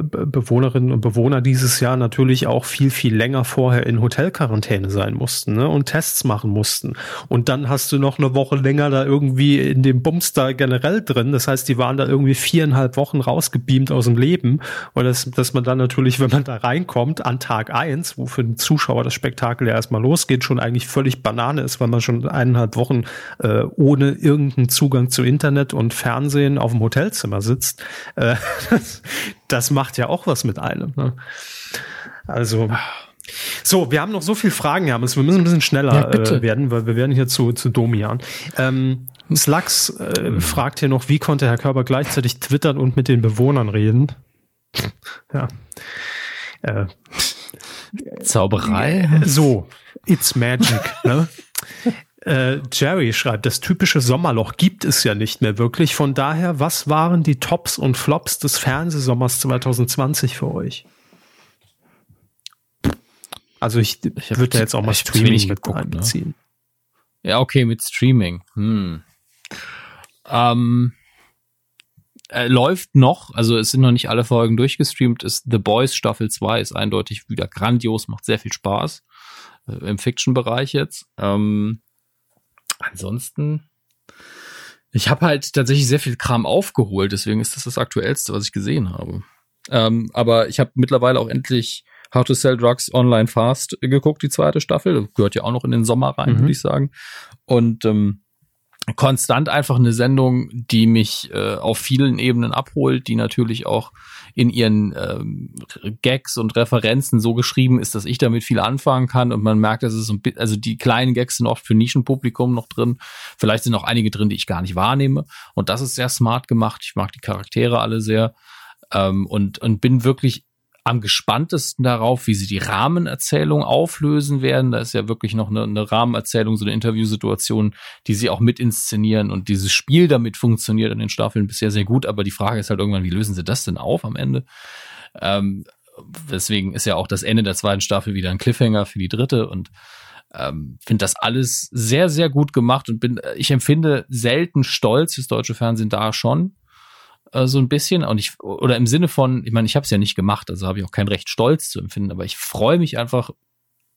Bewohnerinnen und Bewohner dieses Jahr natürlich auch viel, viel länger vorher in Hotelquarantäne sein mussten, ne? Und Tests machen mussten. Und dann hast du noch eine Woche länger da irgendwie in dem Bums da generell drin. Das heißt, die waren da irgendwie viereinhalb Wochen rausgebeamt aus dem Leben. Und das, dass man dann natürlich, wenn man da reinkommt, an Tag eins, wo für den Zuschauer das Spektakel ja erstmal losgeht, schon eigentlich völlig Banane ist, weil man schon eineinhalb Wochen äh, ohne irgendeinen Zugang zu Internet und Fernsehen auf dem Hotelzimmer sitzt, äh, das, das macht ja auch was mit einem. Ne? Also, so, wir haben noch so viele Fragen, wir müssen ein bisschen schneller ja, äh, werden, weil wir werden hier zu, zu Domian. Ähm, Slux äh, fragt hier noch, wie konnte Herr Körber gleichzeitig twittern und mit den Bewohnern reden? Ja. Äh, Zauberei? So, it's magic, ne? Äh, Jerry schreibt, das typische Sommerloch gibt es ja nicht mehr wirklich. Von daher, was waren die Tops und Flops des Fernsehsommers zwanzig zwanzig für euch? Also ich, ich würde da jetzt auch mal Streaming mit einbeziehen. Ne? Ja, okay, mit Streaming. Hm. Ähm, äh, läuft noch, also es sind noch nicht alle Folgen durchgestreamt, ist The Boys Staffel zwei, ist eindeutig wieder grandios, macht sehr viel Spaß. Äh, im Fiction-Bereich jetzt. Ähm, Ansonsten, ich habe halt tatsächlich sehr viel Kram aufgeholt, deswegen ist das das Aktuellste, was ich gesehen habe. Ähm, aber ich habe mittlerweile auch endlich How to Sell Drugs Online Fast geguckt, die zweite Staffel. Das gehört ja auch noch in den Sommer rein, mhm. würde ich sagen. Und ähm, konstant einfach eine Sendung, die mich äh, auf vielen Ebenen abholt, die natürlich auch in ihren ähm, Gags und Referenzen so geschrieben ist, dass ich damit viel anfangen kann, und man merkt, dass es so ein bisschen, also die kleinen Gags sind oft für Nischenpublikum noch drin, vielleicht sind auch einige drin, die ich gar nicht wahrnehme, und das ist sehr smart gemacht. Ich mag die Charaktere alle sehr, ähm, und und bin wirklich am gespanntesten darauf, wie sie die Rahmenerzählung auflösen werden. Da ist ja wirklich noch eine, eine Rahmenerzählung, so eine Interviewsituation, die sie auch mit inszenieren, und dieses Spiel damit funktioniert in den Staffeln bisher sehr gut, aber die Frage ist halt irgendwann, wie lösen sie das denn auf am Ende? Ähm, deswegen ist ja auch das Ende der zweiten Staffel wieder ein Cliffhanger für die dritte, und ähm, finde das alles sehr, sehr gut gemacht, und bin, ich empfinde selten Stolz fürs deutsche Fernsehen da schon. So ein bisschen, und ich, oder im Sinne von, ich meine, ich habe es ja nicht gemacht, also habe ich auch kein Recht, Stolz zu empfinden, aber ich freue mich einfach,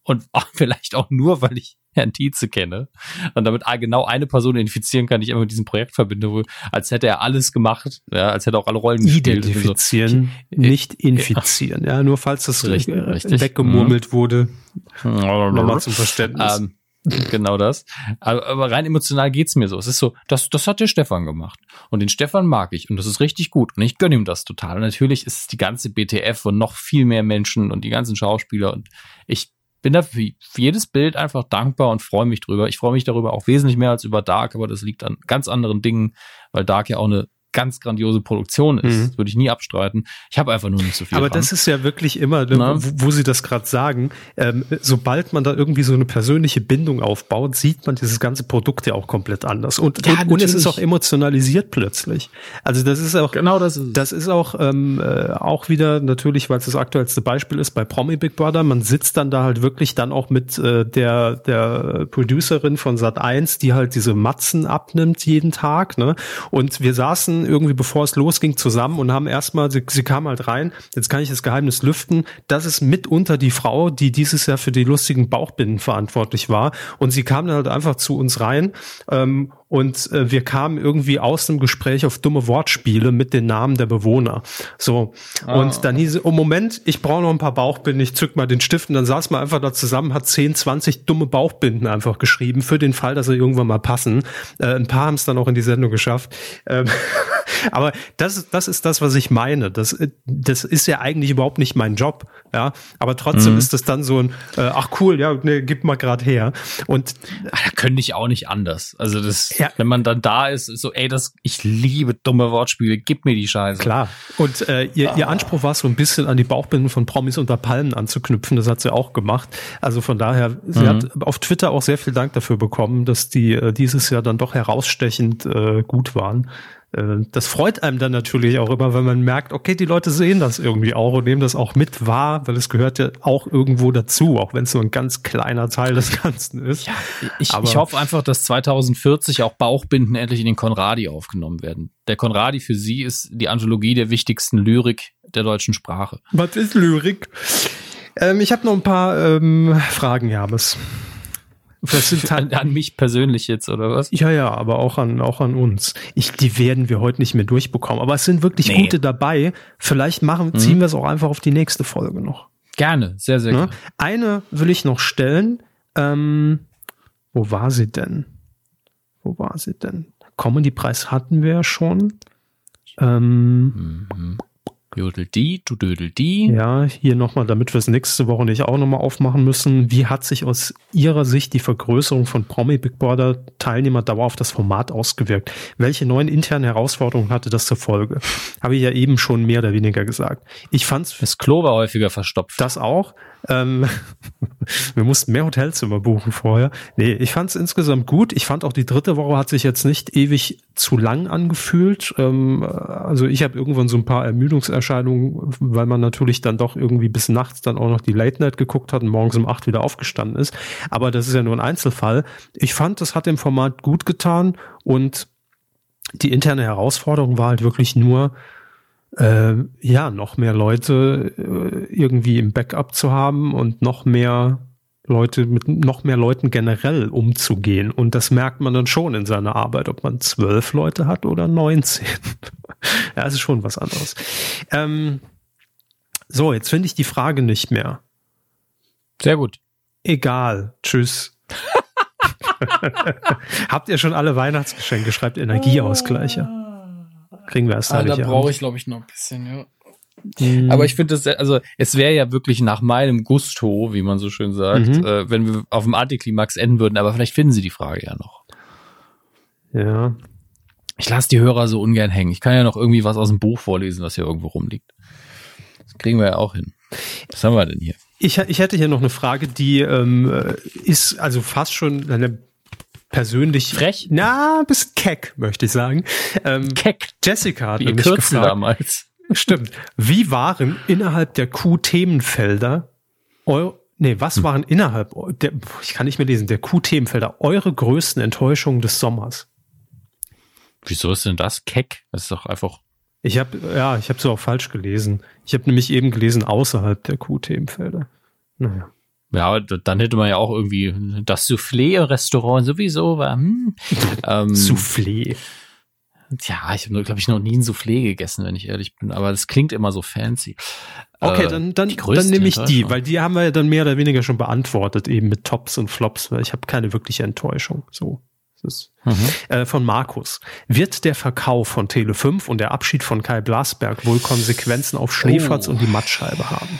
und auch vielleicht auch nur, weil ich Herrn Tietze kenne und damit genau eine Person identifizieren kann, die ich immer mit diesem Projekt verbinde, als hätte er alles gemacht, ja, als hätte er auch alle Rollen gespielt. Identifizieren, so. Nicht infizieren, ja, nur falls das richtig, richtig. weggemurmelt mhm. wurde. Nochmal zum Verständnis. Ähm, Genau das. Aber, aber rein emotional geht's mir so. Es ist so, das, das hat der Stefan gemacht. Und den Stefan mag ich. Und das ist richtig gut. Und ich gönne ihm das total. Und natürlich ist es die ganze B T F und noch viel mehr Menschen und die ganzen Schauspieler. Und ich bin da für jedes Bild einfach dankbar und freue mich drüber. Ich freue mich darüber auch wesentlich mehr als über Dark. Aber das liegt an ganz anderen Dingen, weil Dark ja auch eine ganz grandiose Produktion ist. Mhm. Das würde ich nie abstreiten. Ich habe einfach nur nicht so viel. Aber dran. Das ist ja wirklich immer, ne, wo, wo sie das gerade sagen, ähm, sobald man da irgendwie so eine persönliche Bindung aufbaut, sieht man dieses ganze Produkt ja auch komplett anders. Und, ja, und, und es ist auch emotionalisiert plötzlich. Also das ist auch, genau das ist, das ist auch, ähm, äh, auch wieder natürlich, weil es das aktuellste Beispiel ist, bei Promi Big Brother, man sitzt dann da halt wirklich dann auch mit äh, der, der Producerin von Sat eins, die halt diese Matzen abnimmt jeden Tag, ne? Und wir saßen irgendwie, bevor es losging, zusammen und haben erstmal, sie, sie kam halt rein, jetzt kann ich das Geheimnis lüften, das ist mitunter die Frau, die dieses Jahr für die lustigen Bauchbinden verantwortlich war, und sie kam dann halt einfach zu uns rein, ähm, und äh, wir kamen irgendwie aus dem Gespräch auf dumme Wortspiele mit den Namen der Bewohner. So. Ah. Und dann hieß es, oh Moment, ich brauche noch ein paar Bauchbinden, ich zück mal den Stift, und dann saß man einfach da zusammen, hat zehn, zwanzig dumme Bauchbinden einfach geschrieben, für den Fall, dass sie irgendwann mal passen. Äh, ein paar haben es dann auch in die Sendung geschafft. Ähm, Aber das, das ist das, was ich meine. Das, das ist ja eigentlich überhaupt nicht mein Job. Ja? Aber trotzdem mhm. ist das dann so ein, äh, ach cool, ja, nee, gib mal gerade her. Und ach, da könnte ich auch nicht anders. Also das, ja. Wenn man dann da ist, ist so, ey, das, ich liebe dumme Wortspiele, gib mir die Scheiße. Klar. Und äh, ihr, ah. ihr Anspruch war es so ein bisschen, an die Bauchbinden von Promis unter Palmen anzuknüpfen. Das hat sie auch gemacht. Also von daher, sie mhm. hat auf Twitter auch sehr viel Dank dafür bekommen, dass die äh, dieses Jahr dann doch herausstechend äh, gut waren. Das freut einem dann natürlich auch immer, wenn man merkt, okay, die Leute sehen das irgendwie auch und nehmen das auch mit wahr, weil es gehört ja auch irgendwo dazu, auch wenn es so ein ganz kleiner Teil des Ganzen ist. Ja, ich, ich hoffe einfach, dass zwanzig vierzig auch Bauchbinden endlich in den Konradi aufgenommen werden. Der Konradi für sie ist die Anthologie der wichtigsten Lyrik der deutschen Sprache. Was ist Lyrik? Ähm, ich habe noch ein paar ähm, Fragen, Hermes. Das sind an, an mich persönlich jetzt, oder was? Ja, ja, aber auch an, auch an uns. Ich, die werden wir heute nicht mehr durchbekommen. Aber es sind wirklich nee. gute dabei. Vielleicht machen, mhm. ziehen wir es auch einfach auf die nächste Folge noch. Gerne, sehr, sehr gerne. Eine will ich noch stellen. Ähm, wo war sie denn? Wo war sie denn? Comedy-Preis hatten wir ja schon. Ähm, mhm. Jodel die, du dödel die. Ja, hier nochmal, damit wir es nächste Woche nicht auch nochmal aufmachen müssen. Wie hat sich aus Ihrer Sicht die Vergrößerung von Promi Big Brother Teilnehmerdauer auf das Format ausgewirkt? Welche neuen internen Herausforderungen hatte das zur Folge? Habe ich ja eben schon mehr oder weniger gesagt. Ich fand's. Das Klo war häufiger verstopft. Das auch. Ähm, wir mussten mehr Hotelzimmer buchen vorher. Nee, ich fand's insgesamt gut. Ich fand auch, die dritte Woche hat sich jetzt nicht ewig zu lang angefühlt. Ähm, also ich habe irgendwann so ein paar Ermüdungserscheinungen, weil man natürlich dann doch irgendwie bis nachts dann auch noch die Late Night geguckt hat und morgens um acht wieder aufgestanden ist. Aber das ist ja nur ein Einzelfall. Ich fand, das hat dem Format gut getan, und die interne Herausforderung war halt wirklich nur, Ähm, ja, noch mehr Leute äh, irgendwie im Backup zu haben und noch mehr Leute mit noch mehr Leuten generell umzugehen. Und das merkt man dann schon in seiner Arbeit, ob man zwölf Leute hat oder neunzehn. Ja, das ist schon was anderes. Ähm, so, jetzt finde ich die Frage nicht mehr. Sehr gut. Egal. Tschüss. Habt ihr schon alle Weihnachtsgeschenke? Schreibt Energieausgleiche. Kriegen wir erst ah, da brauche ich, glaube ich, noch ein bisschen, ja. Mm. Aber ich finde, also es wäre ja wirklich nach meinem Gusto, wie man so schön sagt, mhm. äh, wenn wir auf dem Antiklimax enden würden. Aber vielleicht finden sie die Frage ja noch. Ja. Ich lasse die Hörer so ungern hängen. Ich kann ja noch irgendwie was aus dem Buch vorlesen, was hier irgendwo rumliegt. Das kriegen wir ja auch hin. Was haben wir denn hier? Ich, ich hätte hier noch eine Frage, die ähm, ist also fast schon eine persönlich... Frech? Na, bis keck, möchte ich sagen. Ähm, keck. Jessica hat nämlich gefragt. Damals. Stimmt. Wie waren innerhalb der Q-Themenfelder eure, nee, was waren innerhalb der, ich kann nicht mehr lesen, der Q-Themenfelder eure größten Enttäuschungen des Sommers? Wieso ist denn das keck? Das ist doch einfach. Ich habe ja, ich habe es auch falsch gelesen. Ich habe nämlich eben gelesen außerhalb der Q-Themenfelder. Naja. Ja, dann hätte man ja auch irgendwie das Soufflé-Restaurant sowieso war. Hm. ähm, Soufflé. Tja, ich habe, glaube ich, noch nie ein Soufflé gegessen, wenn ich ehrlich bin. Aber das klingt immer so fancy. Okay, äh, dann, dann, dann nehme ich die, weil die haben wir ja dann mehr oder weniger schon beantwortet, eben mit Tops und Flops, weil ich habe keine wirkliche Enttäuschung. So. Ist. Mhm. Äh, von Markus. Wird der Verkauf von Tele fünf und der Abschied von Kai Blasberg wohl Konsequenzen auf Schneefatz oh. und die Mattscheibe haben?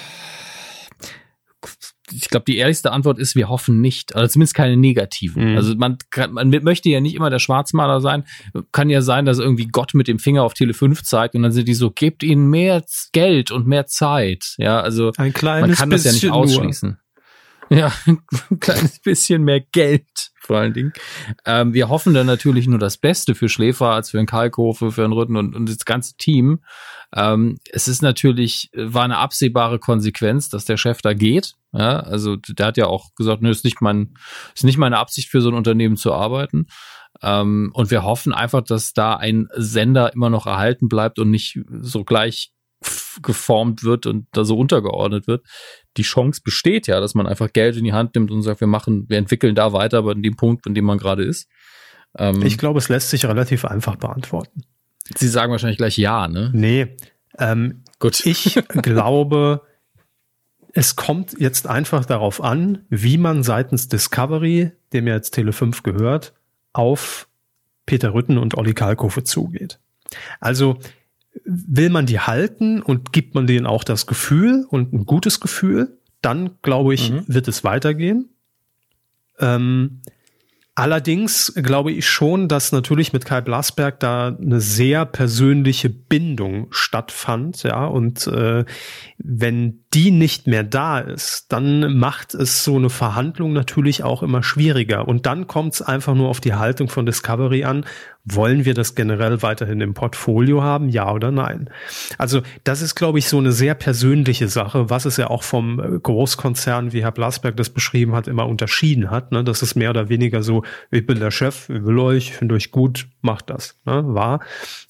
Ich glaube, die ehrlichste Antwort ist, wir hoffen nicht. Also zumindest keine negativen. Mhm. Also man, kann, man möchte ja nicht immer der Schwarzmaler sein. Kann ja sein, dass irgendwie Gott mit dem Finger auf Tele fünf zeigt und dann sind die so, gebt ihnen mehr Geld und mehr Zeit. Ja, also ein kleines man kann das ja nicht ausschließen. Nur. Ja, ein kleines bisschen mehr Geld. Vor allen Dingen. Ähm, wir hoffen dann natürlich nur das Beste für Schläferz, für den Kalkofe, für den Rütten und, und das ganze Team. Ähm, es ist natürlich, war eine absehbare Konsequenz, dass der Chef da geht. Ja, also der hat ja auch gesagt, nö, ist nicht mein, ist nicht meine Absicht für so ein Unternehmen zu arbeiten. Ähm, und wir hoffen einfach, dass da ein Sender immer noch erhalten bleibt und nicht so gleich geformt wird und da so untergeordnet wird. Die Chance besteht ja, dass man einfach Geld in die Hand nimmt und sagt, wir machen, wir entwickeln da weiter, aber an dem Punkt, an dem man gerade ist. Ähm, ich glaube, es lässt sich relativ einfach beantworten. Sie sagen wahrscheinlich gleich ja, ne? Nee. Ähm, Gut. Ich glaube, es kommt jetzt einfach darauf an, wie man seitens Discovery, dem ja jetzt Tele fünf gehört, auf Peter Rütten und Olli Kalkofe zugeht. Also will man die halten und gibt man denen auch das Gefühl und ein gutes Gefühl, dann glaube ich, mhm. wird es weitergehen. Ähm, allerdings glaube ich schon, dass natürlich mit Kai Blasberg da eine sehr persönliche Bindung stattfand, ja, und äh, wenn die nicht mehr da ist, dann macht es so eine Verhandlung natürlich auch immer schwieriger und dann kommt es einfach nur auf die Haltung von Discovery an. Wollen wir das generell weiterhin im Portfolio haben, ja oder nein? Also das ist, glaube ich, so eine sehr persönliche Sache, was es ja auch vom Großkonzern, wie Herr Blasberg das beschrieben hat, immer unterschieden hat. Ne? Das ist mehr oder weniger so, ich bin der Chef, ich will euch, finde euch gut, macht das. Ne? War.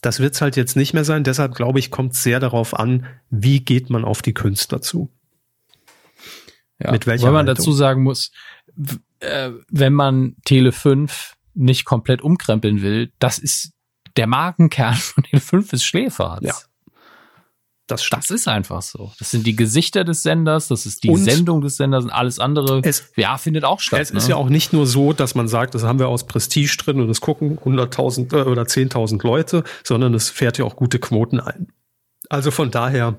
Das wird es halt jetzt nicht mehr sein. Deshalb, glaube ich, kommt es sehr darauf an, wie geht man auf die Künstler zu. Ja. Mit welcher Weil man Haltung? Dazu sagen muss, w- äh, wenn man Tele fünf nicht komplett umkrempeln will, das ist der Markenkern von den fünf ist Schläferz. Ja. Das, das ist einfach so. Das sind die Gesichter des Senders, das ist die und Sendung des Senders und alles andere. Es, ja, findet auch statt. Es ne? ist ja auch nicht nur so, dass man sagt, das haben wir aus Prestige drin und das gucken hunderttausend äh, oder zehntausend Leute, sondern es fährt ja auch gute Quoten ein. Also von daher,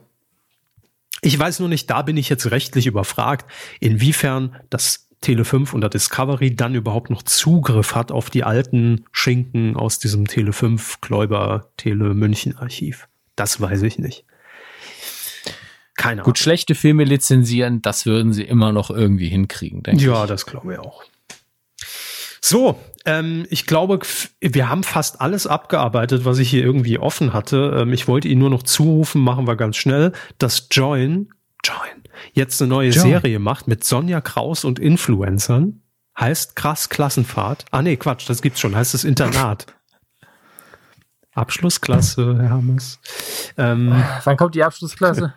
ich weiß nur nicht, da bin ich jetzt rechtlich überfragt, inwiefern das Tele fünf und der Discovery dann überhaupt noch Zugriff hat auf die alten Schinken aus diesem Tele fünf Kläuber Tele München Archiv. Das weiß ich nicht. Keine Ahnung. Gut, schlechte Filme lizenzieren, das würden sie immer noch irgendwie hinkriegen, denke ich. Ja, das glaube ich auch. So, ähm, ich glaube, wir haben fast alles abgearbeitet, was ich hier irgendwie offen hatte. Ähm, ich wollte Ihnen nur noch zurufen, machen wir ganz schnell, dass Join Join jetzt eine neue John. Serie macht mit Sonja Kraus und Influencern. Heißt krass Klassenfahrt. Ah nee, Quatsch, das gibt's schon. Heißt das Internat. Abschlussklasse, Hermes. Ähm, Wann kommt die Abschlussklasse?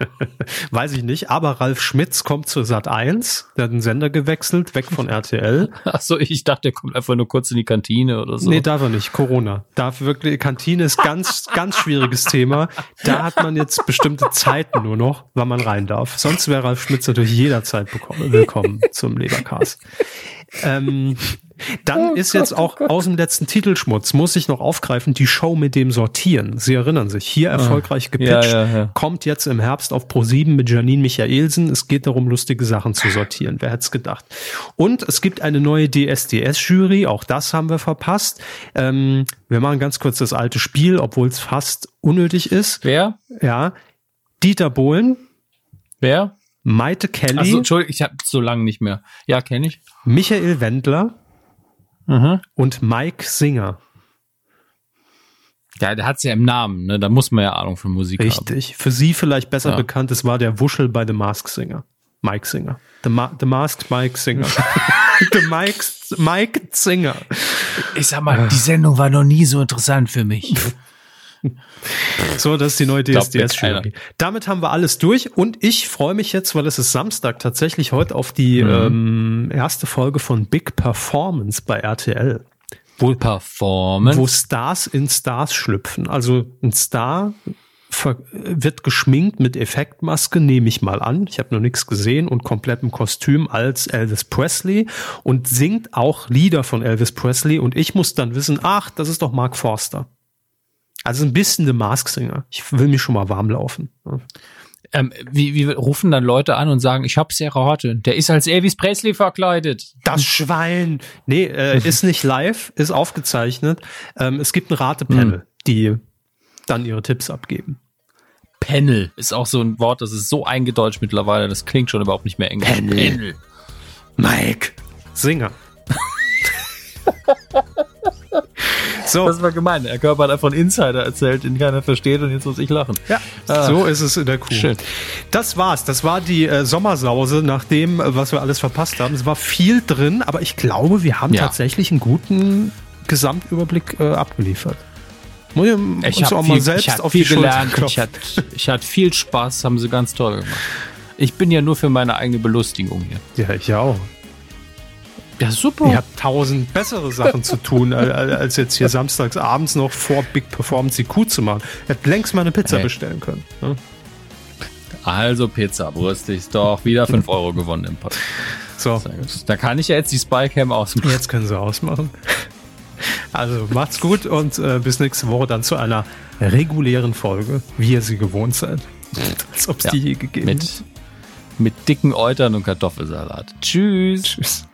Weiß ich nicht, aber Ralf Schmitz kommt zur Sat eins. Der hat den Sender gewechselt, weg von R T L. Achso, ich dachte, der kommt einfach nur kurz in die Kantine oder so. Nee, darf er nicht. Corona. Darf wirklich, Kantine ist ganz, ganz schwieriges Thema. Da hat man jetzt bestimmte Zeiten nur noch, wann man rein darf. Sonst wäre Ralf Schmitz natürlich jederzeit bekommen, willkommen zum Lebercast. Ähm, dann oh ist Gott, jetzt auch oh aus dem letzten Titelschmutz, muss ich noch aufgreifen, die Show mit dem Sortieren. Sie erinnern sich, hier erfolgreich gepitcht, ja, ja, ja. kommt jetzt im Herbst auf ProSieben mit Janine Michaelsen. Es geht darum, lustige Sachen zu sortieren. Wer hätte es gedacht? Und es gibt eine neue D S D S-Jury, auch das haben wir verpasst. Ähm, wir machen ganz kurz das alte Spiel, obwohl es fast unnötig ist. Wer? Ja. Dieter Bohlen. Wer? Maite Kelly. Also, Entschuldigung, ich habe so lange nicht mehr. Ja, kenne ich. Michael Wendler. Mhm. Und Mike Singer. Ja, der hat es ja im Namen, ne? Da muss man ja Ahnung von Musik Richtig. haben. Richtig. Für Sie vielleicht besser ja. bekannt, es war der Wuschel bei The Mask Singer. Mike Singer. The, Ma- The Masked Mike Singer. The Mike, Mike Singer. Ich sag mal, die Sendung war noch nie so interessant für mich. So, das ist die neue D S D S-Jury. Damit haben wir alles durch und ich freue mich jetzt, weil es ist Samstag, tatsächlich heute auf die mhm. ähm, erste Folge von Big Performance bei R T L. Wo, Performance? Wo Stars in Stars schlüpfen. Also ein Star ver- wird geschminkt mit Effektmaske, nehme ich mal an. Ich habe noch nichts gesehen und komplettem Kostüm als Elvis Presley und singt auch Lieder von Elvis Presley und ich muss dann wissen, ach, das ist doch Mark Forster. Also ein bisschen The Mask Singer. Ich will mich schon mal warm laufen. Ja. Ähm, wie, wie rufen dann Leute an und sagen, ich hab's ja erraten. Der ist als Elvis Presley verkleidet. Das Schwein. Nee, äh, ist nicht live, ist aufgezeichnet. Ähm, es gibt ein Ratepanel, mhm. die dann ihre Tipps abgeben. Panel ist auch so ein Wort, das ist so eingedeutscht mittlerweile, das klingt schon überhaupt nicht mehr englisch. Panel. Panel. Mike Singer. So. Das war gemein. Herr Körber hat einfach einen Insider erzählt, den keiner versteht und jetzt muss ich lachen. Ja, ah. so ist es in der Kuh. Schön. Das war's. Das war die äh, Sommersause nach dem, was wir alles verpasst haben. Es war viel drin, aber ich glaube, wir haben ja. tatsächlich einen guten Gesamtüberblick äh, abgeliefert. Muss ich ich habe viel, hab viel gelernt. Ich hatte, ich hatte viel Spaß, haben sie ganz toll gemacht. Ich bin ja nur für meine eigene Belustigung hier. Ja, ich auch. Ja, super. Ihr habt tausend bessere Sachen zu tun, als jetzt hier samstags abends noch vor Big Performance I Q zu machen. Ihr hättet längst mal eine Pizza hey. bestellen können. Ne? Also Pizza, brüste ich doch. Wieder fünf Euro gewonnen im Podcast. So. Da kann ich ja jetzt die Spycam ausmachen. Jetzt können sie ausmachen. Also macht's gut und äh, bis nächste Woche dann zu einer regulären Folge, wie ihr sie gewohnt seid. Als ob es ja, die je gegeben hätte. Mit dicken Eutern und Kartoffelsalat. Tschüss. Tschüss.